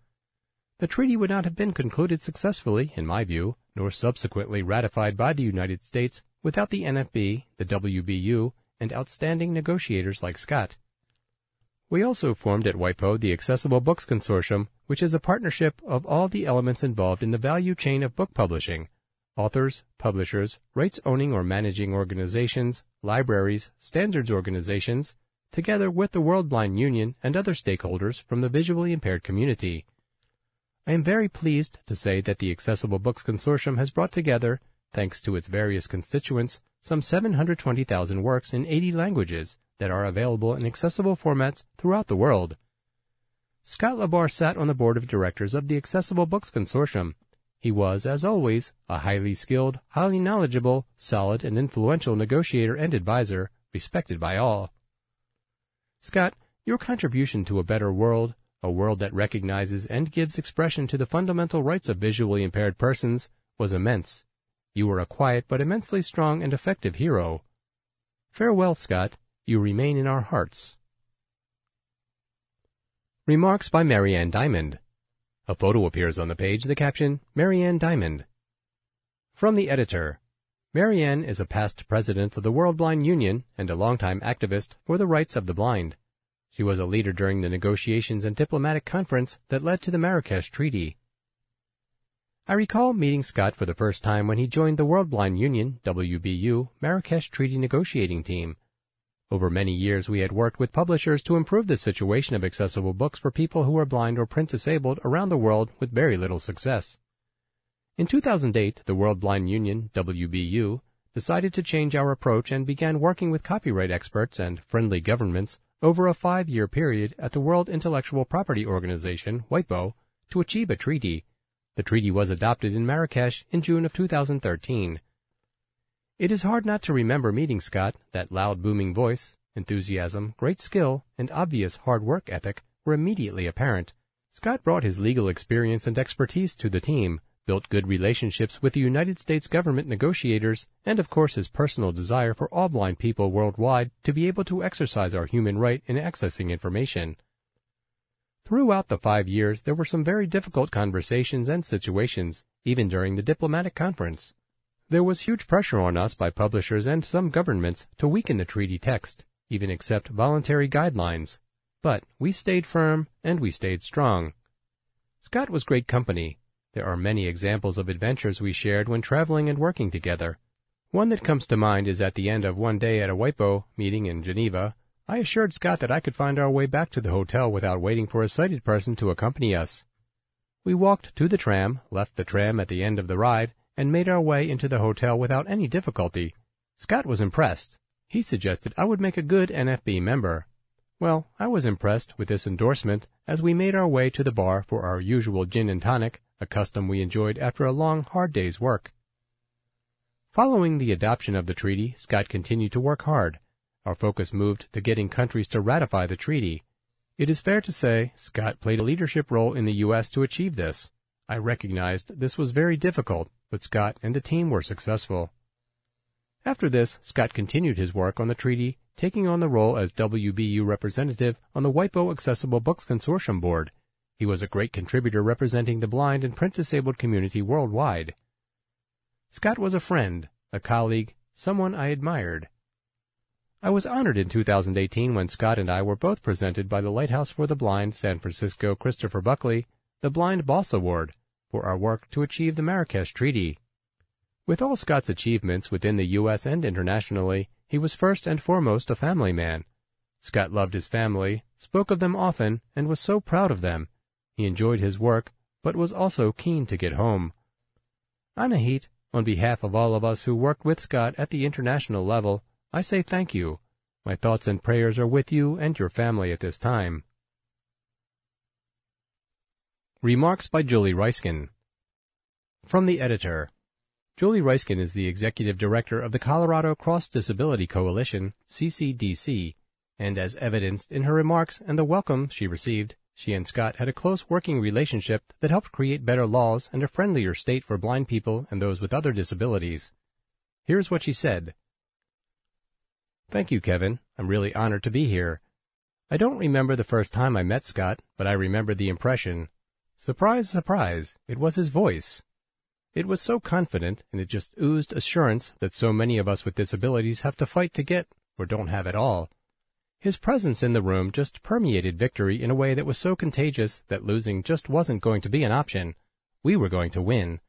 The treaty would not have been concluded successfully, in my view, nor subsequently ratified by the United States without the N F B, the W B U, and outstanding negotiators like Scott. We also formed at WIPO the Accessible Books Consortium, which is a partnership of all the elements involved in the value chain of book publishing: authors, publishers, rights-owning or managing organizations, libraries, standards organizations, together with the World Blind Union and other stakeholders from the visually impaired community. I am very pleased to say that the Accessible Books Consortium has brought together, thanks to its various constituents, some seven hundred twenty thousand works in eighty languages that are available in accessible formats throughout the world. Scott LaBarre sat on the board of directors of the Accessible Books Consortium. He was, as always, a highly skilled, highly knowledgeable, solid and influential negotiator and advisor, respected by all. Scott, your contribution to a better world, a world that recognizes and gives expression to the fundamental rights of visually impaired persons, was immense. You were a quiet but immensely strong and effective hero. Farewell, Scott. You remain in our hearts. Remarks by Maryanne Diamond. A photo appears on the page, the caption, Maryanne Diamond. From the editor. Maryanne is a past president of the World Blind Union and a longtime activist for the rights of the blind. She was a leader during the negotiations and diplomatic conference that led to the Marrakesh Treaty. I recall meeting Scott for the first time when he joined the World Blind Union, W B U, Marrakesh Treaty negotiating team. Over many years we had worked with publishers to improve the situation of accessible books for people who are blind or print-disabled around the world with very little success. In two thousand eight, the World Blind Union, W B U, decided to change our approach and began working with copyright experts and friendly governments over a five year period at the World Intellectual Property Organization, WIPO, to achieve a treaty. The treaty was adopted in Marrakesh in June of two thousand thirteen. It is hard not to remember meeting Scott. That loud, booming voice, enthusiasm, great skill, and obvious hard work ethic were immediately apparent. Scott brought his legal experience and expertise to the team, built good relationships with the United States government negotiators, and of course his personal desire for all blind people worldwide to be able to exercise our human right in accessing information. Throughout the five years, there were some very difficult conversations and situations, even during the diplomatic conference. There was huge pressure on us by publishers and some governments to weaken the treaty text, even accept voluntary guidelines. But we stayed firm, and we stayed strong. Scott was great company. There are many examples of adventures we shared when traveling and working together. One that comes to mind is at the end of one day at a WIPO meeting in Geneva, I assured Scott that I could find our way back to the hotel without waiting for a sighted person to accompany us. We walked to the tram, left the tram at the end of the ride, and made our way into the hotel without any difficulty. Scott was impressed. He suggested I would make a good N F B member. Well, I was impressed with this endorsement as we made our way to the bar for our usual gin and tonic, a custom we enjoyed after a long, hard day's work. Following the adoption of the treaty, Scott continued to work hard. Our focus moved to getting countries to ratify the treaty. It is fair to say Scott played a leadership role in the U S to achieve this. I recognized this was very difficult, but Scott and the team were successful. After this, Scott continued his work on the treaty, taking on the role as W B U representative on the WIPO Accessible Books Consortium Board. He was a great contributor representing the blind and print-disabled community worldwide. Scott was a friend, a colleague, someone I admired. I was honored in two thousand eighteen when Scott and I were both presented by the Lighthouse for the Blind San Francisco Christopher Buckley the Blind Boss Award for our work to achieve the Marrakesh Treaty. With all Scott's achievements within the U S and internationally, he was first and foremost a family man. Scott loved his family, spoke of them often, and was so proud of them. He enjoyed his work, but was also keen to get home. Anahit, on behalf of all of us who worked with Scott at the international level, I say thank you. My thoughts and prayers are with you and your family at this time. Remarks by Julie Reiskin. From the editor. Julie Reiskin is the executive director of the Colorado Cross Disability Coalition, C C D C, and as evidenced in her remarks and the welcome she received, she and Scott had a close working relationship that helped create better laws and a friendlier state for blind people and those with other disabilities. Here's what she said. Thank you, Kevin. I'm really honored to be here. I don't remember the first time I met Scott, but I remember the impression. Surprise, surprise, it was his voice. It was so confident, and it just oozed assurance that so many of us with disabilities have to fight to get, or don't have at all. His presence in the room just permeated victory in a way that was so contagious that losing just wasn't going to be an option. We were going to win.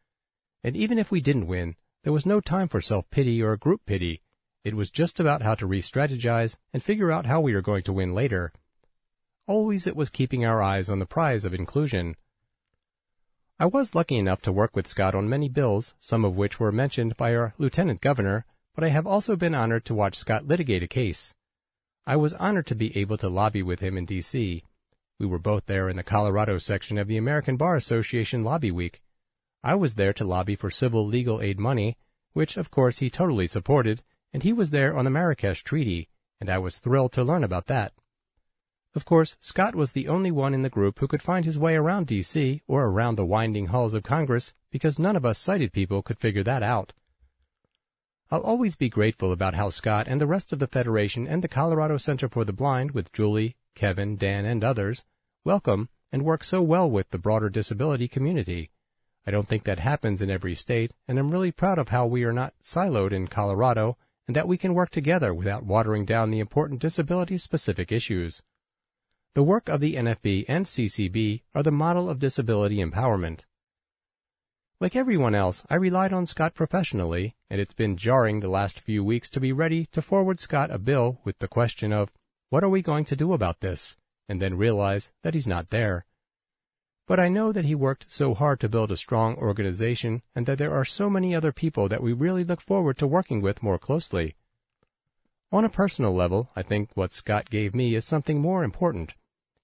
And even if we didn't win, there was no time for self-pity or group pity. It was just about how to re-strategize and figure out how we are going to win later. Always it was keeping our eyes on the prize of inclusion. I was lucky enough to work with Scott on many bills, some of which were mentioned by our lieutenant governor, but I have also been honored to watch Scott litigate a case. I was honored to be able to lobby with him in D C We were both there in the Colorado section of the American Bar Association Lobby Week. I was there to lobby for civil legal aid money, which, of course, he totally supported, and he was there on the Marrakesh Treaty, and I was thrilled to learn about that. Of course, Scott was the only one in the group who could find his way around D C or around the winding halls of Congress, because none of us sighted people could figure that out. I'll always be grateful about how Scott and the rest of the Federation and the Colorado Center for the Blind, with Julie, Kevin, Dan, and others, welcome and work so well with the broader disability community. I don't think that happens in every state, and I'm really proud of how we are not siloed in Colorado, and that we can work together without watering down the important disability-specific issues. The work of the N F B and C C B are the model of disability empowerment. Like everyone else, I relied on Scott professionally, and it's been jarring the last few weeks to be ready to forward Scott a bill with the question of, what are we going to do about this, and then realize that he's not there. But I know that he worked so hard to build a strong organization and that there are so many other people that we really look forward to working with more closely. On a personal level, I think what Scott gave me is something more important.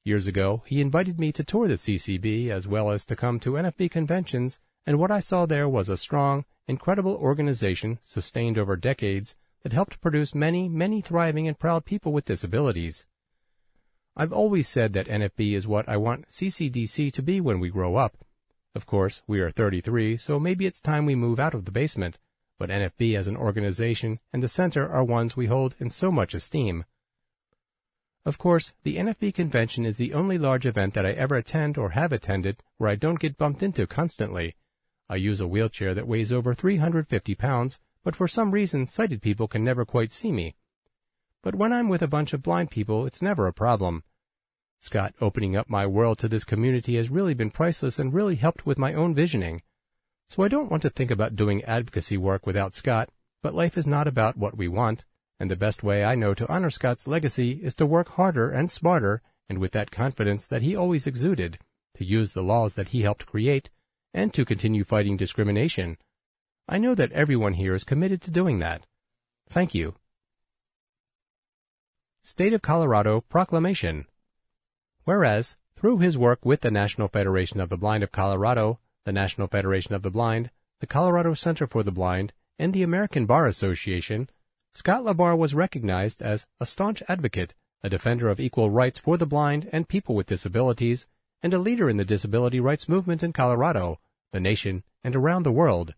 Years ago, he invited me to tour the C C B as well as to come to N F B conventions, and what I saw there was a strong, incredible organization sustained over decades that helped produce many, many thriving and proud people with disabilities. I've always said that N F B is what I want C C D C to be when we grow up. Of course, we are thirty-three, so maybe it's time we move out of the basement, but N F B as an organization and the center are ones we hold in so much esteem. Of course, the N F B convention is the only large event that I ever attend or have attended where I don't get bumped into constantly. I use a wheelchair that weighs over three hundred fifty pounds, but for some reason sighted people can never quite see me. But when I'm with a bunch of blind people, it's never a problem. Scott opening up my world to this community has really been priceless and really helped with my own visioning. So I don't want to think about doing advocacy work without Scott, but life is not about what we want. And the best way I know to honor Scott's legacy is to work harder and smarter, and with that confidence that he always exuded, to use the laws that he helped create, and to continue fighting discrimination. I know that everyone here is committed to doing that. Thank you. State of Colorado Proclamation. Whereas, through his work with the National Federation of the Blind of Colorado, the National Federation of the Blind, the Colorado Center for the Blind, and the American Bar Association, Scott LaBarre was recognized as a staunch advocate, a defender of equal rights for the blind and people with disabilities, and a leader in the disability rights movement in Colorado, the nation, and around the world.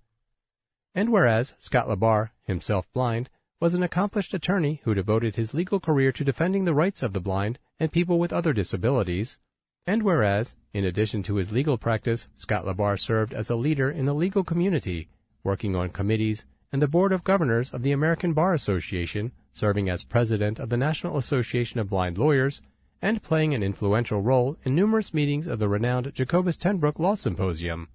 And whereas Scott LaBarre, himself blind, was an accomplished attorney who devoted his legal career to defending the rights of the blind and people with other disabilities, and whereas, in addition to his legal practice, Scott LaBarre served as a leader in the legal community, working on committees, and the Board of Governors of the American Bar Association, serving as President of the National Association of Blind Lawyers, and playing an influential role in numerous meetings of the renowned Jacobus Tenbrook Law Symposium.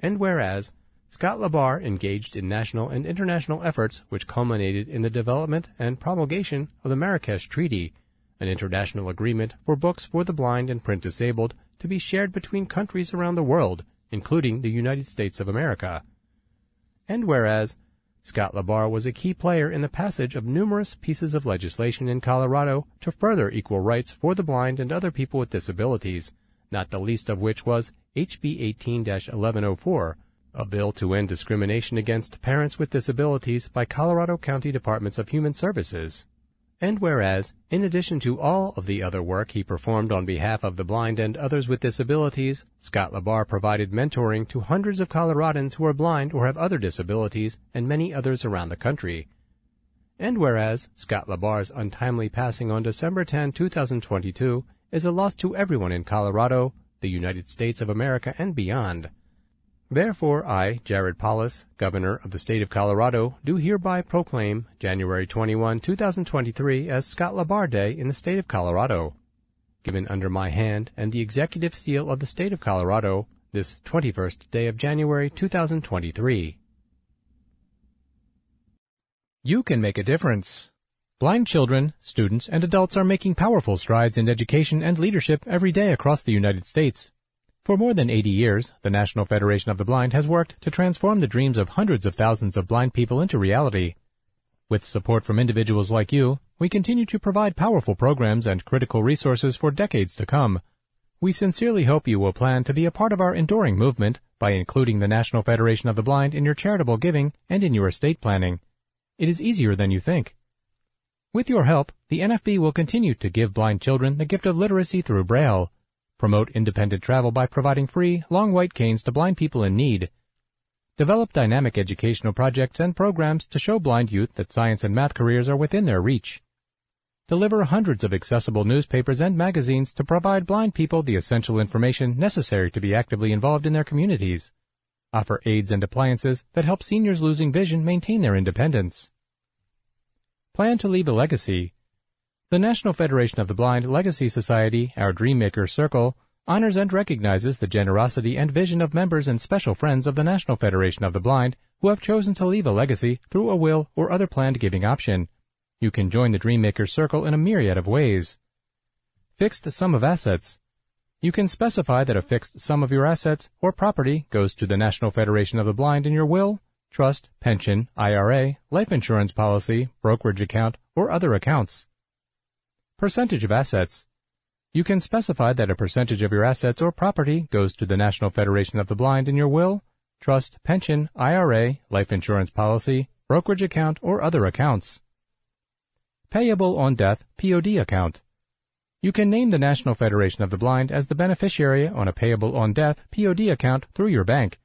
And whereas, Scott LaBarre engaged in national and international efforts which culminated in the development and promulgation of the Marrakesh Treaty, an international agreement for books for the blind and print-disabled to be shared between countries around the world, including the United States of America. And whereas, Scott LaBarre was a key player in the passage of numerous pieces of legislation in Colorado to further equal rights for the blind and other people with disabilities, not the least of which was H B eighteen eleven oh four, a bill to end discrimination against parents with disabilities by Colorado County Departments of Human Services. And whereas, in addition to all of the other work he performed on behalf of the blind and others with disabilities, Scott LaBarre provided mentoring to hundreds of Coloradans who are blind or have other disabilities and many others around the country. And whereas, Scott LaBarre's untimely passing on December tenth, two thousand twenty-two is a loss to everyone in Colorado, the United States of America, and beyond. Therefore, I, Jared Polis, Governor of the State of Colorado, do hereby proclaim January twenty-first, two thousand twenty-three as Scott LaBarre Day in the State of Colorado. Given under my hand and the executive seal of the State of Colorado, this twenty-first day of January two thousand twenty-three. You can make a difference. Blind children, students, and adults are making powerful strides in education and leadership every day across the United States. For more than eighty years, the National Federation of the Blind has worked to transform the dreams of hundreds of thousands of blind people into reality. With support from individuals like you, we continue to provide powerful programs and critical resources for decades to come. We sincerely hope you will plan to be a part of our enduring movement by including the National Federation of the Blind in your charitable giving and in your estate planning. It is easier than you think. With your help, the N F B will continue to give blind children the gift of literacy through Braille, promote independent travel by providing free, long white canes to blind people in need, develop dynamic educational projects and programs to show blind youth that science and math careers are within their reach, deliver hundreds of accessible newspapers and magazines to provide blind people the essential information necessary to be actively involved in their communities, offer aids and appliances that help seniors losing vision maintain their independence. Plan to leave a legacy. The National Federation of the Blind Legacy Society, our Dreammaker Circle, honors and recognizes the generosity and vision of members and special friends of the National Federation of the Blind who have chosen to leave a legacy through a will or other planned giving option. You can join the Dreammaker Circle in a myriad of ways. Fixed sum of assets. You can specify that a fixed sum of your assets or property goes to the National Federation of the Blind in your will, trust, pension, I R A, life insurance policy, brokerage account, or other accounts. Percentage of assets. You can specify that a percentage of your assets or property goes to the National Federation of the Blind in your will, trust, pension, I R A, life insurance policy, brokerage account, or other accounts. Payable on death P O D account. You can name the National Federation of the Blind as the beneficiary on a payable on death P O D account through your bank.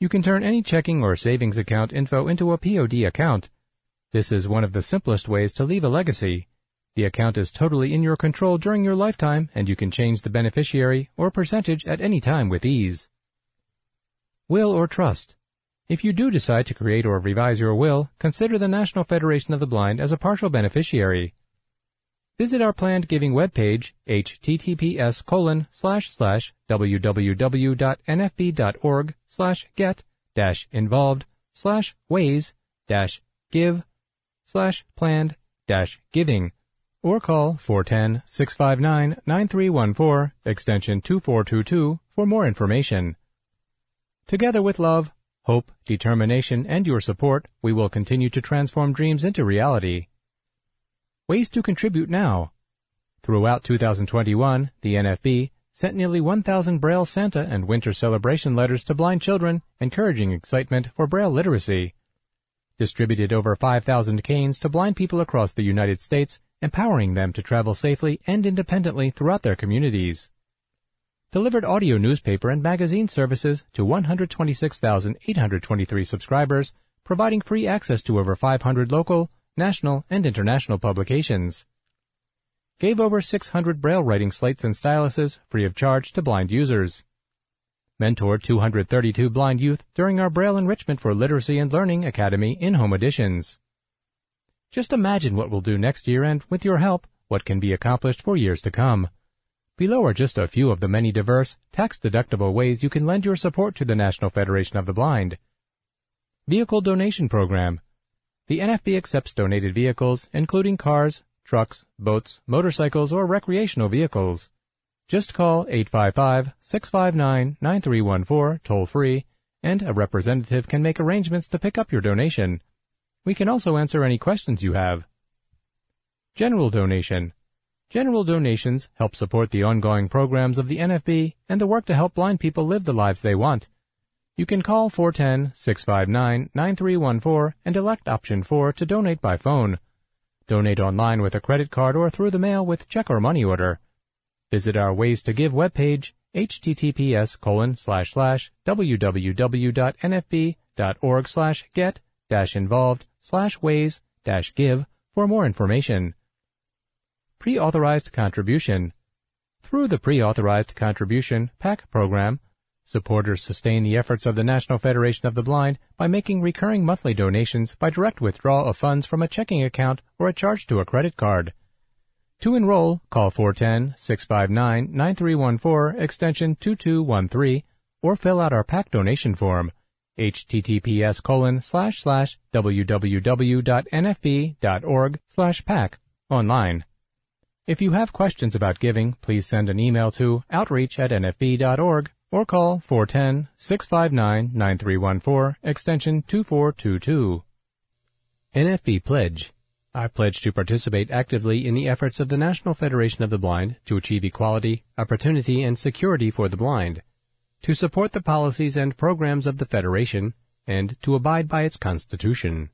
You can turn any checking or savings account info into a P O D account. This is one of the simplest ways to leave a legacy. The account is totally in your control during your lifetime, and you can change the beneficiary or percentage at any time with ease. Will or trust. If you do decide to create or revise your will, consider the National Federation of the Blind as a partial beneficiary. Visit our planned giving webpage, https colon slash slash www.nfb.org slash get dash involved slash ways dash give slash planned dash giving, or call four one zero, six five nine, nine three one four extension two four two two for more information. Together with love, hope, determination, and your support, we will continue to transform dreams into reality. Ways to contribute now. Throughout two thousand twenty-one, the N F B sent nearly one thousand Braille Santa and Winter Celebration letters to blind children, encouraging excitement for Braille literacy. Distributed over five thousand canes to blind people across the United States, empowering them to travel safely and independently throughout their communities. Delivered audio newspaper and magazine services to one hundred twenty-six thousand eight hundred twenty-three subscribers, providing free access to over five hundred local, national, and international publications. Gave over six hundred Braille writing slates and styluses free of charge to blind users. Mentored two hundred thirty-two blind youth during our Braille Enrichment for Literacy and Learning Academy in-home editions. Just imagine what we'll do next year and, with your help, what can be accomplished for years to come. Below are just a few of the many diverse, tax-deductible ways you can lend your support to the National Federation of the Blind. Vehicle Donation Program. The N F B accepts donated vehicles, including cars, trucks, boats, motorcycles, or recreational vehicles. Just call eight five five, six five nine, nine three one four toll-free, and a representative can make arrangements to pick up your donation. We can also answer any questions you have. General Donation. General donations help support the ongoing programs of the N F B and the work to help blind people live the lives they want. You can call four one zero, six five nine, nine three one four and elect option four to donate by phone. Donate online with a credit card or through the mail with check or money order. Visit our Ways to Give webpage, https colon slash slash www.nfb.org slash get dash involved slash ways dash give for more information. Pre-authorized contribution. Through the Pre-authorized Contribution PAC program, supporters sustain the efforts of the National Federation of the Blind by making recurring monthly donations by direct withdrawal of funds from a checking account or a charge to a credit card. To enroll, call four one zero, six five nine, nine three one four extension two two one three or fill out our PAC donation form, https colon slash slash www.nfb.org slash PAC online. If you have questions about giving, please send an email to outreach at nfb.org or call four one zero, six five nine, nine three one four, extension two four two two. N F B Pledge. I pledge to participate actively in the efforts of the National Federation of the Blind to achieve equality, opportunity, and security for the blind, to support the policies and programs of the Federation, and to abide by its Constitution.